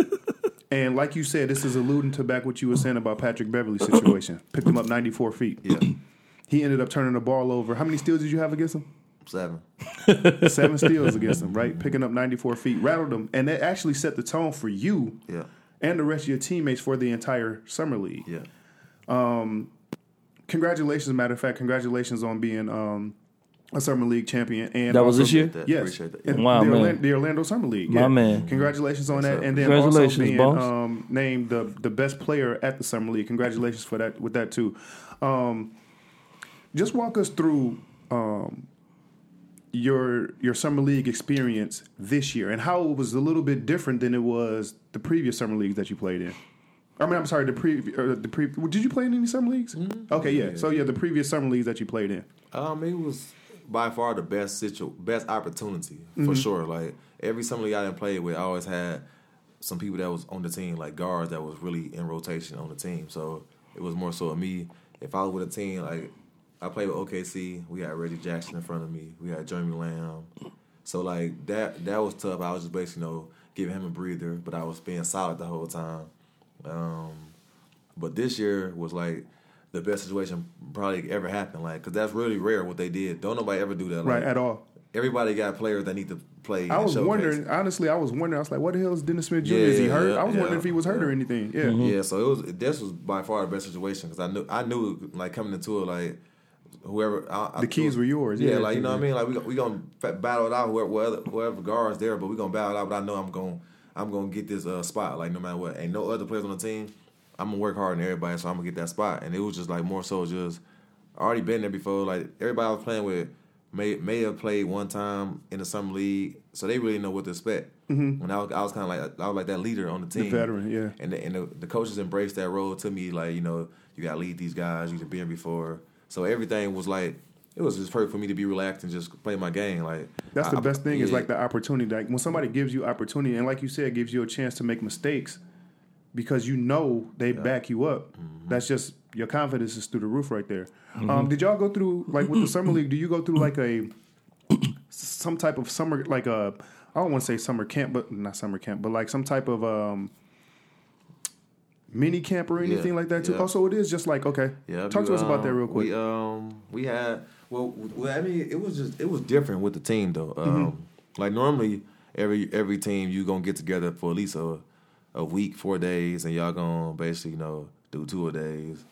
And like you said, this is alluding to back what you were saying about Patrick Beverly's situation. Picked him up ninety-four feet. Yeah. He ended up turning the ball over. How many steals did you have against him? Seven. Seven steals against him, right? Picking up ninety-four feet, rattled him, and that actually set the tone for you yeah. and the rest of your teammates for the entire Summer League. Yeah. Um, congratulations, matter of fact, congratulations on being um, a Summer League champion. And that was this year? That. Yes. Appreciate that. Yeah. Wow, the, man. Orla- the Orlando Summer League. Yeah. My man. Congratulations on that. And then also being um, named the, the best player at the Summer League. Congratulations for that with that, too. Um Just walk us through um, your your Summer League experience this year and how it was a little bit different than it was the previous Summer Leagues that you played in. I mean, I'm sorry, the previous the pre- did you play in any Summer Leagues? Mm-hmm. Okay, yeah. yeah. So yeah, the previous Summer Leagues that you played in. Um, it was by far the best situ- best opportunity for mm-hmm. sure. Like every Summer League I didn't play with, I always had some people that was on the team, like guards that was really in rotation on the team. So it was more so of me. If I was with a team like. I played with O K C. We had Reggie Jackson in front of me. We had Jeremy Lamb. So, like, that that was tough. I was just basically, you know, giving him a breather, but I was being solid the whole time. Um, but this year was, like, the best situation probably ever happened, like, because that's really rare what they did. Don't nobody ever do that. Right, like, at all. Everybody got players that need to play. I was showcase. wondering, honestly, I was wondering. I was like, what the hell is Dennis Smith Junior? Yeah, is he hurt? Yeah, I was yeah, wondering if he was hurt yeah. or anything. Yeah, mm-hmm. yeah so it was. This was by far the best situation because I knew, I knew, like, coming into it, like, Whoever I, I the keys feel, were yours, yeah. yeah like you know yeah. what I mean. Like we we gonna battle it out whoever whoever guards there, but we gonna battle it out. But I know I'm gonna I'm gonna get this uh, spot. Like no matter what, ain't no other players on the team. I'm gonna work hard on everybody, so I'm gonna get that spot. And it was just like more so just I already been there before. Like everybody I was playing with may may have played one time in the Summer League, so they really know what to expect. Mm-hmm. And I was, I was kind of like I was like that leader on the team, the veteran, yeah. And the, and the, the coaches embraced that role to me. Like you know you gotta lead these guys. You've been before. So everything was like, it was just perfect for me to be relaxed and just play my game. Like that's the I, best thing yeah. is like the opportunity. Like when somebody gives you opportunity and like you said, gives you a chance to make mistakes because you know they yeah. back you up. Mm-hmm. That's just, your confidence is through the roof right there. Mm-hmm. Um, did y'all go through, like with the Summer League, do you go through like a, some type of summer, like a, I don't want to say summer camp, but not summer camp, but like some type of um, mini camp or anything yeah, like that too. Yeah. Also, it is just like okay. Yeah, talk we, to us um, about that real quick. We um we had well, well I mean it was just it was different with the team though. Um, mm-hmm. Like normally every every team you gonna get together for at least a a week, four days, and y'all gonna basically, you know, do two a days,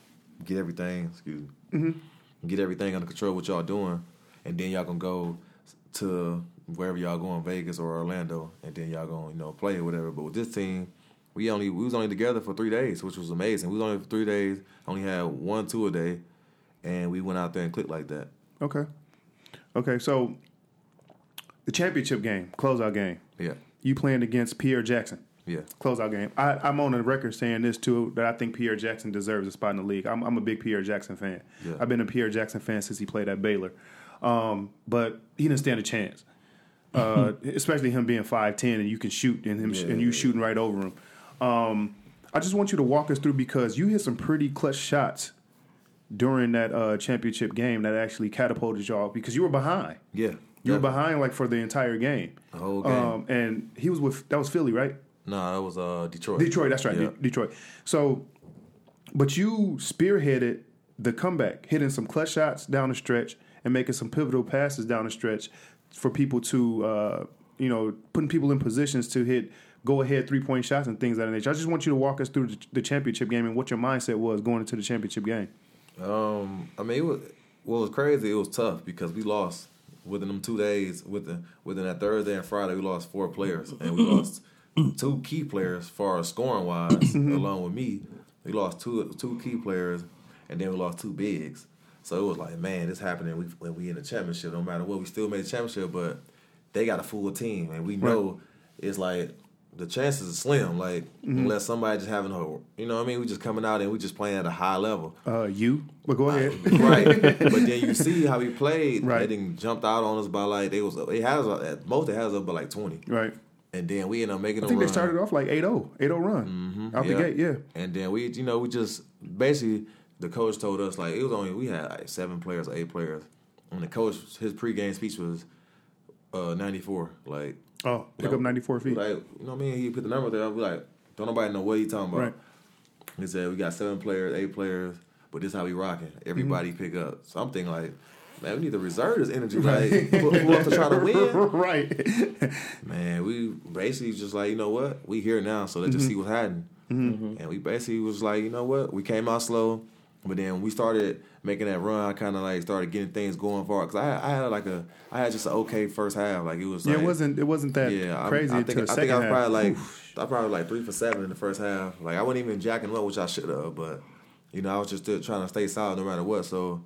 get everything, excuse me, mm-hmm. get everything under control what y'all doing, and then y'all gonna go to wherever y'all going, Vegas or Orlando, and then y'all gonna, you know, play or whatever. But with this team, we only we was only together for three days, which was amazing. We was only for three days, only had one two a day, and we went out there and clicked like that. Okay, okay. So the championship game, closeout game. Yeah, you playing against Pierre Jackson. Yeah, closeout game. I, I'm on the record saying this too, that I think Pierre Jackson deserves a spot in the league. I'm, I'm a big Pierre Jackson fan. Yeah. I've been a Pierre Jackson fan since he played at Baylor, um, but he didn't stand a chance. Uh, especially him being five ten and you can shoot and him yeah, and you yeah, shooting yeah. right over him. Um, I just want you to walk us through, because you hit some pretty clutch shots during that uh, championship game that actually catapulted y'all, because you were behind. Yeah, you yeah. were behind like for the entire game. The whole game. Um, and he was with that was Philly, right? No, that was uh, Detroit. Detroit, that's right, yeah. De- Detroit. So, but you spearheaded the comeback, hitting some clutch shots down the stretch and making some pivotal passes down the stretch. For people to, uh, you know, putting people in positions to hit go-ahead three-point shots and things of that nature. I just want you to walk us through the, the championship game and what your mindset was going into the championship game. Um, I mean, it was, well, it was crazy. It was tough because we lost within them two days. Within within that Thursday and Friday, we lost four players, and we lost two key players as far as scoring wise. Along with me, we lost two two key players, and then we lost two bigs. So it was like, man, this happening we, when we in the championship. No matter what, we still made the championship, but they got a full team. And we know right. it's like the chances are slim, like mm-hmm. unless somebody just having a, you know what I mean? We just coming out and we just playing at a high level. Uh, you, but well, go ahead. I, right. But then you see how we played. Right. They didn't jump out on us by like, they was, it has, at most it has up by like twenty. Right. And then we end up making a run. I think they started off like eight oh, eight oh run. Mm-hmm. Out yeah. the gate, yeah. And then we, you know, we just basically, the coach told us, like, it was only, we had like seven players or eight players. And the coach, his pregame speech was uh, ninety-four. Like, oh, pick up ninety-four feet. Like, you know what I mean? He put the number there. I was like, don't nobody know what he's talking about. Right. He said, we got seven players, eight players, but this is how we rocking. Everybody mm-hmm. pick up. So I'm thinking, like, man, we need to reserve this energy. Like, pull, pull up to try to win. Right. Man, we basically just like, you know what? We here now, so let's mm-hmm. just see what's happening. Mm-hmm. And we basically was like, you know what? We came out slow. But then we started making that run. I kind of like started getting things going for it because I, I had like a I had just an okay first half. Like it was yeah, like, it wasn't it wasn't that yeah, crazy. I, I think, I, think I was probably like Oof. I probably like three for seven in the first half. Like I wasn't even jacking up, which I should have. But you know I was just still trying to stay solid no matter what. So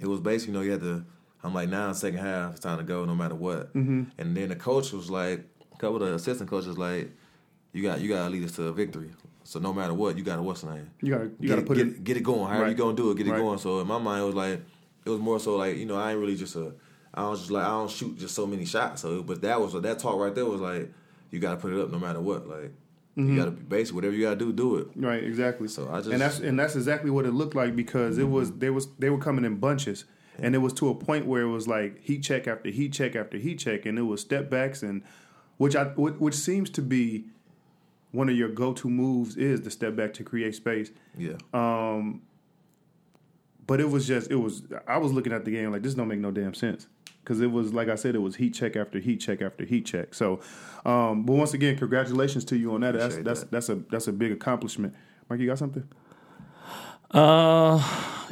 it was basically you know you had to. I'm like now nah, second half it's time to go no matter what. Mm-hmm. And then the coach was like a couple of the assistant coaches like you got you got to lead us to a victory. So no matter what, you got to what's the name? You got you to put get, it... Get it going. How right. you going to do it? Get it right. going. So in my mind, it was like... It was more so like, you know, I ain't really just a... I don't just like... I don't shoot just so many shots. So, but that was... That talk right there was like, you got to put it up no matter what. Like, mm-hmm. you got to... Basically, whatever you got to do, do it. Right, exactly. So I just... And that's and that's exactly what it looked like because mm-hmm. it was... They was they were coming in bunches. Yeah. And it was to a point where it was like heat check after heat check after heat check. And it was step backs and... Which I... Which seems to be... One of your go-to moves is the step back to create space. Yeah. Um, but it was just, it was, I was looking at the game like, this don't make no damn sense. Because it was, like I said, it was heat check after heat check after heat check. So, um, but once again, congratulations to you on that. That's, that's that's that's a that's a big accomplishment. Mike, you got something? Uh,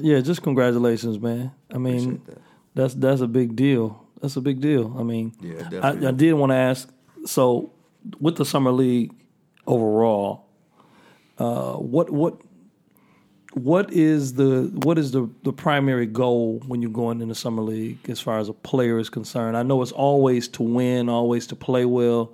yeah, just congratulations, man. I mean, that. that's that's a big deal. That's a big deal. I mean, yeah, I, I did want to ask, so with the Summer League, overall, uh, what what what is the what is the, the primary goal when you're going in the Summer League as far as a player is concerned? I know it's always to win, always to play well,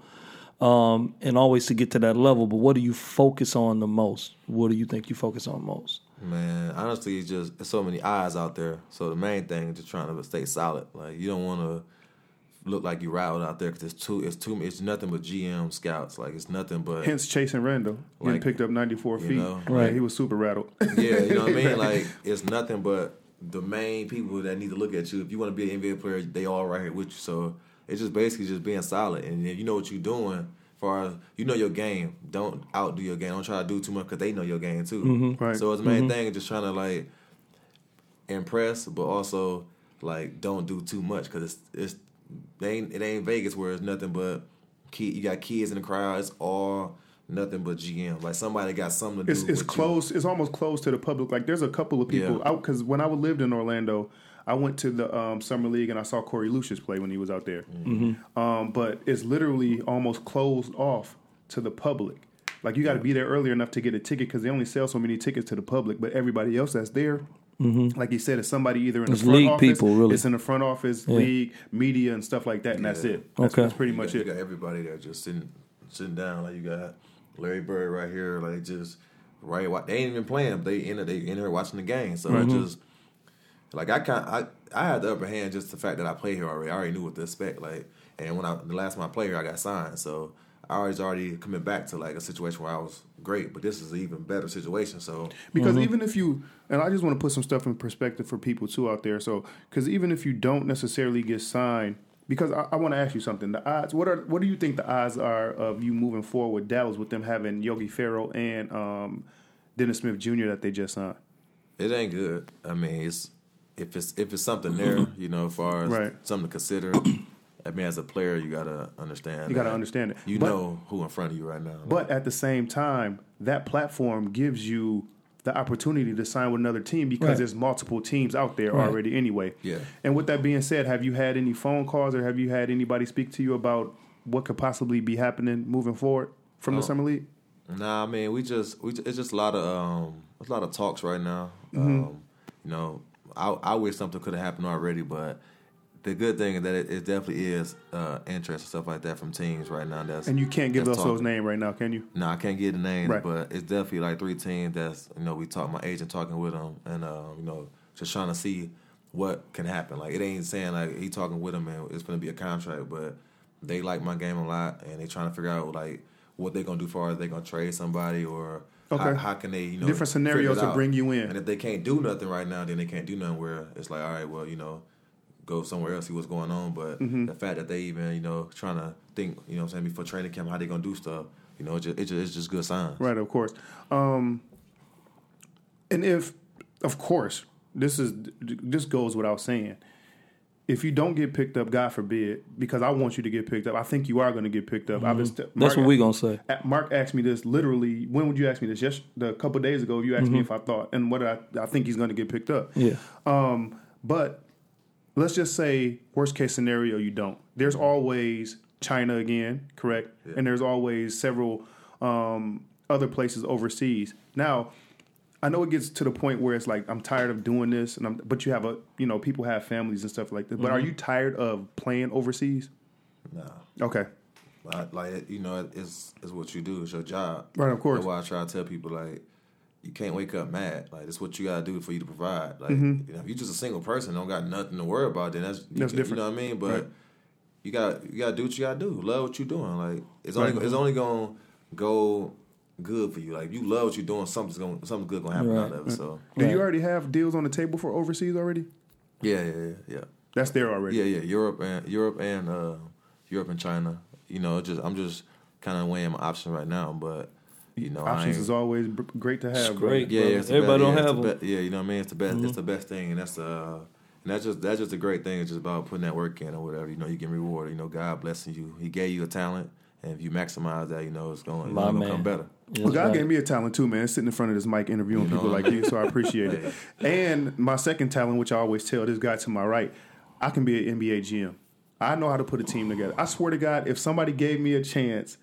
um, and always to get to that level. But what do you focus on the most? What do you think you focus on most? Man, honestly, it's just there's so many eyes out there. So the main thing is just trying to stay solid. Like you don't want to look like you rattled out there because it's too, it's too, it's nothing but G M scouts. Like it's nothing but. Hence, Chasson Randle, he like, picked up ninety-four feet. You know, right, like, he was super rattled. Yeah, you know what I mean. Like it's nothing but the main people that need to look at you. If you want to be an N B A player, they all right here with you. So it's just basically just being solid, and if you know what you're doing, as far as you know your game, don't outdo your game. Don't try to do too much because they know your game too. Mm-hmm. Right. So it's the main mm-hmm. thing is just trying to like impress, but also like don't do too much because it's it's. They ain't, it ain't Vegas where it's nothing but kid, you got kids in the crowd. It's all nothing but G M. Like somebody got something to it's, do. It's with close. You. It's almost close to the public. Like there's a couple of people out yeah. because when I lived in Orlando, I went to the um, summer league and I saw Corey Lucius play when he was out there. Mm-hmm. Um, but it's literally almost closed off to the public. Like you got to be there early enough to get a ticket because they only sell so many tickets to the public. But everybody else that's there, mm-hmm. like you said, it's somebody either in it's the front league office, people, really. It's in the front office, yeah. league, media, and stuff like that, and yeah. that's it. That's, okay, that's pretty you much got, it. You got everybody there just sitting, sitting down. Like you got Larry Bird right here, like just right. They ain't even playing. But they in they in there watching the game. So mm-hmm. I just like I kind I I had the upper hand just the fact that I play here already. I already knew what to expect. Like and when I the last time I played here, I got signed. So. I was already coming back to like a situation where I was great, but this is an even better situation. So because mm-hmm. even if you, and I just want to put some stuff in perspective for people too out there. So because even if you don't necessarily get signed, because I, I want to ask you something. The odds. What are what do you think the odds are of you moving forward with Dallas with them having Yogi Ferrell and um, Dennis Smith Junior that they just signed? It ain't good. I mean, it's if it's if it's something there, you know, as far as right. something to consider. I mean, as a player, you got to understand You got to understand it. You but, know who in front of you right now. But at the same time, that platform gives you the opportunity to sign with another team because right. there's multiple teams out there right. already anyway. Yeah. And with that being said, have you had any phone calls or have you had anybody speak to you about what could possibly be happening moving forward from um, the Summer League? Nah, I mean, we just, we just it's just a lot of um, a lot of talks right now. Mm-hmm. Um, you know, I, I wish something could have happened already, but... The good thing is that it, it definitely is uh, interest and stuff like that from teams right now. That's and you can't give us those names right now, can you? No, I can't get the name, right. but it's definitely like three teams that's, you know, we talk, my agent talking with them and, uh, you know, just trying to see what can happen. Like, it ain't saying, like, he talking with them and it's going to be a contract, but they like my game a lot and they trying to figure out, like, what they're going to do for us. They're going to trade somebody or... Okay. How, how can they, you know, different scenarios to bring you in. And if they can't do nothing right now, then they can't do nothing where it's like, all right, well, you know, go somewhere else, see what's going on. But mm-hmm. the fact that they even, you know, trying to think, you know what I'm saying, before training camp, how they going to do stuff, you know, it just, it just, it's just good signs. Right, of course. Um, and if, of course, this is this goes without saying. If you don't get picked up, God forbid, because I want you to get picked up. I think you are going to get picked up. Mm-hmm. I was, Mark, That's what we're going to say. Mark asked me this literally, when would you ask me this? Just a couple of days ago, you asked mm-hmm. me if I thought, and what I, I think he's going to get picked up. Yeah. Um, but... Let's just say, worst case scenario, you don't. There's always China again, correct? Yeah. And there's always several um, other places overseas. Now, I know it gets to the point where it's like, I'm tired of doing this, and I'm, but you have a, you know, people have families and stuff like that. But mm-hmm. are you tired of playing overseas? No. Okay. Like, you know, it's it's what you do. It's your job. Right, of course. That's why I try to tell people, like, you can't wake up mad. Like, that's what you got to do for you to provide. Like, mm-hmm. you know, if you're just a single person, don't got nothing to worry about, then that's, that's you, different. You know what I mean? But right. you got you got to do what you got to do. Love what you're doing. Like, it's right. only it's only going to go good for you. Like, you love what you're doing, something's going something good going to happen right. out of it. Right. So, do right. you already have deals on the table for overseas already? Yeah, yeah, yeah. yeah. That's there already. Yeah, yeah. Europe and Europe and uh, Europe and China. You know, just I'm just kind of weighing my options right now, but. You know, options is always b- great to have. It's great, bro. yeah. yeah it's Everybody best, don't yeah, have them. Be- yeah, you know what I mean. It's the best. Mm-hmm. It's the best thing, and that's uh, and that's just that's just a great thing. It's just about putting that work in or whatever. You know, you get rewarded. You know, God blessing you. He gave you a talent, and if you maximize that, you know, it's going, it's going to come better. Well, God right. gave me a talent too, man. Sitting in front of this mic interviewing you know, people like you, so I appreciate it. And my second talent, which I always tell this guy to my right, I can be an N B A G M. I know how to put a team together. I swear to God, if somebody gave me a chance,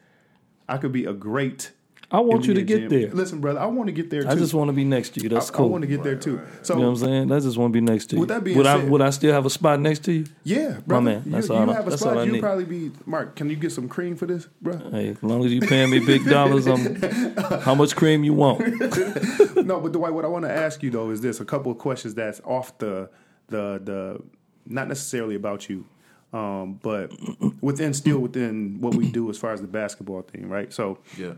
I could be a great. I want N B A you to get G M. There. Listen, brother, I want to get there, too. I just want to be next to you. That's I, cool. I want to get right, there, too. Right. So, you know what I'm saying? I just want to be next to you. With that being would said... I, would I still have a spot next to you? Yeah, brother. My man, that's you, all, you have that's a spot, all I need. You'll probably be... Mark, can you get some cream for this, bro? Hey, as long as you paying me big dollars, I'm, how much cream you want? No, but Dwight, what I want to ask you, though, is this. A couple of questions that's off the... the the not necessarily about you, um, but within still within what we do as far as the basketball thing, right? So... yeah.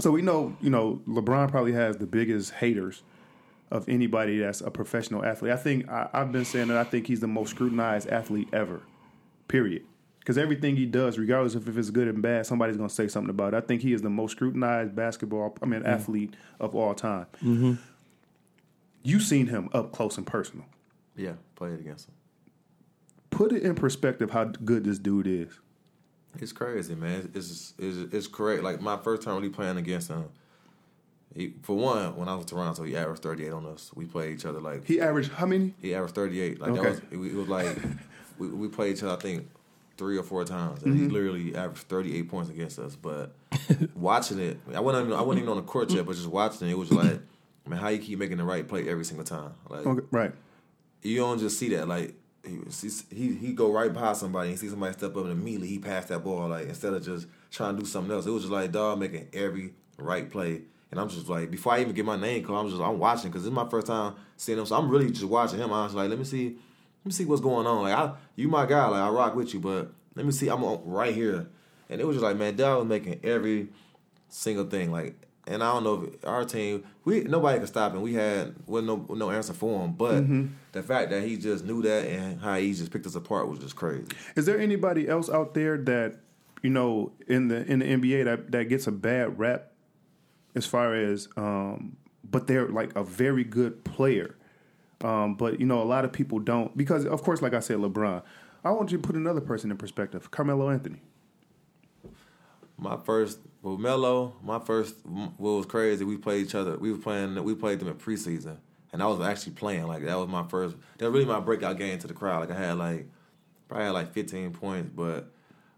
So we know, you know, LeBron probably has the biggest haters of anybody that's a professional athlete. I think I, I've been saying that I think he's the most scrutinized athlete ever, period. Because everything he does, regardless of if it's good and bad, somebody's going to say something about it. I think he is the most scrutinized basketball, I mean, mm-hmm. athlete of all time. Mm-hmm. You've seen him up close and personal. Yeah, played against him. Put it in perspective how good this dude is. It's crazy, man. It's it's it's correct. Like, my first time really playing against him, he, for one, when I was in Toronto, he averaged thirty-eight on us. We played each other like... He averaged how many? He averaged thirty-eight. Like, okay. that was, it, it was like... we, we played each other, I think, three or four times. And mm-hmm. he literally averaged thirty-eight points against us. But watching it, I wasn't, even, I wasn't even on the court yet, but just watching it, it was like, man, how you keep making the right play every single time? Like, okay, right. You don't just see that. Like, he, he he go right by somebody and see somebody step up and immediately he passed that ball. Like, instead of just trying to do something else, it was just like, dog, making every right play. And I'm just like, before I even get my name called, I'm just I'm watching because this is my first time seeing him. So I'm really just watching him. I was like, let me see, let me see what's going on. Like, I, you my guy, like I rock with you, but let me see, I'm right here. And it was just like, man, Dell was making every single thing. Like, and I don't know if our team, we nobody could stop him. We had well, no no answer for him, but mm-hmm. the fact that he just knew that and how he just picked us apart was just crazy. Is there anybody else out there that you know in the in the N B A that, that gets a bad rap? As far as, um, but they're like a very good player. Um, but, you know, a lot of people don't. Because, of course, like I said, LeBron. I want you to put another person in perspective. Carmelo Anthony. My first, well, Melo, my first, what was crazy, we played each other. We were playing, we played them in preseason. And I was actually playing. Like, that was my first, that was really my breakout game to the crowd. Like, I had like, probably had like fifteen points. But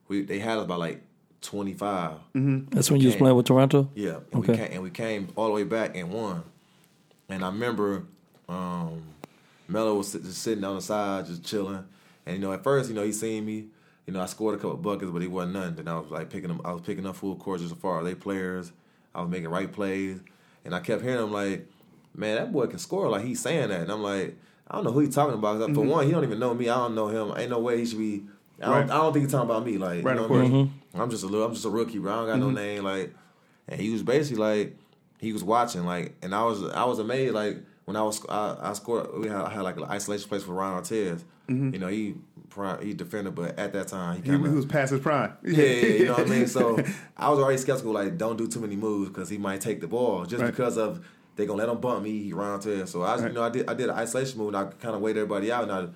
we they had us by like twenty-five. Mm-hmm. That's when you was playing with Toronto? Yeah. And, okay. we came, and we came all the way back and won. And I remember um, Melo was just sitting on the side, just chilling. And, you know, at first, you know, he seen me. You know, I scored a couple of buckets, but he wasn't nothing. And I was, like, picking them. I was picking up full court just as far as they players. I was making right plays. And I kept hearing him, like, man, that boy can score. Like, he's saying that. And I'm like, I don't know who he's talking about. Like, mm-hmm. For one, he don't even know me. I don't know him. Ain't no way he should be. I don't, right. I don't think he's talking about me. Like, right, you know what I mean? Mm-hmm. I'm just a little, I'm just a rookie, bro. I don't got mm-hmm. no name. Like, and he was basically like, he was watching. Like, and I was, I was amazed. Like, when I was, I, I scored. We had, I had like an isolation place for Ron Artest. Mm-hmm. You know, he he defended, but at that time he kind of he, he was past his prime. Yeah, yeah, you know what I mean. So I was already skeptical. Like, don't do too many moves because he might take the ball just right. because of they gonna let him bump me, Ron Artest. So I, right. you know, I did, I did an isolation move and I kind of waited everybody out and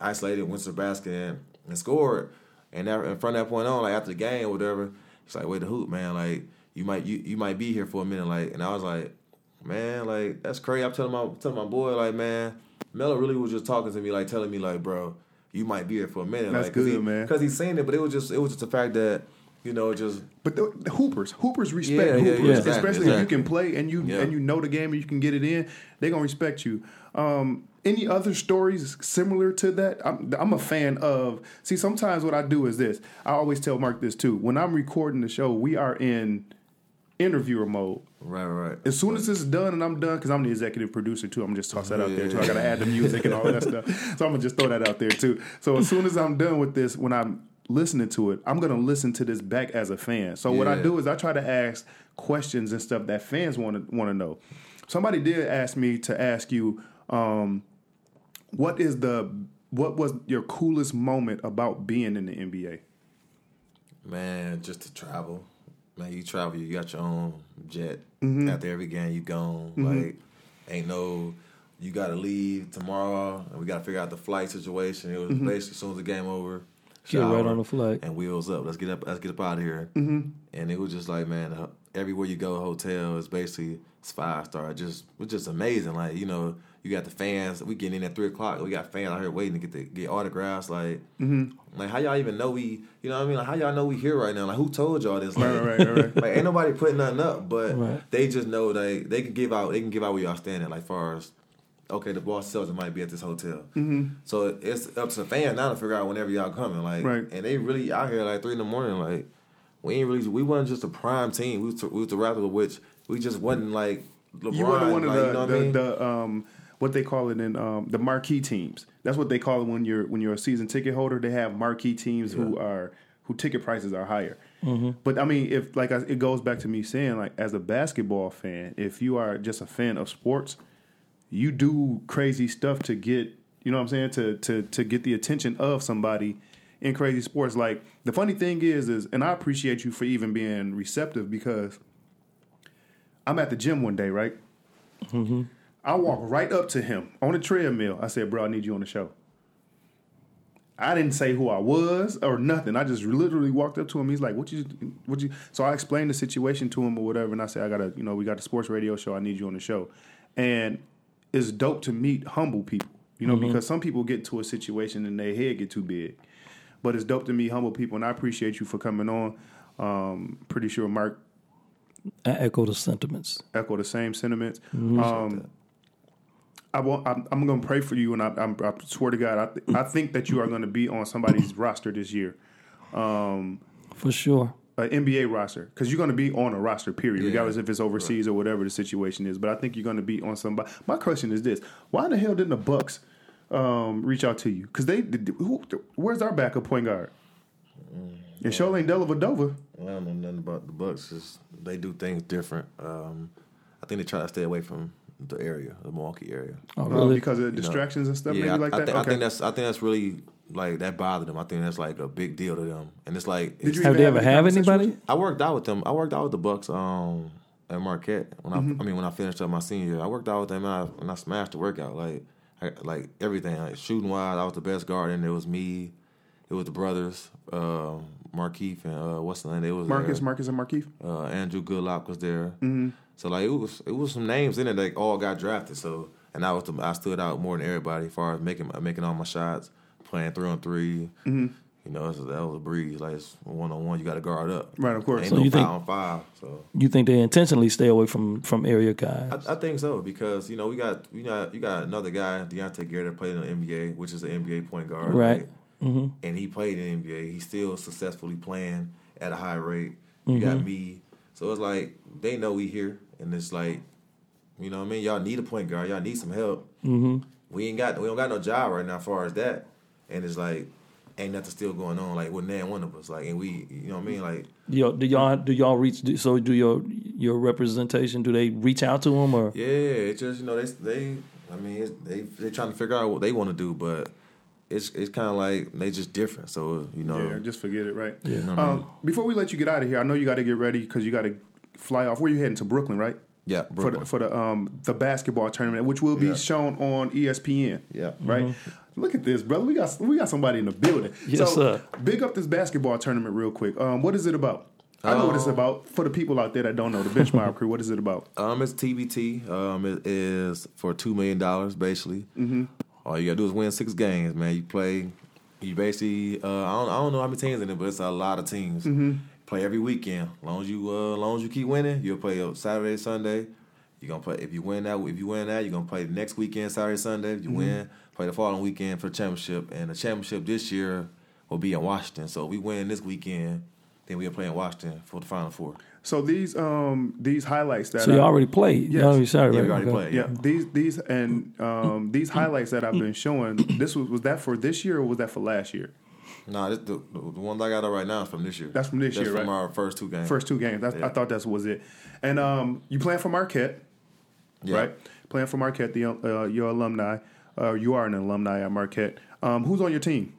I isolated, went to the basket and. And scored, and, that, and from that point on, like after the game or whatever, it's like, wait the hoop, man. Like you might you, you might be here for a minute, like. And I was like, man, like that's crazy. I'm telling my telling my boy, like, man, Melo really was just talking to me, like telling me, like, bro, you might be here for a minute. That's like, good, cause he, man. Because he's seen it, but it was just it was just the fact that you know just. But the, the hoopers, hoopers respect yeah, hoopers, yeah, yeah, exactly, especially exactly. if you can play and you yeah. and you know the game and you can get it in. They're gonna respect you. Um, Any other stories similar to that? I'm, I'm a fan of... See, sometimes what I do is this. I always tell Mark this, too. When I'm recording the show, we are in interviewer mode. Right, right. As soon as it's done and I'm done, because I'm the executive producer, too. I'm just toss that out yeah, there, too. Yeah. I got to add the music and all that stuff. So I'm going to just throw that out there, too. So as soon as I'm done with this, when I'm listening to it, I'm going to listen to this back as a fan. So yeah. what I do is I try to ask questions and stuff that fans want to want to know. Somebody did ask me to ask you... Um, what is the what was your coolest moment about being in the N B A? Man, just to travel. Man, you travel, you got your own jet. Mm-hmm. After every game, you gone. Mm-hmm. Like, ain't no, you got to leave tomorrow, and we got to figure out the flight situation. It was mm-hmm. basically as soon as the game over, get right on the flight and wheels up. Let's get up. Let's get up out of here. Mm-hmm. And it was just like, man, everywhere you go, hotel is basically it's five star. Just it was just amazing. Like, you know. You got the fans. We getting in at three o'clock. We got fans out here waiting to get the, get autographs. Like, mm-hmm. like how y'all even know we? You know what I mean? Like how y'all know we here right now? Like who told y'all this? Like, right, right, right. Like ain't nobody putting nothing up, but right. they just know they they can give out. They can give out where y'all standing. Like far as okay, the ball sells it might be at this hotel. Mm-hmm. So it's up to the fan now to figure out whenever y'all coming. Like, right. and they really out here like three in the morning. Like we ain't really we wasn't just a prime team. We was to, we was the Raptors, which we just wasn't like LeBron. You were one of like, the, you know what the, I mean? the um. What they call it in um, the marquee teams. That's what they call it when you're when you're a season ticket holder. They have marquee teams yeah. who are who ticket prices are higher. Mm-hmm. But I mean, if like I, it goes back to me saying like as a basketball fan, if you are just a fan of sports, you do crazy stuff to get you know what I'm saying to to to get the attention of somebody in crazy sports. Like the funny thing is is and I appreciate you for even being receptive because I'm at the gym one day, right? Mm-hmm. I walk right up to him on the treadmill. I said, bro, I need you on the show. I didn't say who I was or nothing. I just literally walked up to him. He's like, "What you? What you?" So I explained the situation to him or whatever, and I said, "I gotta, you know, we got a sports radio show. I need you on the show." And it's dope to meet humble people, you know, mm-hmm. because some people get to a situation and their head get too big. But it's dope to meet humble people, and I appreciate you for coming on. Um, pretty sure Mark. I echo the sentiments. Echo the same sentiments. Mm-hmm. Um, I won't, I'm, I'm going to pray for you, and I, I'm, I swear to God, I, th- I think that you are going to be on somebody's roster this year. Um, for sure. An N B A roster, because you're going to be on a roster, period, yeah. regardless if it's overseas right. or whatever the situation is. But I think you're going to be on somebody. My question is this. Why the hell didn't the Bucks um, reach out to you? Because they, they who, where's our backup point guard? Mm. And Show ain't Della Vadova. I don't know nothing about the Bucks. It's, they do things different. Um, I think they try to stay away from the area, the Milwaukee area. Oh, really? Uh, because of distractions you know, and stuff, yeah, maybe I, like I th- that? Okay. I think that's I think that's really, like, that bothered them. I think that's, like, a big deal to them. And it's like... Did it's, you have they ever have anybody? I worked out with them. I worked out with the Bucks um, at Marquette. When mm-hmm. I I mean, when I finished up my senior year, I worked out with them, and I, and I smashed the workout. Like, I, like everything. Like, shooting-wise, I was the best guard, and it was me. It was the brothers, uh, Markeith and uh, what's the name? It was Marcus, there. Marcus and Markeith. Uh, Andrew Goodlock was there. Mm-hmm. So like it was, it was some names in there that all got drafted. So and I was, the, I stood out more than everybody as far as making, making all my shots, playing three on three. Mm-hmm. You know, that was a breeze. Like it's one on one, you got to guard up. Right, of course. Ain't so no you five think, on five. So you think they intentionally stay away from, from area guys? I, I think so because you know we got you know you got another guy, Deonte Garrett, that played in the N B A, which is an N B A point guard, right? Like, Mm-hmm. and he played in the N B A. He's still successfully playing at a high rate. You mm-hmm. got me. So it's like, they know we here. And it's like, you know what I mean? Y'all need a point guard. Y'all need some help. Mm-hmm. We ain't got, we don't got no job right now as far as that. And it's like, ain't nothing still going on. Like, with none one of us. Like, and we, you know what I mean? Like, Yo, do y'all do y'all reach, do, so do your your representation, do they reach out to them or? Yeah, it's just, you know, they, they I mean, it's, they they trying to figure out what they want to do, but. It's it's kind of like they just different, so you know. Yeah, just forget it, right? Yeah. Um, I mean, before we let you get out of here, I know you got to get ready because you got to fly off. Where you heading to Brooklyn, right? Yeah, Brooklyn. for the for the um the basketball tournament, which will be yeah. shown on E S P N. Yeah, right. Mm-hmm. Look at this, brother. We got we got somebody in the building. Yes, so, sir. Big up this basketball tournament real quick. Um, what is it about? I know um, what it's about. For the people out there that don't know, the Bench Mob Crew, what is it about? Um, it's T B T. Um, it is for two million dollars, basically. Mm-hmm. All you got to do is win six games, man. You play, you basically, uh, I don't I don't know how many teams in it, but it's a lot of teams. Mm-hmm. Play every weekend. As long as you, uh, as long as you keep winning, you'll play Saturday, Sunday. You're going to play, if you win that, if you win that, you're going to play the next weekend, Saturday, Sunday. If you mm-hmm. win, play the following weekend for the championship. And the championship this year will be in Washington. So if we win this weekend, then we'll play in Washington for the Final Four. So these um, these highlights that so you I, already played. Yes. No, sorry, yeah, right? you already okay. played. Yeah. yeah, these these and um, these highlights that I've been showing. This was was that for this year or was that for last year? Nah, this, the the ones I got out right now is from this year. That's from this that's year, from right? From our first two games. First two games. That's, yeah. I thought that was it. And um, you playing for Marquette, yeah. right? Playing for Marquette, the uh, your alumni. Uh, you are an alumni at Marquette. Um, who's on your team?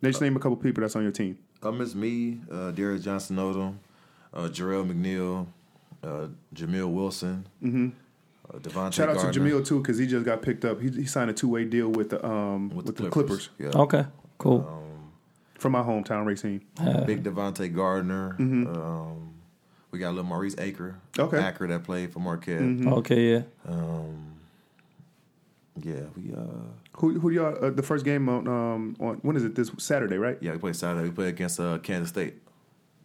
They just name a couple people that's on your team. Um, it's me, uh, Darius Johnson-Odom. Uh, Jarrell McNeil, uh, Jamil Wilson, mm-hmm. uh, Devontae Shout out Gardner. to Jamil, too, because he just got picked up. He, he signed a two-way deal with the, um, with with the, the Clippers. Clippers. Yeah. Okay, cool. Um, From my hometown, Racine. Uh, Big Devontae Gardner. Mm-hmm. Um, we got little Maurice Acker. Okay. Acker that played for Marquette. Mm-hmm. Okay, yeah. Um, yeah, we... Uh, Who who y'all... Uh, the first game on, um, on... When is it? This Saturday, right? Yeah, we played Saturday. We played against uh, Kansas State.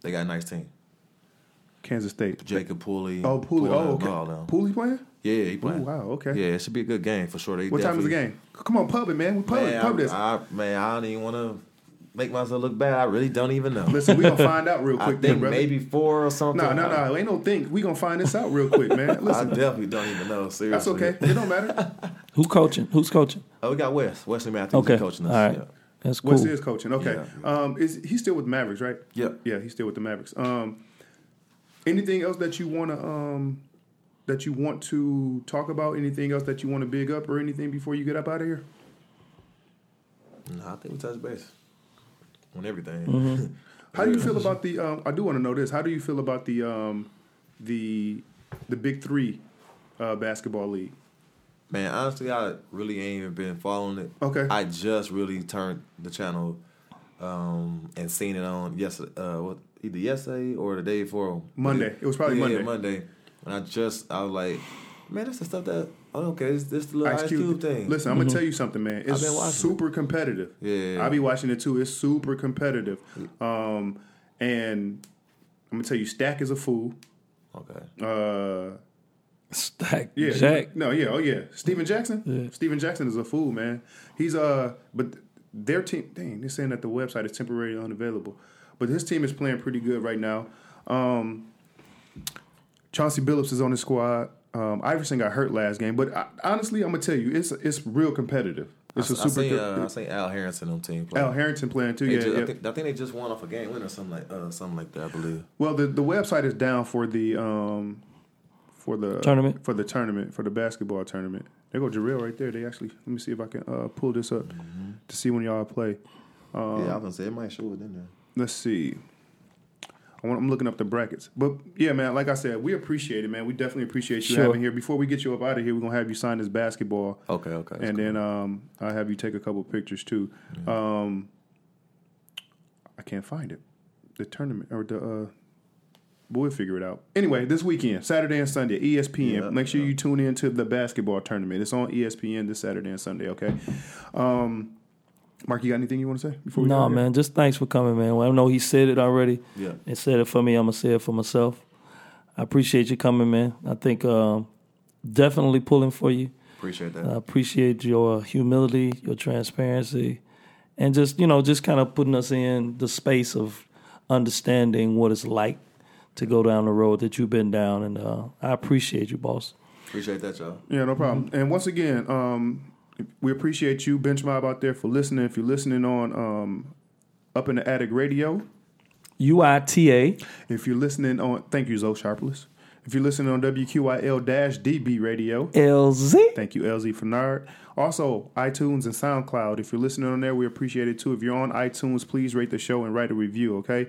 They got a nice team. Kansas State. Jacob Pooley. Oh, Pooley. Oh, okay. No, no. Pooley playing? Yeah, he playing. Ooh, wow, okay. Yeah, it should be a good game for sure. They what time is the game? Come on, pub it, man. We pub, man, it. pub I, this. I, man, I don't even want to make myself look bad. I really don't even know. Listen, we're going to find out real quick. I think then, brother. maybe four or something. No, no, no. Ain't no think. We're going to find this out real quick, man. Listen. I definitely don't even know. Seriously. That's okay. It don't matter. Who coaching? Who's coaching? Oh, we got Wes. Wesley Matthews okay. is coaching us. All right. Yeah. That's cool. Wes is coaching. Okay. Yeah. Um, is He's still with the Mavericks, right? Yeah. Yeah, he's still with the Mavericks. Um. Anything else that you want to um, that you want to talk about? Anything else that you want to big up or anything before you get up out of here? No, I think we touched base on everything. Mm-hmm. How do you feel about the? Um, I do want to know this. How do you feel about the um, the the Big Three uh, basketball league? Man, honestly, I really ain't even been following it. Okay, I just really turned the channel um, and seen it on yesterday, uh, what, either yesterday or the day before. Monday. It was probably yeah, Monday. Monday. And I just, I was like, man, that's the stuff that, oh, okay, this, this the little Ice, Ice Cube. Cube thing. Listen, I'm mm-hmm. going to tell you something, man. It's super it. competitive. Yeah, yeah, yeah. I'll be watching it too. It's super competitive. Um, and I'm going to tell you, Stack is a fool. Okay. Uh, Stack. Yeah. Jack. No, yeah. Oh, yeah. Steven Jackson. Yeah. Steven Jackson is a fool, man. He's uh, but their team, dang, they're saying that the website is temporarily unavailable. But his team is playing pretty good right now. Um, Chauncey Billups is on his squad. Um, Iverson got hurt last game, but I, honestly, I'm gonna tell you, it's it's real competitive. It's I, a super. I seen, uh, I seen Al Harrington on team. Playing. Al Harrington playing too. They yeah, just, yeah. I, think, I think they just won off a game win or something like uh, something like that. I believe. Well, the, the website is down for the um, for the tournament for the tournament for the basketball tournament. There go Jarrell right there. They actually let me see if I can uh, pull this up mm-hmm. to see when y'all play. Um, yeah, I was gonna say it might show it in there. Let's see. I'm looking up the brackets. But, yeah, man, like I said, we appreciate it, man. We definitely appreciate you sure. having here. Before we get you up out of here, we're going to have you sign this basketball. Okay, okay. And cool. then um, I'll have you take a couple pictures, too. Mm-hmm. Um, I can't find it. The tournament, or the, uh, but we'll figure it out. Anyway, this weekend, Saturday and Sunday, E S P N. Yeah, Make sure yeah. you tune in to the basketball tournament. It's on E S P N this Saturday and Sunday, okay? Um Mark, you got anything you want to say? Before we No, man, just thanks for coming, man. Well, I know he said it already. Yeah. And said it for me. I'm going to say it for myself. I appreciate you coming, man. I think um, definitely pulling for you. Appreciate that. I appreciate your humility, your transparency, and just, you know, just kind of putting us in the space of understanding what it's like to go down the road that you've been down. And uh, I appreciate you, boss. Appreciate that, y'all. Yeah, no problem. Mm-hmm. And once again, um, we appreciate you, Bench Mob, out there for listening. If you're listening on um, Up in the Attic Radio. U I T A. If you're listening on, thank you, Zoe Sharpless. If you're listening on W Q I L D B Radio. L Z. Thank you, L Z Fernard. Also, iTunes and SoundCloud. If you're listening on there, we appreciate it, too. If you're on iTunes, please rate the show and write a review, okay?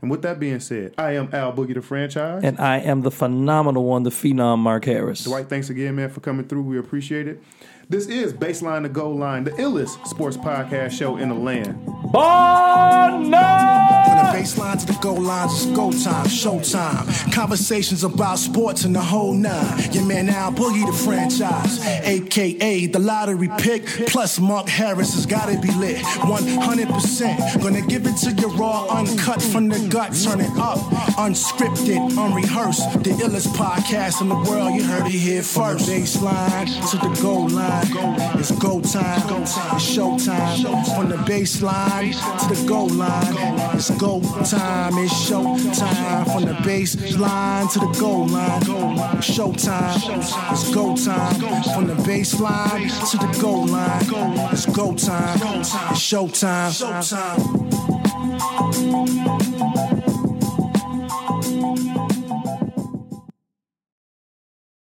And with that being said, I am Al Boogie, the franchise. And I am the phenomenal one, the phenom, Mark Harris. Dwight, thanks again, man, for coming through. We appreciate it. This is Baseline to Goal Line, the illest sports podcast show in the land. Born now! From the baseline to the goal lines, it's go time, show time. Conversations about sports and the whole nine. Your man Al Boogie, the franchise, a k a the lottery pick. Plus, Mark Harris has got to be lit. one hundred percent. Gonna give it to you raw, uncut from the gut. Turn it up, unscripted, unrehearsed. The illest podcast in the world, you heard it here first. From the baseline to the goal line. It's go time, it's show time. From the baseline to the goal line. It's go time, it's show time. From the baseline to the goal line. Show time, it's go time. From the baseline to the goal line. It's go time, it's show time.